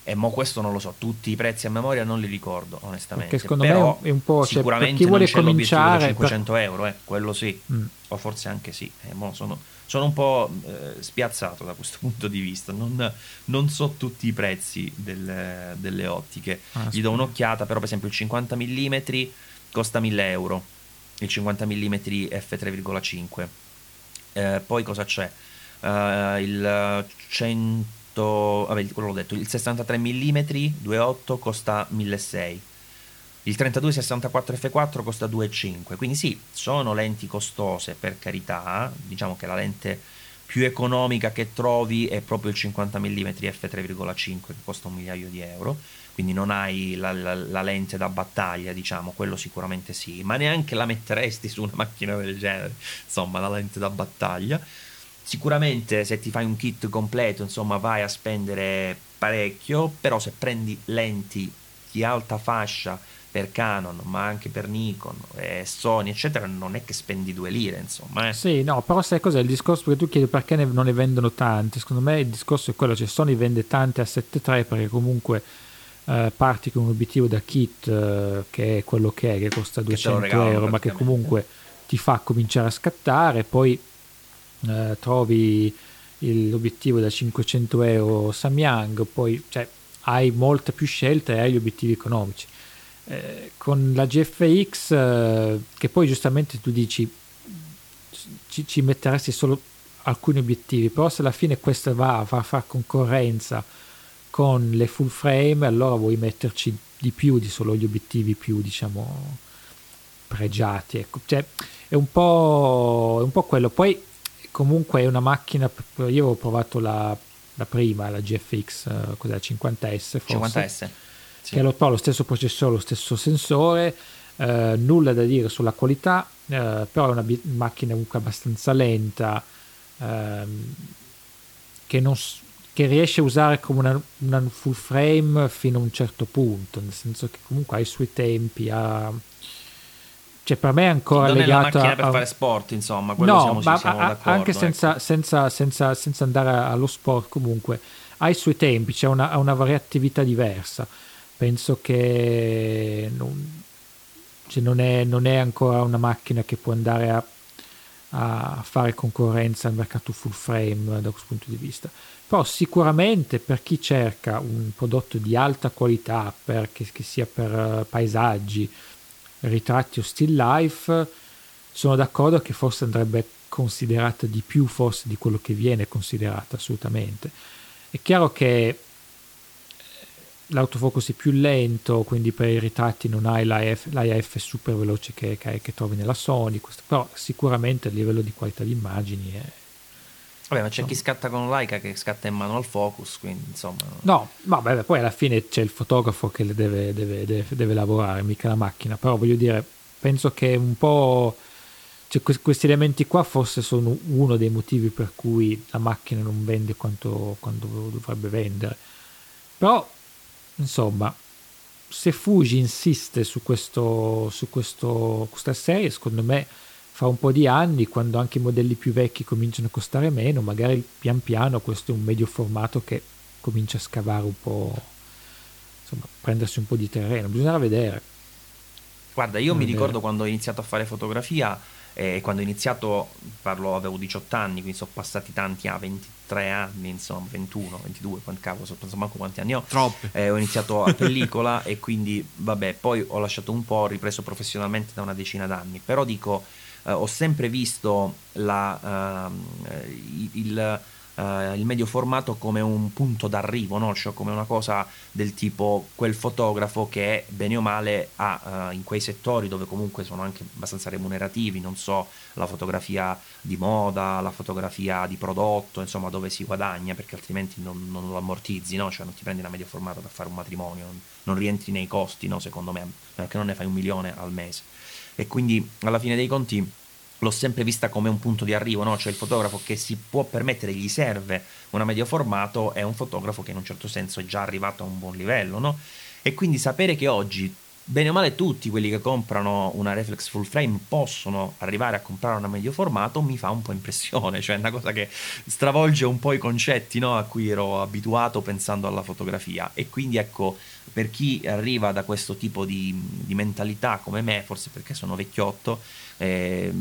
E eh, mo questo non lo so, tutti i prezzi a memoria non li ricordo, onestamente. Perché secondo Però me è un po'... Cioè, sicuramente per chi vuole non c'è cominciare, l'obiettivo da cinquecento euro, eh, quello sì. Mm. O forse anche sì. Eh, mo sono, sono un po' eh, spiazzato da questo punto di vista. Non, non so tutti i prezzi del, delle ottiche. Ah, Gli do un'occhiata, però per esempio il cinquanta millimetri... costa mille euro, il cinquanta millimetri F tre virgola cinque, eh, poi cosa c'è? Uh, il cento, vabbè, quello l'ho detto, il sessantatré millimetri due virgola otto costa milleseicento, il trentadue sessantaquattro F quattro costa due virgola cinque, quindi sì, sono lenti costose, per carità, diciamo che la lente più economica che trovi è proprio il cinquanta millimetri F tre virgola cinque che costa un migliaio di euro, quindi non hai la, la, la lente da battaglia, diciamo, quello sicuramente sì, ma neanche la metteresti su una macchina del genere, insomma, la lente da battaglia. Sicuramente se ti fai un kit completo, insomma, vai a spendere parecchio, però se prendi lenti di alta fascia per Canon, ma anche per Nikon, eh, Sony, eccetera, non è che spendi due lire, insomma. Eh. Sì, no, però sai cos'è il discorso? Perché tu chiedi perché ne, non ne vendono tante, secondo me il discorso è quello, cioè Sony vende tante a sette virgola tre perché comunque... Uh, parti con un obiettivo da kit uh, che è quello che è, che costa duecento euro, ma che comunque ti fa cominciare a scattare, poi uh, trovi il, l'obiettivo da cinquecento euro Samyang, poi cioè, hai molta più scelta e hai gli obiettivi economici. eh, con la G F X, eh, che poi giustamente tu dici ci, ci metteresti solo alcuni obiettivi, però se alla fine questo va a far, far concorrenza con le full frame, allora vuoi metterci di più di solo gli obiettivi più, diciamo, pregiati, ecco. Cioè, è un po' è un po' quello. Poi comunque è una macchina, io avevo provato la, la prima, la G F X, cos'è, la cinquanta S forse, cinquanta S, sì. Che ha lo, lo stesso processore, lo stesso sensore, eh, nulla da dire sulla qualità, eh, però è una bi- macchina comunque abbastanza lenta, eh, che non che riesce a usare come una, una full frame fino a un certo punto, nel senso che comunque ha i suoi tempi, ha... cioè per me è ancora non legato è una macchina a... per fare sport, insomma, quello no, siamo, ma siamo a, d'accordo, anche senza, ecco. senza, senza, senza andare allo sport, comunque ha i suoi tempi, c'è cioè una, ha una variatività diversa, penso che non, cioè non, è, non è ancora una macchina che può andare a, a fare concorrenza al mercato full frame da questo punto di vista. Però sicuramente per chi cerca un prodotto di alta qualità, per, che, che sia per paesaggi, ritratti o still life, sono d'accordo che forse andrebbe considerata di più forse di quello che viene considerata, assolutamente. È chiaro che l'autofocus è più lento, quindi per i ritratti non hai l'A I F, l'A I F super veloce che, che, che trovi nella Sony, questo, però sicuramente a livello di qualità di immagini è... Vabbè, ma c'è insomma chi scatta con Leica che scatta in mano al focus, quindi insomma... No, ma vabbè, poi alla fine c'è il fotografo che deve, deve, deve, deve lavorare, mica la macchina, però voglio dire, penso che un po'... Cioè, questi elementi qua forse sono uno dei motivi per cui la macchina non vende quanto, quanto dovrebbe vendere. Però, insomma, se Fuji insiste su questo, su questo, questa serie, secondo me... Fa un po' di anni, quando anche i modelli più vecchi cominciano a costare meno, magari pian piano questo è un medio formato che comincia a scavare un po', insomma, prendersi un po' di terreno, bisognerà vedere. Guarda, io mi ricordo quando ho iniziato a fare fotografia, eh, quando ho iniziato, parlo, avevo diciotto anni, quindi sono passati tanti, a ah, ventitré anni, insomma, ventuno, ventidue, quanti cavolo, so, penso manco quanti anni ho. Troppi. Eh, ho iniziato a pellicola e quindi, vabbè, poi ho lasciato un po', ho ripreso professionalmente da una decina d'anni, però dico... Uh, ho sempre visto la, uh, il, uh, il medio formato come un punto d'arrivo, no? Cioè come una cosa del tipo quel fotografo che bene o male ha uh, in quei settori dove comunque sono anche abbastanza remunerativi, non so, la fotografia di moda, la fotografia di prodotto, insomma dove si guadagna, perché altrimenti non, non lo ammortizzi, no? Cioè non ti prendi la medio formato per fare un matrimonio, non, non rientri nei costi, no? Secondo me, perché non ne fai un milione al mese. E quindi alla fine dei conti l'ho sempre vista come un punto di arrivo, no? Cioè il fotografo che si può permettere, gli serve una medio formato, è un fotografo che in un certo senso è già arrivato a un buon livello, no? E quindi sapere che oggi bene o male tutti quelli che comprano una reflex full frame possono arrivare a comprare una medio formato mi fa un po' impressione, cioè è una cosa che stravolge un po' i concetti, no? A cui ero abituato pensando alla fotografia. E quindi ecco, per chi arriva da questo tipo di, di mentalità come me, forse perché sono vecchiotto, eh,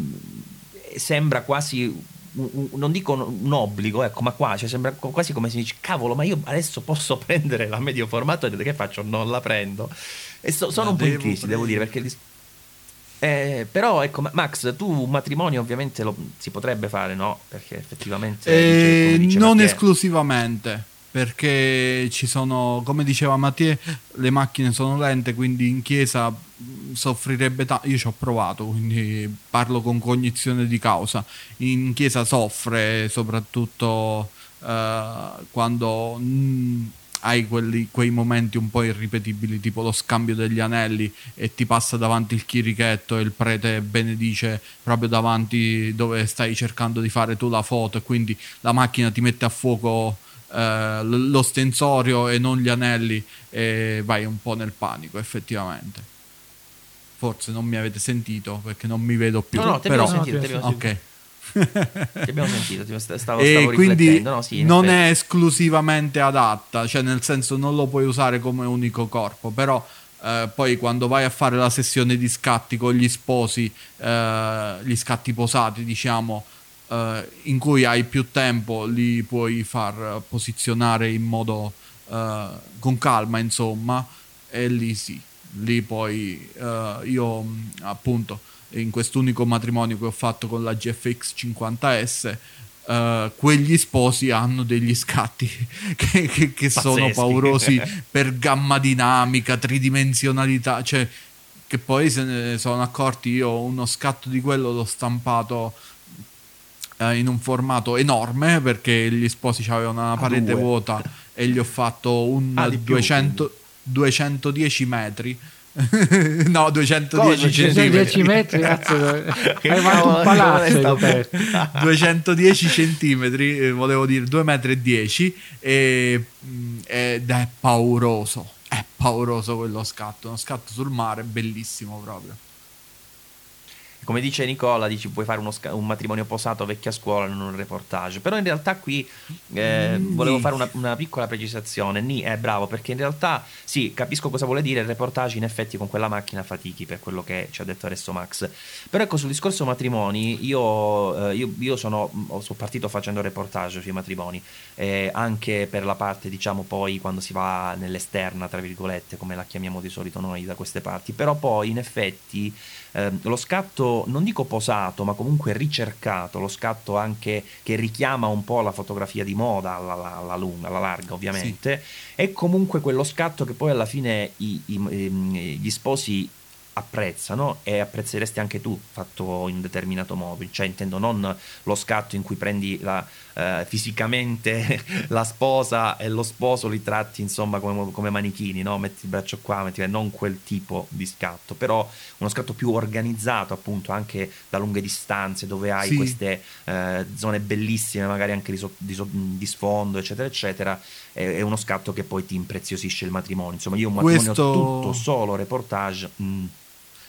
sembra quasi... non dico un obbligo, ecco, ma qua cioè sembra quasi come si dice cavolo, ma io adesso posso prendere la medio formato e che faccio? Non la prendo. E so, sono la un po' in crisi, prendere. Devo dire, perché eh, però ecco, Max, tu un matrimonio ovviamente lo, si potrebbe fare, no? Perché effettivamente eh, dice, dice non Mattia, esclusivamente, perché ci sono, come diceva Mattia, le macchine sono lente, quindi in chiesa soffrirebbe tanto. Io ci ho provato, quindi parlo con cognizione di causa. In chiesa soffre soprattutto eh, quando mh, hai quelli, quei momenti un po' irripetibili, tipo lo scambio degli anelli e ti passa davanti il chirichetto e il prete benedice proprio davanti dove stai cercando di fare tu la foto, e quindi la macchina ti mette a fuoco eh, lo stensorio e non gli anelli, e vai un po' nel panico, effettivamente. Forse non mi avete sentito perché non mi vedo più. No, no, ti abbiamo sentito, ti abbiamo sentito. Ti abbiamo sentito, stavo, stavo e quindi no, sì, non è esclusivamente adatta, cioè nel senso non lo puoi usare come unico corpo, però eh, poi quando vai a fare la sessione di scatti con gli sposi, eh, gli scatti posati, diciamo, eh, in cui hai più tempo, li puoi far posizionare in modo eh, con calma, insomma, e lì sì. lì poi eh, io appunto in quest'unico matrimonio che ho fatto con la G F X cinquanta S eh, quegli sposi hanno degli scatti che, che, che sono paurosi per gamma dinamica, tridimensionalità, cioè che poi se ne sono accorti. Io uno scatto di quello l'ho stampato eh, in un formato enorme perché gli sposi avevano una parete ah, vuota e gli ho fatto un ah, duecento, duecentodieci metri no, duecentodieci centimetri hai fatto un palazzo duecentodieci centimetri volevo dire due metri e dieci e, ed è pauroso è pauroso quello scatto, uno scatto sul mare bellissimo proprio. Come dice Nicola, dici puoi fare uno sc- un matrimonio posato vecchia scuola in un reportage, però in realtà qui eh, volevo fare una, una piccola precisazione. Ni è bravo perché in realtà sì, capisco cosa vuole dire, il reportage in effetti con quella macchina fatichi per quello che ci ha detto adesso Max, però ecco sul discorso matrimoni io, eh, io, io sono, sono partito facendo reportage sui matrimoni eh, anche per la parte diciamo poi quando si va nell'esterna tra virgolette come la chiamiamo di solito noi da queste parti, però poi in effetti eh, lo scatto non dico posato ma comunque ricercato, lo scatto anche che richiama un po' la fotografia di moda alla, alla, alla lunga, alla larga ovviamente sì. È comunque quello scatto che poi alla fine i, i, gli sposi apprezzano e apprezzeresti anche tu fatto in un determinato modo, cioè intendo non lo scatto in cui prendi la, eh, fisicamente la sposa e lo sposo li tratti insomma come, come manichini, no? Metti il braccio qua, metti, non quel tipo di scatto, però uno scatto più organizzato appunto anche da lunghe distanze dove hai sì. queste eh, zone bellissime magari anche di, so, di, so, di sfondo eccetera eccetera, è, è uno scatto che poi ti impreziosisce il matrimonio, insomma io un matrimonio Questo... tutto solo reportage mh.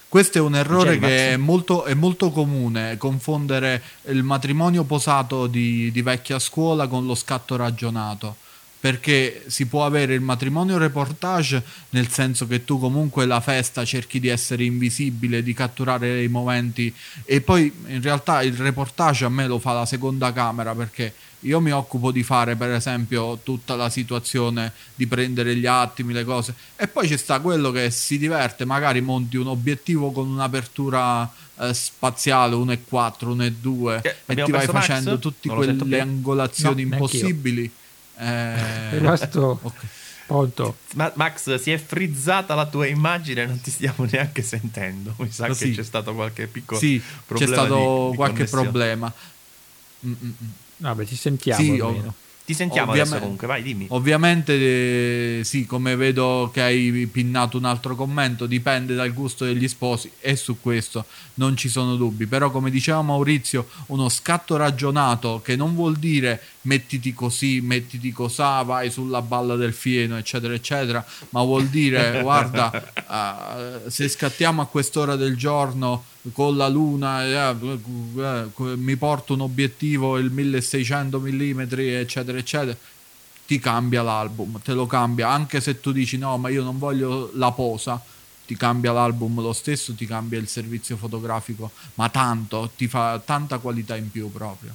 Questo è un errore che è molto, è molto comune, confondere il matrimonio posato di, di vecchia scuola con lo scatto ragionato, perché si può avere il matrimonio reportage nel senso che tu comunque la festa cerchi di essere invisibile, di catturare i momenti, e poi in realtà il reportage a me lo fa la seconda camera, perché io mi occupo di fare per esempio tutta la situazione di prendere gli attimi, le cose, e poi ci sta quello che si diverte, magari monti un obiettivo con un'apertura eh, spaziale uno e quattro, uno e due eh, e ti vai facendo Max? Tutte quelle angolazioni no, impossibili eh... resto okay. Pronto. Ma- Max, si è frizzata la tua immagine, non ti stiamo neanche sentendo, mi sa no, che sì. c'è stato qualche piccolo sì, problema c'è stato di, di qualche connessione. problema Mm-mm. Vabbè, ci sentiamo sì, ov- ti sentiamo adesso comunque, vai dimmi. Ovviamente eh, sì, come vedo che hai pinnato un altro commento, dipende dal gusto degli sposi e su questo non ci sono dubbi, però come diceva Maurizio uno scatto ragionato che non vuol dire mettiti così, mettiti cosà, vai sulla balla del fieno eccetera eccetera, ma vuol dire guarda uh, se scattiamo a quest'ora del giorno con la luna eh, eh, mi porto un obiettivo il milleseicento millimetri eccetera eccetera, ti cambia l'album, te lo cambia, anche se tu dici no ma io non voglio la posa, ti cambia l'album lo stesso, ti cambia il servizio fotografico, ma tanto, ti fa tanta qualità in più proprio.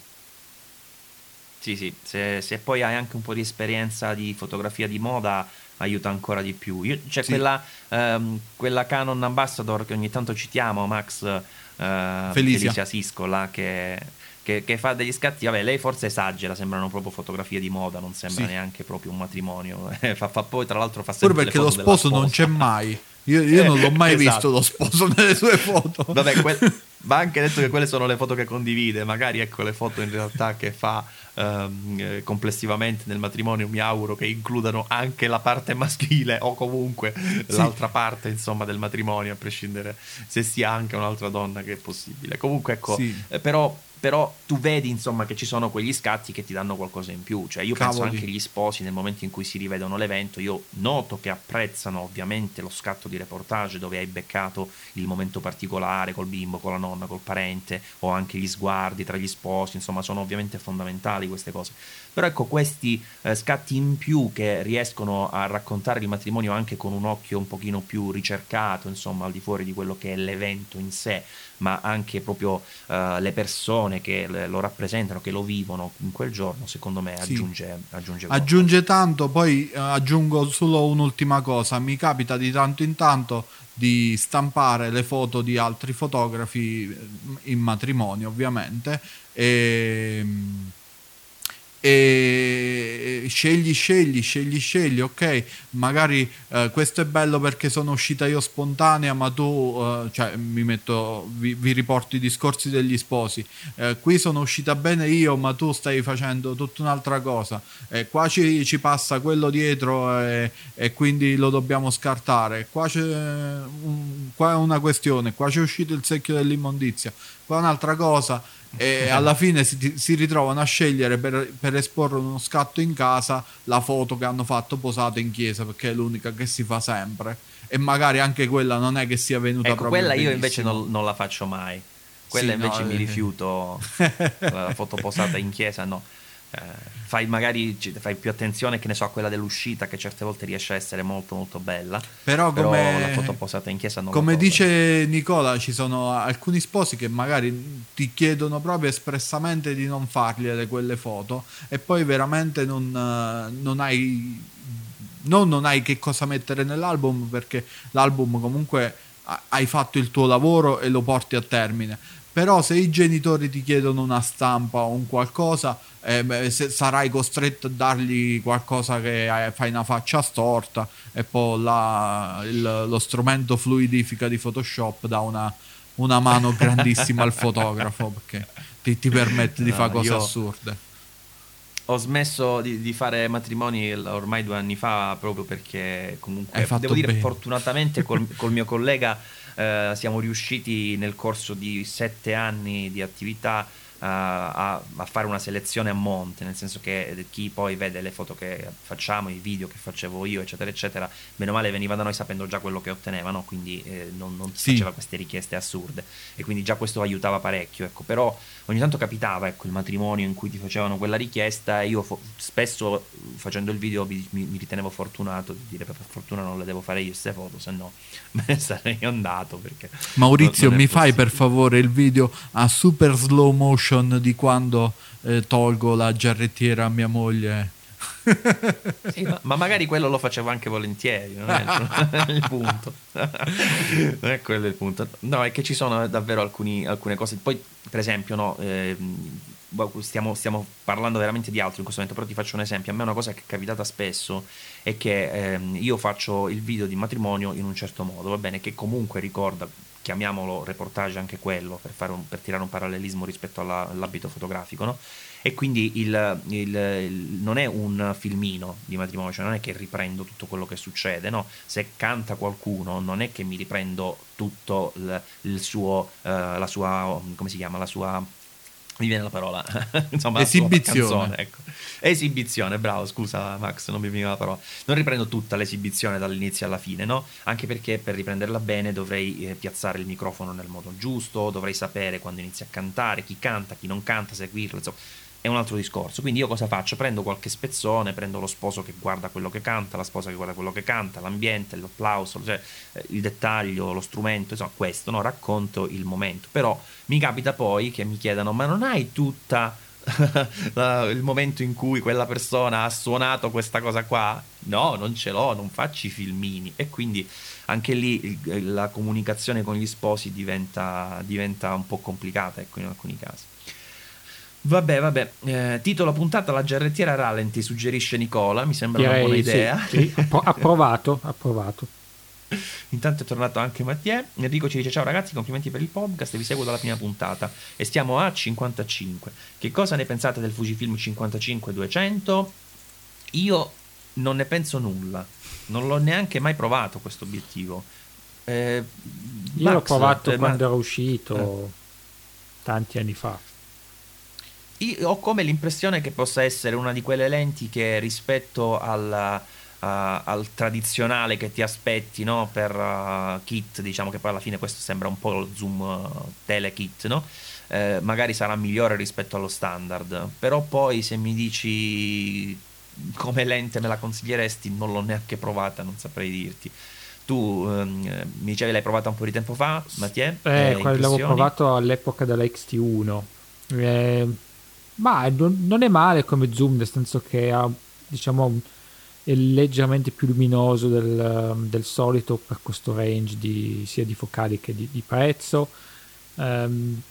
Sì sì, se, se poi hai anche un po' di esperienza di fotografia di moda aiuta ancora di più. Io, c'è sì. quella, um, quella Canon Ambassador che ogni tanto citiamo, Max, uh, Felicia. Felicia Siscola che, che, che fa degli scatti, vabbè lei forse esagera, sembrano proprio fotografie di moda, non sembra sì. neanche proprio un matrimonio fa, fa poi tra l'altro fa sempre pure perché lo sposo non c'è mai, io, io eh, non l'ho mai esatto. visto lo sposo nelle sue foto vabbè que- va anche detto che quelle sono le foto che condivide, magari ecco le foto in realtà che fa Um, complessivamente nel matrimonio mi auguro che includano anche la parte maschile o comunque sì. l'altra parte insomma del matrimonio, a prescindere se sia anche un'altra donna che è possibile comunque ecco sì. eh, però, però tu vedi insomma che ci sono quegli scatti che ti danno qualcosa in più, cioè io Cavoli. penso anche gli sposi nel momento in cui si rivedono l'evento, io noto che apprezzano ovviamente lo scatto di reportage dove hai beccato il momento particolare col bimbo, con la nonna, col parente, o anche gli sguardi tra gli sposi, insomma sono ovviamente fondamentali queste cose, però ecco questi eh, scatti in più che riescono a raccontare il matrimonio anche con un occhio un pochino più ricercato, insomma al di fuori di quello che è l'evento in sé, ma anche proprio eh, le persone persone che lo rappresentano, che lo vivono in quel giorno, secondo me aggiunge sì. aggiunge, aggiunge tanto. Poi eh, aggiungo solo un'ultima cosa: mi capita di tanto in tanto di stampare le foto di altri fotografi in matrimonio, ovviamente, e, e scegli scegli scegli scegli ok, magari eh, questo è bello perché sono uscita io spontanea, ma tu eh, cioè mi metto vi, vi riporto i discorsi degli sposi, eh, qui sono uscita bene io ma tu stai facendo tutta un'altra cosa, eh, qua ci, ci passa quello dietro e, e quindi lo dobbiamo scartare, qua c'è un, qua è una questione, qua c'è uscito il secchio dell'immondizia, qua è un'altra cosa, e alla fine si, si ritrovano a scegliere per, per esporre uno scatto in casa la foto che hanno fatto posata in chiesa, perché è l'unica che si fa sempre, e magari anche quella non è che sia venuta, ecco, proprio quella benissimo. Io invece non, non la faccio mai quella, sì, invece no, mi eh. rifiuto la foto posata in chiesa, no. Eh, fai magari fai più attenzione, che ne so, a quella dell'uscita, che certe volte riesce a essere molto molto bella, però come però la foto posata in chiesa non, come dice Nicola, ci sono alcuni sposi che magari ti chiedono proprio espressamente di non fargliele quelle foto, e poi veramente non, non hai non, non hai che cosa mettere nell'album, perché l'album comunque hai fatto il tuo lavoro e lo porti a termine. Però se i genitori ti chiedono una stampa o un qualcosa, eh, beh, se, sarai costretto a dargli qualcosa che eh, fai una faccia storta, e poi la, il, lo strumento fluidifica di Photoshop dà una, una mano grandissima al fotografo, perché ti, ti permette di no, fare cose io... assurde. Ho smesso di, di fare matrimoni ormai due anni fa, proprio perché comunque devo dire bene. Fortunatamente col, col mio collega eh, siamo riusciti nel corso di sette anni di attività eh, a, a fare una selezione a monte, nel senso che chi poi vede le foto che facciamo, i video che facevo io, eccetera eccetera, bene o male veniva da noi sapendo già quello che ottenevano, quindi eh, non, non si sì. faceva queste richieste assurde, e quindi già questo aiutava parecchio, ecco. Però ogni tanto capitava, ecco, il matrimonio in cui ti facevano quella richiesta, e io fo- spesso facendo il video mi, mi ritenevo fortunato di dire: per fortuna non le devo fare io queste foto, se no me ne sarei andato, perché Maurizio non, non mi possibile. Fai per favore il video a super slow motion di quando eh, tolgo la giarrettiera a mia moglie. Sì, ma, ma magari quello lo facevo anche volentieri, non è, non è il punto. Non è quello il punto. No, è che ci sono davvero alcuni, alcune cose. Poi, per esempio, no, eh, stiamo, stiamo parlando veramente di altro in questo momento, però ti faccio un esempio. A me una cosa che è capitata spesso è che eh, io faccio il video di matrimonio in un certo modo, va bene, che comunque ricorda, chiamiamolo reportage anche quello, per, fare un, per tirare un parallelismo rispetto alla, all'abito fotografico, no? E quindi il, il, il, non è un filmino di matrimonio, cioè non è che riprendo tutto quello che succede, no? Se canta qualcuno non è che mi riprendo tutto il, il suo, uh, la sua, come si chiama, la sua, mi viene la parola, insomma, esibizione. La sua canzone, ecco. Esibizione, bravo, scusa Max, non mi viene la parola. Non riprendo tutta l'esibizione dall'inizio alla fine, no? Anche perché per riprenderla bene dovrei eh, piazzare il microfono nel modo giusto, dovrei sapere quando inizia a cantare, chi canta, chi non canta, seguirlo, insomma. È un altro discorso. Quindi io cosa faccio? Prendo qualche spezzone, prendo lo sposo che guarda quello che canta, la sposa che guarda quello che canta, l'ambiente, l'applauso, cioè il dettaglio, lo strumento, insomma questo, no? Racconto il momento. Però mi capita poi che mi chiedano: ma non hai tutta il momento in cui quella persona ha suonato questa cosa qua? No, non ce l'ho, non faccio i filmini. E quindi anche lì il, la comunicazione con gli sposi diventa, diventa un po' complicata, ecco, in alcuni casi. Vabbè, vabbè, eh, titolo puntata: la giarrettiera rallenti, suggerisce Nicola. Mi sembra Direi, una buona idea. Sì, sì. Appro- approvato, approvato. Intanto è tornato anche Mattia. Enrico ci dice: ciao ragazzi, complimenti per il podcast, vi seguo dalla prima puntata e stiamo a cinquantacinque. Che cosa ne pensate del Fujifilm cinquantacinque duecento? Io non ne penso nulla, non l'ho neanche mai provato questo obiettivo. Eh, Io Max, l'ho provato eh, quando ma... era uscito eh. tanti anni fa. Io ho come l'impressione che possa essere una di quelle lenti che, rispetto al, uh, al tradizionale che ti aspetti, no? Per uh, kit, diciamo, che poi alla fine questo sembra un po' lo zoom uh, tele kit, no? Eh, magari sarà migliore rispetto allo standard, però poi se mi dici come lente me la consiglieresti, non l'ho neanche provata, non saprei dirti. Tu ehm, mi dicevi l'hai provata un po' di tempo fa, Mattia? Eh, l'avevo provato all'epoca della X T uno. Eh, ma non non è male come zoom, nel senso che ha, diciamo, è leggermente più luminoso del, del solito per questo range di, sia di focali che di, di prezzo. Ehm,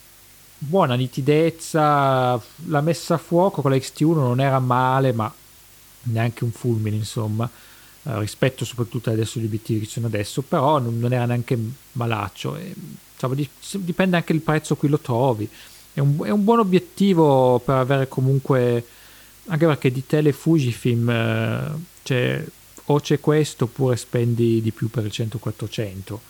buona nitidezza, la messa a fuoco con la X T uno non era male, ma neanche un fulmine, insomma, eh, rispetto soprattutto adesso agli obiettivi che ci sono adesso, però non, non era neanche malaccio. E, insomma, dipende anche il prezzo a cui lo trovi. È un, è un buon obiettivo per avere comunque, anche perché di tele Fujifilm eh, c'è, o c'è questo oppure spendi di più per il cento quattrocento,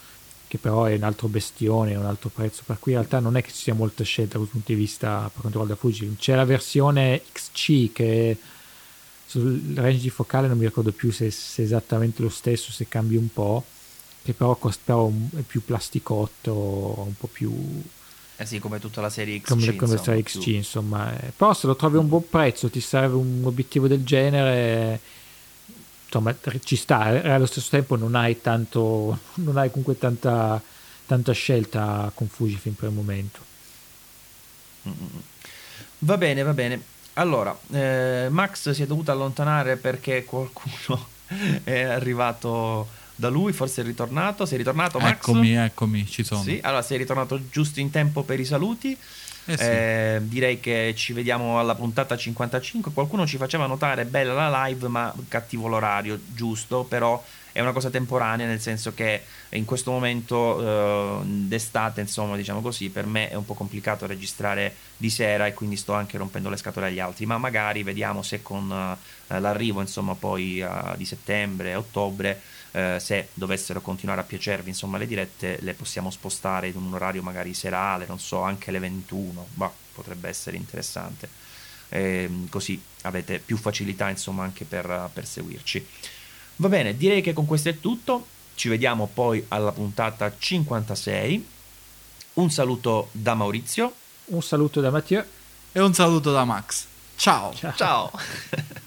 che però è un altro bestione, è un altro prezzo, per cui in realtà non è che ci sia molta scelta da questo punto di vista per quanto riguarda Fujifilm. C'è la versione X C che sul range di focale non mi ricordo più se, se è esattamente lo stesso, se cambia un po', che però costa un, è più plasticotto, un po' più... Eh sì, come tutta la serie X C, come, come insomma, serie X C, insomma. Però se lo trovi a un buon prezzo, ti serve un obiettivo del genere, insomma, ci sta. Allo stesso tempo non hai tanto, non hai comunque tanta, tanta scelta con Fujifilm per il momento. Va bene, va bene. Allora, eh, Max si è dovuto allontanare perché qualcuno è arrivato... da lui, forse è ritornato. Sei ritornato, Max? Eccomi, eccomi, ci sono. Sì, allora sei ritornato giusto in tempo per i saluti. Eh sì. Eh, direi che ci vediamo alla puntata cinquantacinque. Qualcuno ci faceva notare: bella la live, ma cattivo l'orario, giusto? Però è una cosa temporanea, nel senso che in questo momento eh, d'estate, insomma, diciamo così, per me è un po' complicato registrare di sera e quindi sto anche rompendo le scatole agli altri, ma magari vediamo se con eh, l'arrivo, insomma, poi eh, di settembre, ottobre, Uh, se dovessero continuare a piacervi, insomma, le dirette le possiamo spostare in un orario magari serale, non so, anche le ventuno. Bah, potrebbe essere interessante, eh, così avete più facilità, insomma, anche per, per seguirci. Va bene, direi che con questo è tutto. Ci vediamo poi alla puntata cinquantasei. Un saluto da Maurizio, un saluto da Mattia e un saluto da Max. Ciao ciao, ciao.